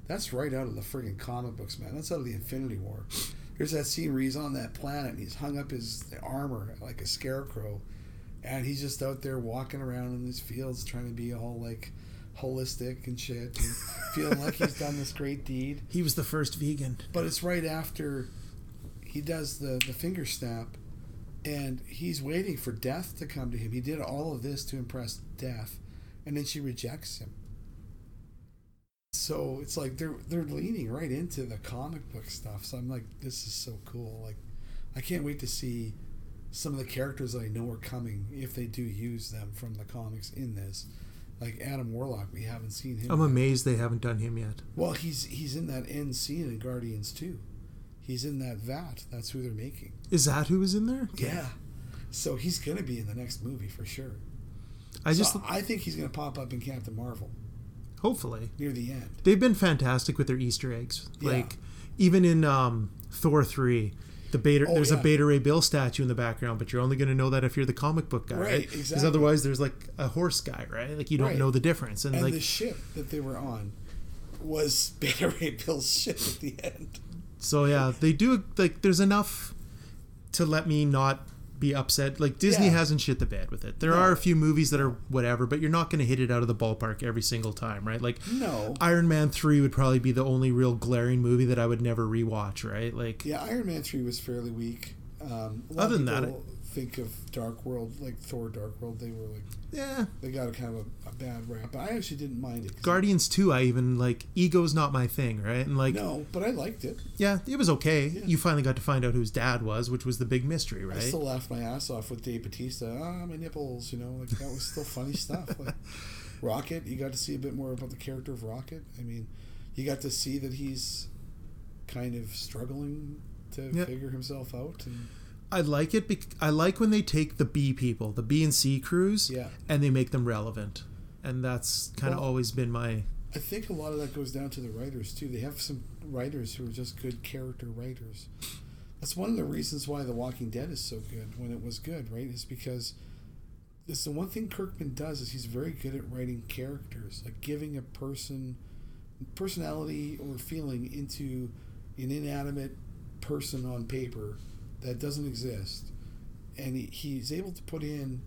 That's right out of the friggin' comic books, man. That's out of the Infinity War. There's that scene where he's on that planet and he's hung up his armor like a scarecrow, and he's just out there walking around in these fields trying to be all like holistic and shit and feeling like he's done this great deed. He was the first vegan. But it's right after he does the finger snap, and he's waiting for Death to come to him. He did all of this to impress Death, and then she rejects him. So it's like they're leaning right into the comic book stuff. So I'm like, this is so cool. Like, I can't wait to see some of the characters I know are coming, if they do use them from the comics in this. Like Adam Warlock, we haven't seen him. I'm amazed they haven't done him yet. Well, he's in that end scene in Guardians 2. He's in that vat. That's who they're making. Is that who is in there? Yeah. So he's going to be in the next movie for sure. I think he's going to pop up in Captain Marvel. Hopefully. Near the end. They've been fantastic with their Easter eggs. Yeah. Like, even in Thor 3, there's a Beta Ray Bill statue in the background, but you're only going to know that if you're the comic book guy. Right, exactly. Because otherwise there's, like, a horse guy, right? Like, you don't know the difference. And like, the ship that they were on was Beta Ray Bill's ship at the end. So, yeah, they do, like, there's enough to let me not be upset. Like, Disney hasn't shit the bed with it. There are a few movies that are whatever, but you're not going to hit it out of the ballpark every single time, right? Like, no. Iron Man 3 would probably be the only real glaring movie that I would never rewatch, right? Like, yeah, Iron Man 3 was fairly weak. Other than that, think of Dark World, like Thor Dark World, they were like, they got a kind of a bad rap, but I actually didn't mind it. Guardians 2, I even, like, ego's not my thing, right? And like, no, but I liked it. Yeah, it was okay. Yeah. You finally got to find out whose dad was, which was the big mystery, right? I still laughed my ass off with Dave Bautista. My nipples, you know, like, that was still funny stuff. Like, Rocket, you got to see a bit more about the character of Rocket. I mean, you got to see that he's kind of struggling to figure himself out, and I like it. I like when they take the B people, the B and C crews, and they make them relevant. And that's kind of always been my... I think a lot of that goes down to the writers, too. They have some writers who are just good character writers. That's one of the reasons why The Walking Dead is so good when it was good, right? It's because it's the one thing Kirkman does is he's very good at writing characters, like giving a person personality or feeling into an inanimate person on paper that doesn't exist, and he's able to put in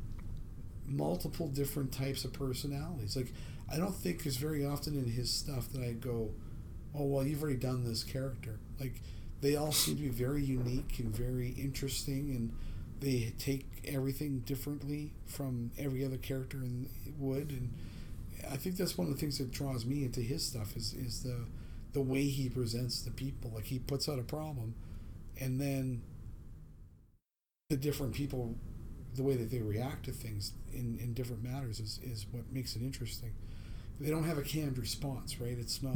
multiple different types of personalities. Like, I don't think there's very often in his stuff that I go, oh, well, you've already done this character. Like, they all seem to be very unique and very interesting, and they take everything differently from every other character would, and I think that's one of the things that draws me into his stuff is the way he presents the people. Like, he puts out a problem, and then the different people, the way that they react to things in different matters is what makes it interesting. They don't have a canned response, right? It's not,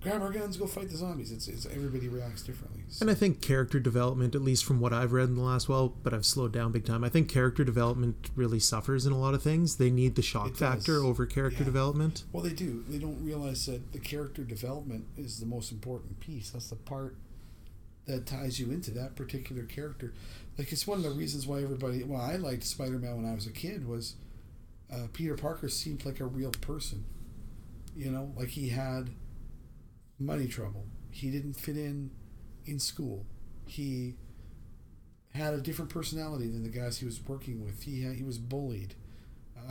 grab our guns, go fight the zombies. It's everybody reacts differently. So. And I think character development, at least from what I've read in the last while, but I've slowed down big time, I think character development really suffers in a lot of things. They need the shock factor over character development. Well, they do. They don't realize that the character development is the most important piece. That's the part that ties you into that particular character. Like, it's one of the reasons why I liked Spider-Man when I was a kid was Peter Parker seemed like a real person. You know, like, he had money trouble. He didn't fit in school. He had a different personality than the guys he was working with. He was bullied.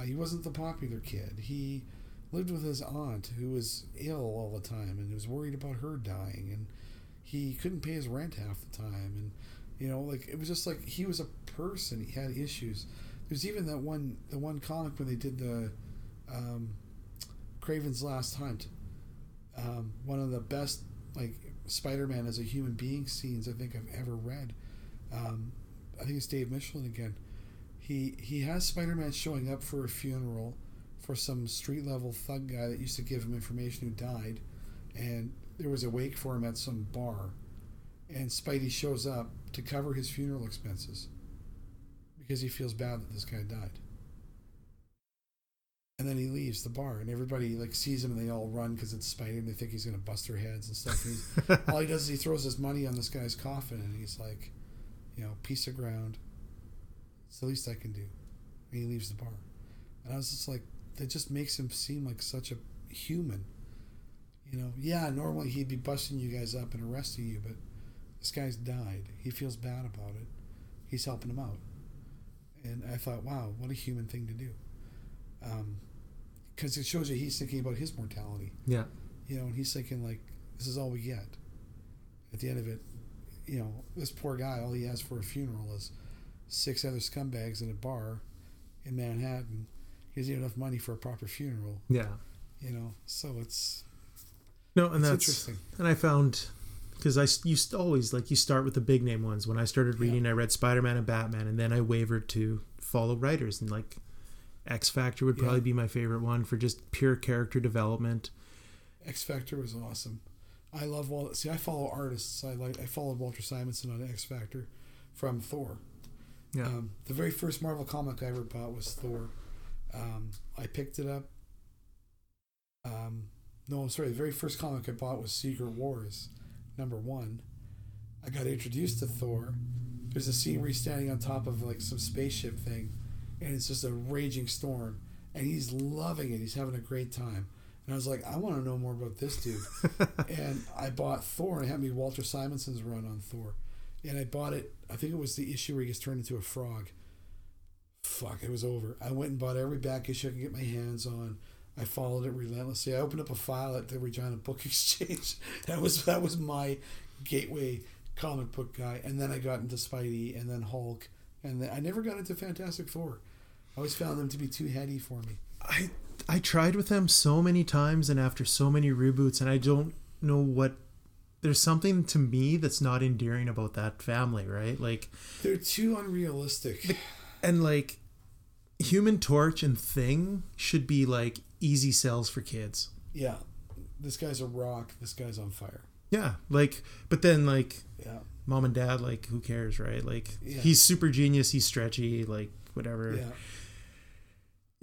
He wasn't the popular kid. He lived with his aunt who was ill all the time and was worried about her dying, and he couldn't pay his rent half the time, and you know, like, it was just like he was a person. He had issues. There's even that one comic when they did the Craven's Last Hunt. One of the best, like, Spider-Man as a human being scenes I think I've ever read. I think it's Dave Michelin again. He has Spider-Man showing up for a funeral for some street level thug guy that used to give him information who died, and there was a wake for him at some bar, and Spidey shows up to cover his funeral expenses because he feels bad that this guy died. And then he leaves the bar, and everybody, like, sees him and they all run because it's Spidey and they think he's going to bust their heads and stuff. And all he does is he throws his money on this guy's coffin, and he's like, you know, piece of ground. It's the least I can do. And he leaves the bar. And I was just like, that just makes him seem like such a human. You know, yeah, normally he'd be busting you guys up and arresting you, but this guy's died. He feels bad about it. He's helping him out. And I thought, wow, what a human thing to do. Because it shows you he's thinking about his mortality. Yeah. You know, and he's thinking, like, this is all we get. At the end of it, you know, this poor guy, all he has for a funeral is 6 other scumbags in a bar in Manhattan. He doesn't have enough money for a proper funeral. Yeah. You know, so it's... No, and that's interesting. And I found, because I used to always, like, you start with the big name ones. When I started reading, I read Spider-Man and Batman, and then I wavered to follow writers, and like X-Factor would probably be my favorite one for just pure character development. X-Factor was awesome. I love Walter. See, I follow artists. I followed Walter Simonson on X-Factor from Thor. Yeah. The very first Marvel comic I ever bought was Thor. I picked it up. No, I'm sorry. The very first comic I bought was Secret Wars, #1. I got introduced to Thor. There's a scene where he's standing on top of like some spaceship thing, and it's just a raging storm, and he's loving it. He's having a great time. And I was like, I want to know more about this dude. And I bought Thor, and it had me Walter Simonson's run on Thor. And I bought it, I think it was the issue where he gets turned into a frog. Fuck, it was over. I went and bought every back issue I could get my hands on. I followed it relentlessly. I opened up a file at the Regina Book Exchange. That was my gateway comic book guy. And then I got into Spidey, and then Hulk, and then I never got into Fantastic Four. I always found them to be too heady for me. I tried with them so many times and after so many reboots, and I don't know what... There's something to me that's not endearing about that family, right? Like, they're too unrealistic. And like, Human Torch and Thing should be like easy sells for kids. Yeah. This guy's a rock. This guy's on fire. Yeah. Like, but then like, yeah. Mom and dad, like, who cares, right? Like, yeah. He's super genius. He's stretchy, like, whatever. Yeah.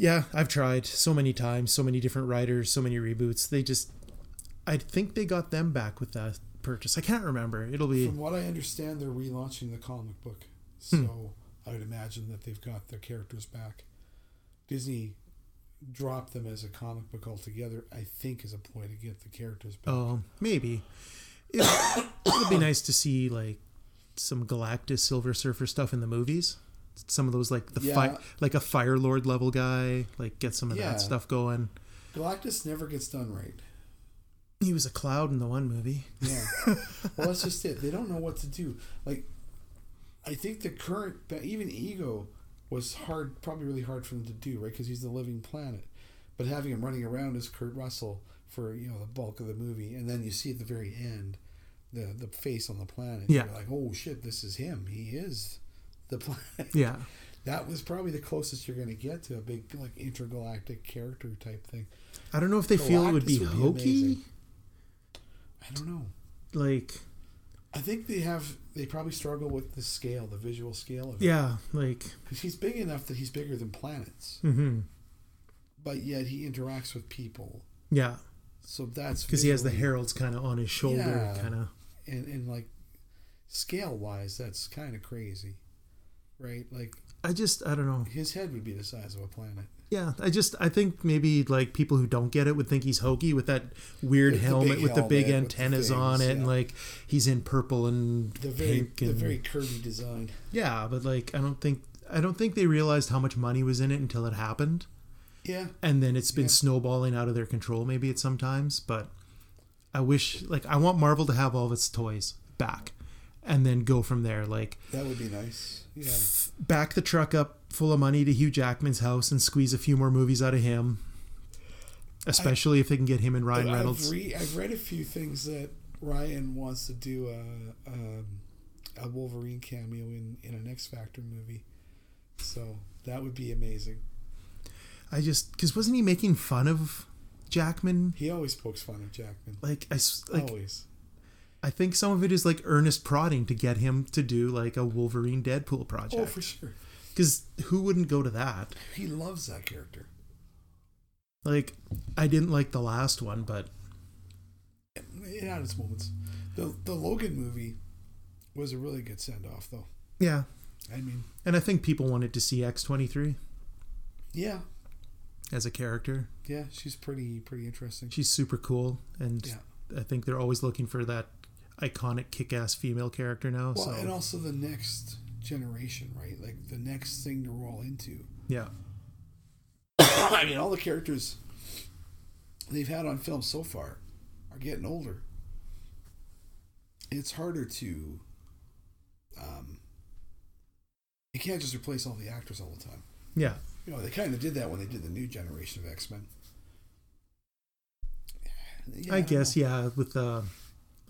Yeah, I've tried so many times, so many different writers, so many reboots. They just, I think they got them back with that purchase. I can't remember. It'll be... From what I understand, they're relaunching the comic book. So I would imagine that they've got their characters back. Disney dropped them as a comic book altogether, I think, as a ploy to get the characters back. Oh, maybe. It'd be nice to see, like, some Galactus Silver Surfer stuff in the movies. Some of those, like the like a Fire Lord level guy, like get some of that stuff going. Galactus never gets done right. He was a cloud in the one movie. Yeah. Well, that's just it. They don't know what to do. Like, I think the current, even Ego was hard, probably really hard for them to do, right? Because he's the living planet. But having him running around as Kurt Russell for, you know, the bulk of the movie, and then you see at the very end the face on the planet. Yeah. You're like, oh shit, this is him. He is the planet. Yeah, that was probably the closest you're going to get to a big like intergalactic character type thing. I don't know if they feel it would be hokey. Amazing. I don't know. Like, I think they probably struggle with the scale, the visual scale of it. Yeah, like, because he's big enough that he's bigger than planets, but yet he interacts with people. Yeah, so that's because he has the heralds kind of on his shoulder, kind of, and like scale wise, that's kind of crazy. Right, like, I don't know. His head would be the size of a planet. Yeah, I think maybe like people who don't get it would think he's hokey with that weird helmet with the big antennas on it, and like he's in purple and pink and the very curvy design. Yeah, but like I don't think they realized how much money was in it until it happened. Yeah, and then it's been snowballing out of their control maybe at some times. But I wish, like, I want Marvel to have all of its toys back. And then go from there. Like, that would be nice. Yeah. Back the truck up full of money to Hugh Jackman's house and squeeze a few more movies out of him. Especially if they can get him and Ryan Reynolds. I've read a few things that Ryan wants to do a Wolverine cameo in an X Factor movie. So that would be amazing. Because wasn't he making fun of Jackman? He always pokes fun of Jackman. Always. I think some of it is like earnest prodding to get him to do like a Wolverine Deadpool project. Oh, for sure. Because who wouldn't go to that? He loves that character. Like, I didn't like the last one, but... It had its moments. The Logan movie was a really good send-off, though. Yeah. I mean... And I think people wanted to see X-23. Yeah. As a character. Yeah, she's pretty interesting. She's super cool, and I think they're always looking for that iconic kick-ass female character now. Well, and also the next generation, right? Like the next thing to roll into. Yeah. I mean, all the characters they've had on film so far are getting older. It's harder to... you can't just replace all the actors all the time. Yeah. You know, they kind of did that when they did the new generation of X-Men. Yeah, I guess, with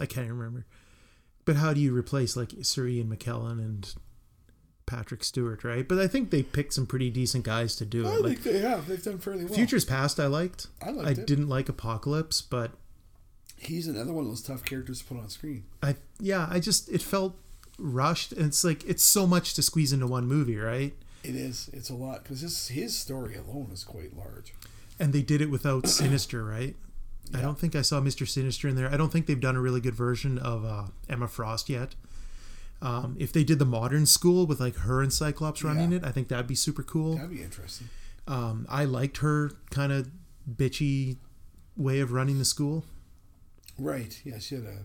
I can't remember. But how do you replace like Sir Ian McKellen and Patrick Stewart, right? But I think they picked some pretty decent guys to do it. I think they have. They've done fairly well. Future's Past, I liked. I didn't like Apocalypse, but he's another one of those tough characters to put on screen. It felt rushed, and it's like it's so much to squeeze into one movie, right? It is. It's a lot because his story alone is quite large. And they did it without Sinister, right? Yeah. I don't think I saw Mr. Sinister in there. I don't think they've done a really good version of Emma Frost yet. If they did the modern school with like her and Cyclops running it, I think that'd be super cool. That'd be interesting. I liked her kind of bitchy way of running the school. Right. Yeah, she had a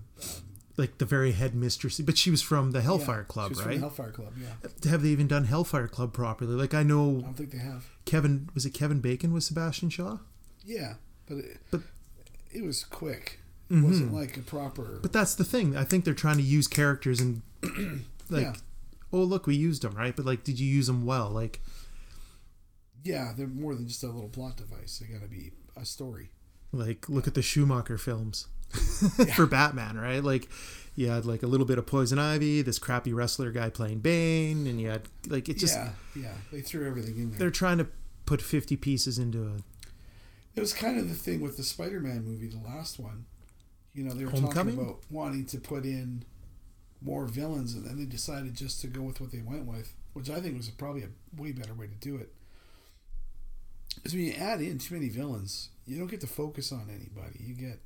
like the very headmistress, but she was from the Hellfire Club, right? She was from the Hellfire Club, yeah. Have they even done Hellfire Club properly? Like I don't think they have. Kevin Bacon was Sebastian Shaw? Yeah, but it was quick. It wasn't like a proper... But that's the thing. I think they're trying to use characters and like, oh, look, we used them, right? But like, did you use them well? Like, yeah, they're more than just a little plot device. They got to be a story. Like, look at the Schumacher films for Batman, right? Like, you had like a little bit of Poison Ivy, this crappy wrestler guy playing Bane, and you had like, it just... Yeah, they threw everything in there. They're trying to put 50 pieces into a... It was kind of the thing with the Spider-Man movie, the last one. You know, they were talking about wanting to put in more villains, and then they decided just to go with what they went with, which I think was probably a way better way to do it. Because when you add in too many villains, you don't get to focus on anybody. There's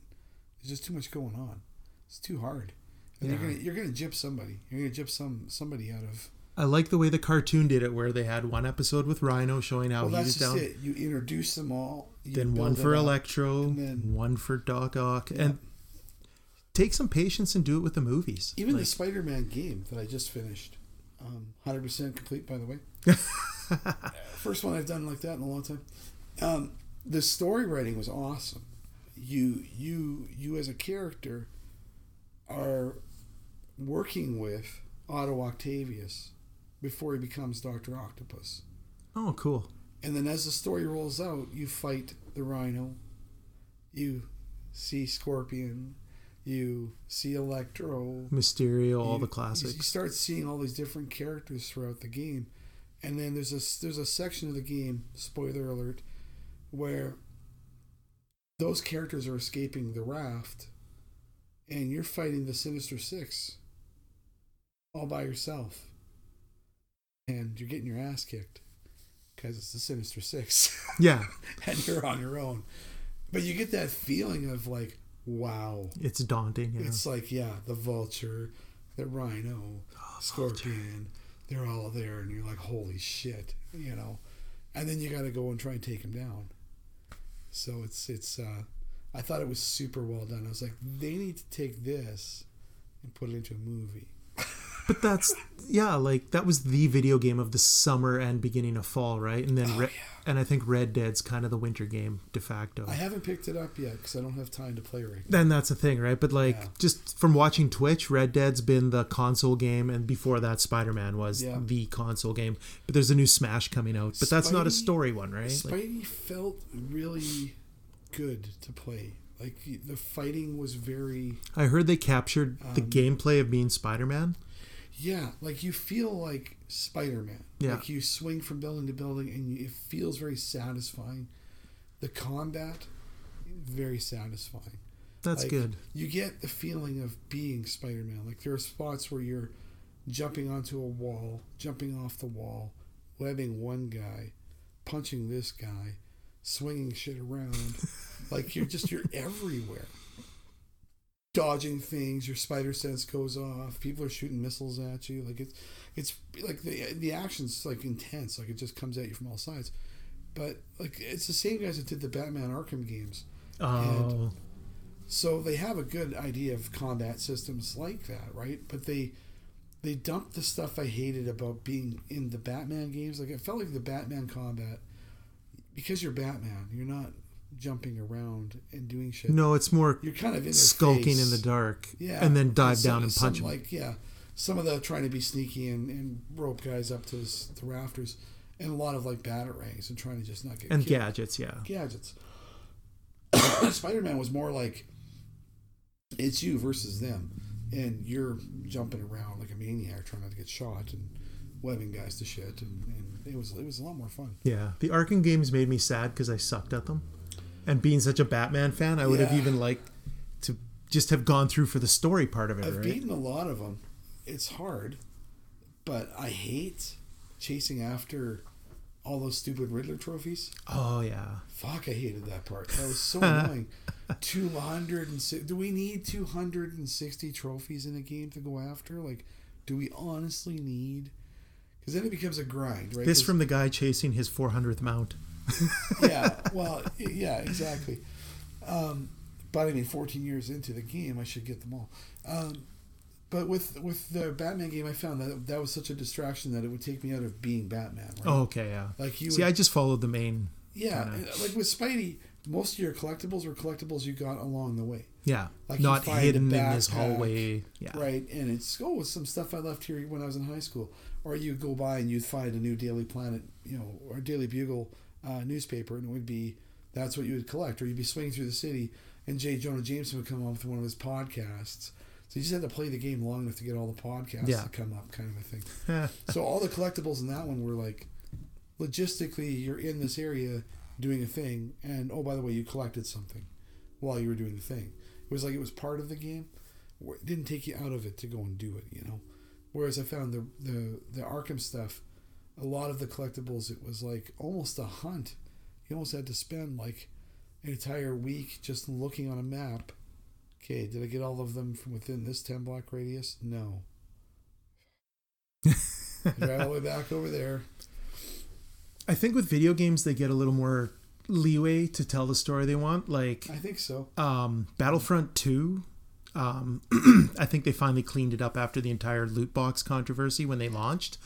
just too much going on. It's too hard. And you're gonna gyp somebody. You're gonna gyp somebody out of... I like the way the cartoon did it, where they had one episode with Rhino showing how he was down. Well, that's just it. You introduce them all. Then one for Electro, then one for Doc Ock, and... Take some patience and do it with the movies. Even the Spider-Man game that I just finished, 100% complete, by the way. First one I've done like that in a long time. The story writing was awesome. You as a character are working with Otto Octavius before he becomes Dr. Octopus. Oh, cool. And then as the story rolls out, you fight the Rhino. You see Scorpion. You see Electro, Mysterio, all the classics. You start seeing all these different characters throughout the game, and then there's a section of the game, spoiler alert, where those characters are escaping the raft, and you're fighting the Sinister Six all by yourself, and you're getting your ass kicked because it's the Sinister Six. Yeah, and you're on your own, but you get that feeling of like, wow, it's daunting. Yeah. It's like, the Vulture, the Rhino, Scorpion, they're all there, and you're like, holy shit, you know. And then you got to go and try and take him down. So it's I thought it was super well done. I was like, they need to take this and put it into a movie. But that's that was the video game of the summer and beginning of fall, right? And then and I think Red Dead's kind of the winter game de facto. I haven't picked it up yet because I don't have time to play right now. Then that's the thing, right? But just from watching Twitch, Red Dead's been the console game, and before that, Spider-Man was the console game. But there's a new Smash coming out, but that's not a story one, right? Spidey felt really good to play. Like the fighting was very... I heard they captured the gameplay of being Spider-Man. Yeah, like you feel like Spider-Man. Yeah. Like you swing from building to building and it feels very satisfying. The combat, very satisfying. That's like, good. You get the feeling of being Spider-Man. Like there are spots where you're jumping onto a wall, jumping off the wall, webbing one guy, punching this guy, swinging shit around. Like you're everywhere. Dodging things, your spider sense goes off. People are shooting missiles at you. Like it's like the action's like intense. Like it just comes at you from all sides. But like it's the same guys that did the Batman Arkham games. Oh. And so they have a good idea of combat systems like that, right? But they dumped the stuff I hated about being in the Batman games. Like it felt like the Batman combat, because you're Batman, you're not jumping around and doing shit. No, it's more you're kind of in skulking in the dark, and then dive down and punch him. Like some of the trying to be sneaky and rope guys up to the rafters, and a lot of like batarangs and trying to just not get and killed. Gadgets. Spider-Man was more like it's you versus them, and you're jumping around like a maniac trying not to get shot and webbing guys to shit, and it was a lot more fun. Yeah, the Arkham games made me sad because I sucked at them. And being such a Batman fan, I would have even liked to just have gone through for the story part of it. I've beaten a lot of them. It's hard, but I hate chasing after all those stupid Riddler trophies. Oh yeah. Fuck, I hated that part. That was so annoying. 260. Do we need 260 trophies in a game to go after? Like, do we honestly need? Because then it becomes a grind, right? This from the guy chasing his 400th mount. Yeah. Well. Yeah. Exactly. But I mean, 14 years into the game, I should get them all. But with the Batman game, I found that that was such a distraction that it would take me out of being Batman. Right? Oh, okay, yeah. Like you. See, I just followed the main. Yeah, kinda. Like with Spidey, most of your collectibles were collectibles you got along the way. Yeah, like not hidden in this hallway. Yeah, right. And it's it's some stuff I left here when I was in high school. Or you go by and you'd find a new Daily Planet, or Daily Bugle newspaper, and it would be that's what you would collect. Or you'd be swinging through the city, and J. Jonah Jameson would come up with one of his podcasts. So you just had to play the game long enough to get all the podcasts to come up, kind of a thing. So all the collectibles in that one were like, logistically, you're in this area doing a thing, and oh, by the way, you collected something while you were doing the thing. It was like it was part of the game. It didn't take you out of it to go and do it, Whereas I found the Arkham stuff, a lot of the collectibles, it was like almost a hunt. You almost had to spend like an entire week just looking on a map. Okay, did I get all of them from within this 10-block radius? No. Right all the way back over there. I think with video games, they get a little more leeway to tell the story they want. Like, I think so. Battlefront 2, I think they finally cleaned it up after the entire loot box controversy when they launched.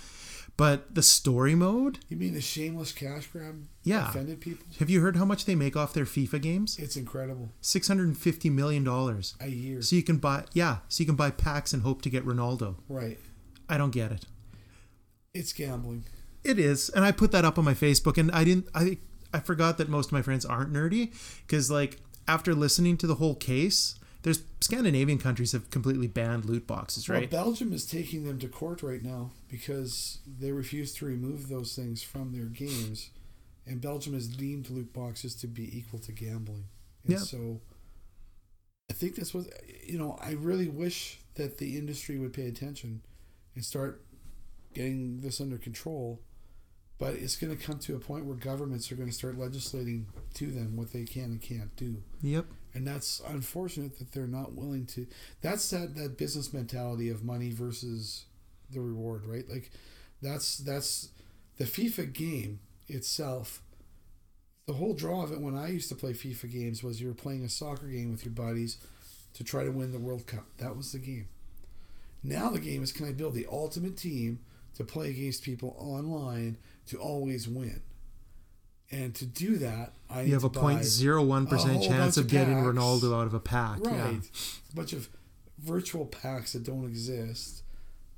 But the story mode... You mean the shameless cash grab offended people? Have you heard how much they make off their FIFA games? It's incredible. $650 million. A year. So you can buy... Yeah. So you can buy packs and hope to get Ronaldo. Right. I don't get it. It's gambling. It is. And I put that up on my Facebook and I forgot that most of my friends aren't nerdy. Because like after listening to the whole case... There's Scandinavian countries have completely banned loot boxes, right? Well, Belgium is taking them to court right now because they refuse to remove those things from their games, and Belgium has deemed loot boxes to be equal to gambling. And so I think this was, I really wish that the industry would pay attention and start getting this under control, but it's going to come to a point where governments are going to start legislating to them what they can and can't do. Yep. And that's unfortunate that they're not willing to. That's that business mentality of money versus the reward, right? Like, that's the FIFA game itself. The whole draw of it when I used to play FIFA games was you were playing a soccer game with your buddies to try to win the World Cup. That was the game. Now the game is, can I build the ultimate team to play against people online to always win? And to do that, you have a 0.01% chance of getting Ronaldo out of a pack. Right. Yeah. A bunch of virtual packs that don't exist.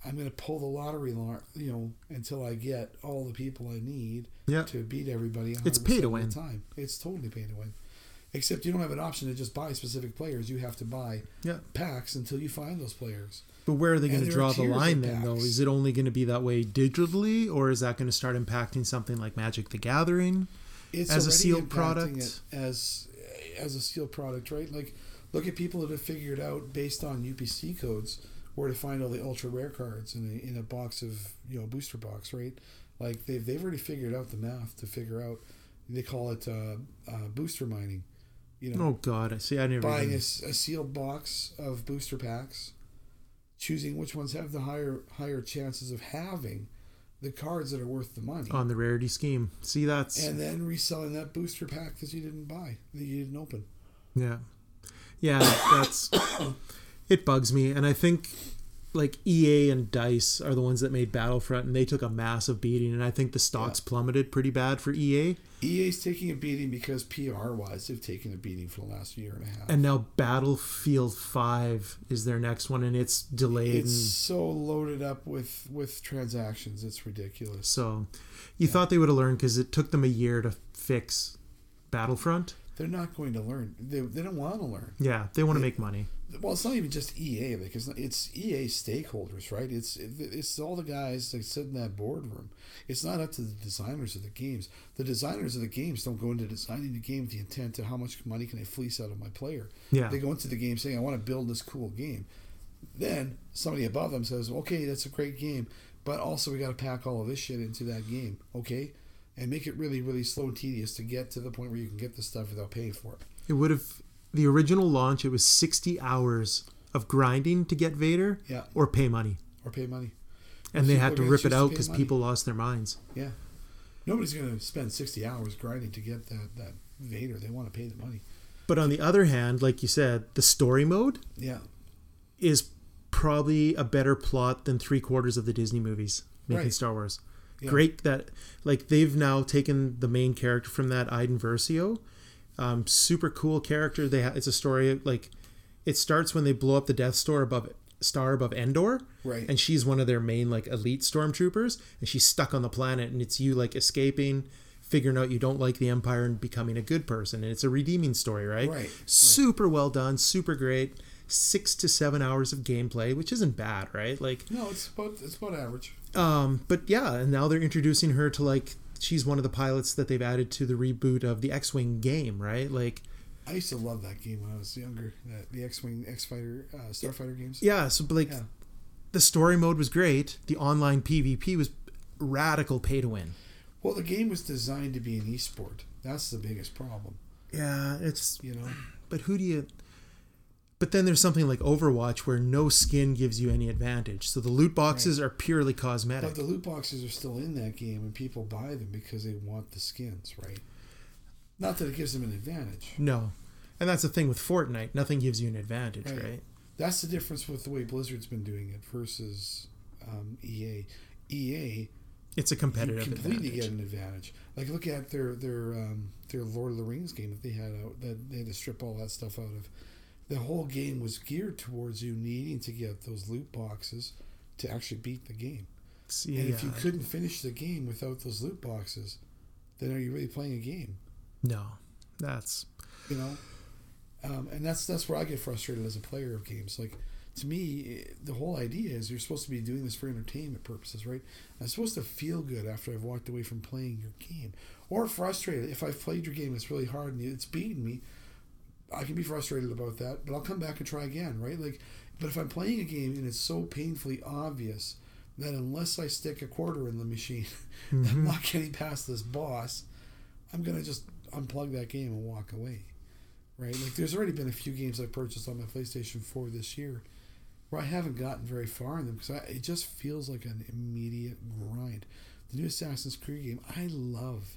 I'm going to pull the lottery, until I get all the people I need to beat everybody. It's pay to win. Time. It's totally pay to win. Except you don't have an option to just buy specific players. You have to buy packs until you find those players. But where are they going to draw the line then, though? Is it only going to be that way digitally, or is that going to start impacting something like Magic the Gathering? It's as a sealed product, as a sealed product, right? Like, look at people that have figured out based on UPC codes where to find all the ultra rare cards in a box of booster box, right? Like they've already figured out the math to figure out. They call it booster mining. Oh God, I never buying a sealed box of booster packs, choosing which ones have the higher chances of having the cards that are worth the money on the rarity scheme. See, that's and then reselling that booster pack that you didn't buy, that you didn't open. Yeah, that's it bugs me. And I think like EA and DICE are the ones that made Battlefront, and they took a massive beating. And I think the stocks plummeted pretty bad for EA. EA's taking a beating because PR-wise, they've taken a beating for the last year and a half. And now Battlefield 5 is their next one, and it's delayed. It's so loaded up with transactions. It's ridiculous. So you thought they would have learned because it took them a year to fix Battlefront. They're not going to learn. They don't want to learn. Yeah, they want to make money. Well, it's not even just EA. Like it's EA stakeholders, right? It's all the guys that sit in that boardroom. It's not up to the designers of the games. The designers of the games don't go into designing the game with the intent of how much money can I fleece out of my player. Yeah. They go into the game saying, I want to build this cool game. Then somebody above them says, okay, that's a great game, But also we got to pack all of this shit into that game, okay? And make it really, really slow and tedious to get to the point where you can get this stuff without paying for it. It would have... The original launch, it was 60 hours of grinding to get Vader or pay money. And they had to rip it out because people lost their minds. Yeah. Nobody's going to spend 60 hours grinding to get that Vader. They want to pay the money. But on the other hand, like you said, the story mode is probably a better plot than 3/4 of the Disney movies making Star Wars. Yeah. Great that, like, they've now taken the main character from that, Iden Versio. Super cool character. It's a story, like, it starts when they blow up the Death Star above Endor, right? And she's one of their main, like, elite stormtroopers, and she's stuck on the planet, and it's you, like, escaping, figuring out you don't like the Empire and becoming a good person, and it's a redeeming story, right? Super well done, super great. 6 to 7 hours of gameplay, which isn't bad, right? Like, no, it's about average. But yeah, and now they're introducing her to, like, she's one of the pilots that they've added to the reboot of the X-Wing game, right? Like, I used to love that game when I was younger, the X-Wing, X-Fighter, Starfighter games. Yeah, so, like, the story mode was great. The online PvP was radical pay to win. Well, the game was designed to be an esport. That's the biggest problem. Yeah, it's... You know? But who do you... But then there's something like Overwatch where no skin gives you any advantage. So the loot boxes are purely cosmetic. But the loot boxes are still in that game and people buy them because they want the skins, right? Not that it gives them an advantage. No. And that's the thing with Fortnite. Nothing gives you an advantage, right? That's the difference with the way Blizzard's been doing it versus EA. EA... It's a competitive advantage. You completely get an advantage. Like, look at their Lord of the Rings game that they had out, that they had to strip all that stuff out of. The whole game was geared towards you needing to get those loot boxes to actually beat the game. Yeah. And if you couldn't finish the game without those loot boxes, then are you really playing a game? No. That's... You know? And that's where I get frustrated as a player of games. Like, to me, the whole idea is you're supposed to be doing this for entertainment purposes, right? I'm supposed to feel good after I've walked away from playing your game. Or frustrated. If I've played your game, it's really hard and it's beating me, I can be frustrated about that, but I'll come back and try again, right? Like, but if I'm playing a game and it's so painfully obvious that unless I stick a quarter in the machine, I'm not getting past this boss, I'm going to just unplug that game and walk away, right? Like, there's already been a few games I've purchased on my PlayStation 4 this year where I haven't gotten very far in them because it just feels like an immediate grind. The new Assassin's Creed game, I love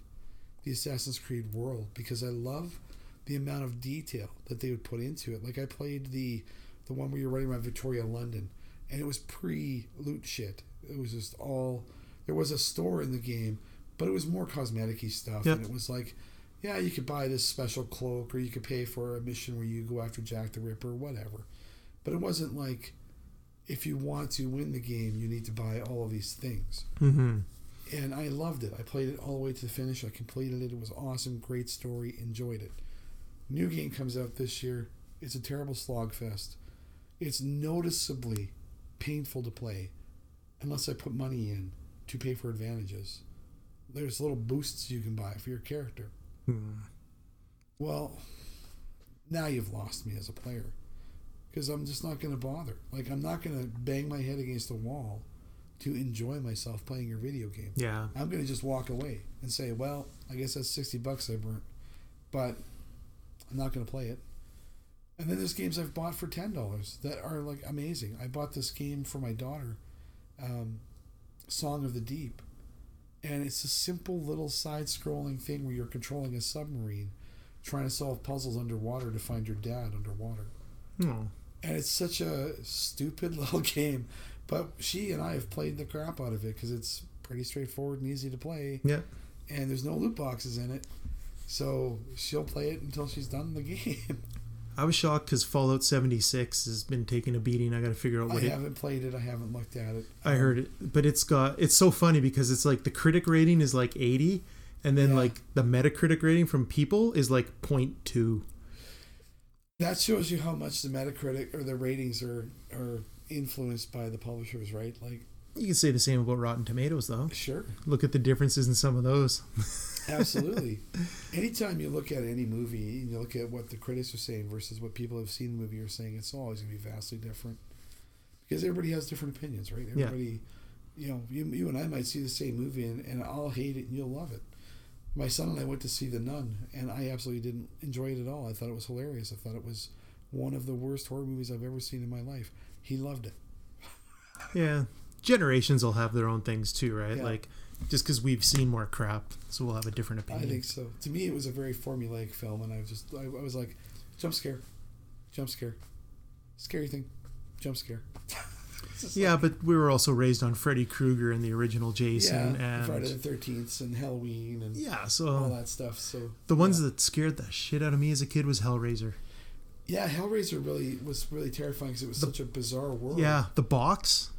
the Assassin's Creed world because I love the amount of detail that they would put into it. Like, I played the one where you're running around Victoria, London, and it was pre-loot shit. It was just all... There was a store in the game, but it was more cosmetic-y stuff. Yep. And it was like, yeah, you could buy this special cloak, or you could pay for a mission where you go after Jack the Ripper, whatever. But it wasn't like, if you want to win the game, you need to buy all of these things. Mm-hmm. And I loved it. I played it all the way to the finish. I completed it. It was awesome. Great story. Enjoyed it. New game comes out this year. It's a terrible slog fest. It's noticeably painful to play unless I put money in to pay for advantages. There's little boosts you can buy for your character. Well, now you've lost me as a player because I'm just not going to bother. Like, I'm not going to bang my head against a wall to enjoy myself playing your video game. Yeah, I'm going to just walk away and say, well, I guess that's $60 I burnt. But... I'm not going to play it. And then there's games I've bought for $10 that are, like, amazing. I bought this game for my daughter, Song of the Deep. And it's a simple little side-scrolling thing where you're controlling a submarine trying to solve puzzles underwater to find your dad underwater. And it's such a stupid little game. But she and I have played the crap out of it because it's pretty straightforward and easy to play. Yeah. And there's no loot boxes in it. So she'll play it until she's done the game. I was shocked because Fallout 76 has been taking a beating. I got to figure out what it... I haven't played it. I haven't looked at it. I heard it. But it's so funny because it's like the critic rating is like 80 and then like the Metacritic rating from people is like 0.2. That shows you how much the Metacritic or the ratings are influenced by the publishers, right? Like, you can say the same about Rotten Tomatoes, though. Sure. Look at the differences in some of those. Absolutely. Anytime you look at any movie and you look at what the critics are saying versus what people have seen the movie are saying, it's always going to be vastly different because everybody has different opinions, right? Everybody you know, you and I might see the same movie and I'll hate it and you'll love it. My son and I went to see The Nun, and I absolutely didn't enjoy it at all. I thought it was hilarious. I thought it was one of the worst horror movies I've ever seen in my life. He loved it. Yeah. Generations will have their own things too, right? Yeah. Like, just because we've seen more crap, so we'll have a different opinion. I think so. To me, it was a very formulaic film, and I was like, jump scare, scary thing, jump scare. Yeah, like, but we were also raised on Freddy Krueger and the original Jason, and Friday the 13th and Halloween, and so all that stuff. So the ones that scared the shit out of me as a kid was Hellraiser. Yeah, Hellraiser was really terrifying because it was such a bizarre world. Yeah, the box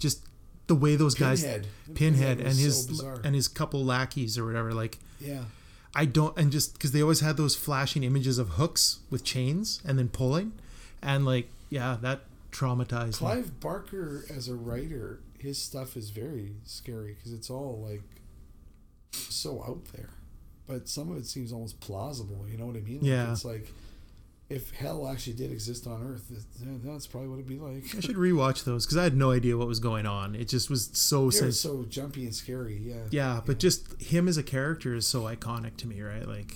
just the way those Pinhead and his so and his couple lackeys or whatever, like just because they always had those flashing images of hooks with chains and then pulling, and like that traumatized Clive me. Barker as a writer, his stuff is very scary because it's all like so out there, but some of it seems almost plausible. You know what I mean? Like, it's like, if hell actually did exist on Earth, that's probably what it'd be like. I should rewatch those because I had no idea what was going on. It just was so jumpy and scary. Yeah, but just him as a character is so iconic to me, right? Like,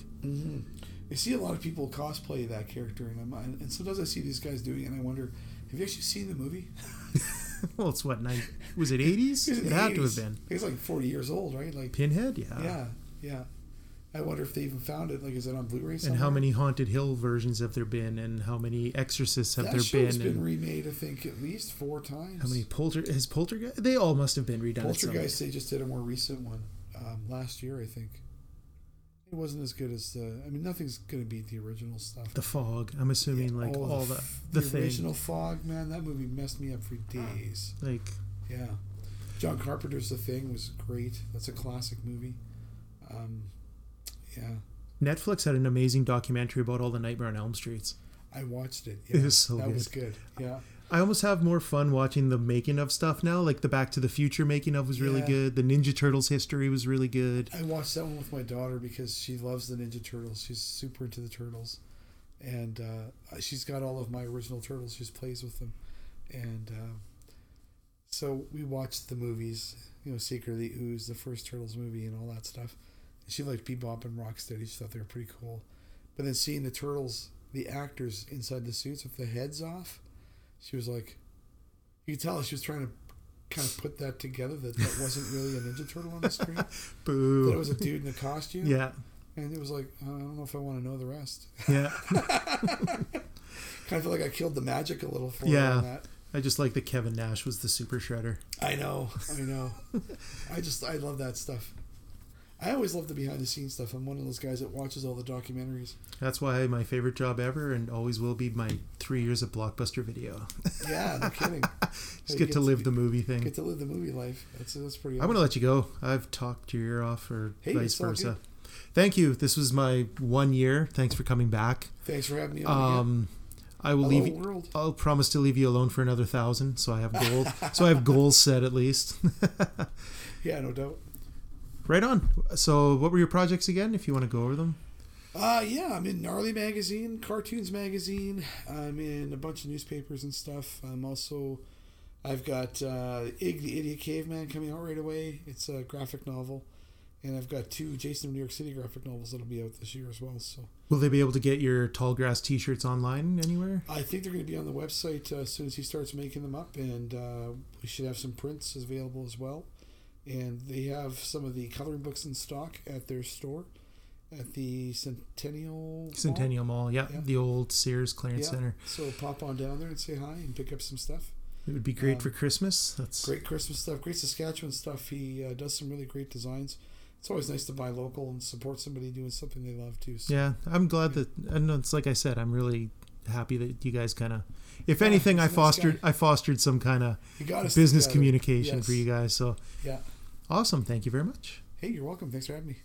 I see a lot of people cosplay that character in my mind, and sometimes I see these guys doing it, and I wonder, have you actually seen the movie? Well, it's what night? Was it 80s? It had to have been. He's like 40 years old, right? Like Pinhead. Yeah. I wonder if they even found it. Like, is it on Blu-ray somewhere? And how many Haunted Hill versions have there been? And how many Exorcists have there been? That show's been remade, I think, at least 4 times. How many Poltergeist? They all must have been redone. Poltergeist, they just did a more recent one last year, I think. It wasn't as good as the... I mean, nothing's going to beat the original stuff. The Fog, I'm assuming, like, all the thing. The original Fog, man, that movie messed me up for days. Like... Yeah. John Carpenter's The Thing was great. That's a classic movie. Yeah. Netflix had an amazing documentary about all the Nightmare on Elm Streets. I watched it. Yeah. It was so good. That was good. Yeah. I almost have more fun watching the making of stuff now. Like the Back to the Future making of was really good. The Ninja Turtles history was really good. I watched that one with my daughter because she loves the Ninja Turtles. She's super into the Turtles. And she's got all of my original Turtles. She just plays with them. And so we watched the movies, you know, Secretly Ooze, the first Turtles movie and all that stuff. She liked Bebop and Rocksteady. She thought they were pretty cool. But then seeing the Turtles, the actors inside the suits with the heads off, she was like, you could tell she was trying to kind of put that together, that wasn't really a Ninja Turtle on the screen. Boo. That it was a dude in a costume. Yeah. And it was like, I don't know if I want to know the rest. Yeah. Kind of feel like I killed the magic a little for her on that. I just like that Kevin Nash was the super shredder. I know. I love that stuff. I always love the behind-the-scenes stuff. I'm one of those guys that watches all the documentaries. That's why my favorite job ever and always will be my 3 years of Blockbuster Video. Yeah, no kidding. Just get to live the movie thing. Get to live the movie life. That's pretty awesome. I'm going to let you go. I've talked your ear off vice versa. Thank you. This was my 1 year. Thanks for coming back. Thanks for having me on again. I will leave you, I'll promise to leave you alone for another 1,000, so I have goals. So I have goals set at least. Yeah, no doubt. Right on. So what were your projects again, if you want to go over them? I'm in Gnarly Magazine, Cartoons Magazine. I'm in a bunch of newspapers and stuff. I'm also... I've got Ig the Idiot Caveman coming out right away. It's a graphic novel. And I've got 2 Jason of New York City graphic novels that'll be out this year as well. So will they be able to get your Tall Grass t-shirts online anywhere? I think they're going to be on the website as soon as he starts making them up. And we should have some prints available as well. And they have some of the coloring books in stock at their store at the Centennial Mall, yeah. The old Sears Clearance Center. So pop on down there and say hi and pick up some stuff. It would be great for Christmas. That's great Christmas stuff, great Saskatchewan stuff. He does some really great designs. It's always nice to buy local and support somebody doing something they love too. So. Yeah, I'm glad that, and it's like I said, I'm really happy that you guys kind of, if anything, I fostered some kind of business communication for you guys. So awesome. Thank you very much. Hey, you're welcome. Thanks for having me.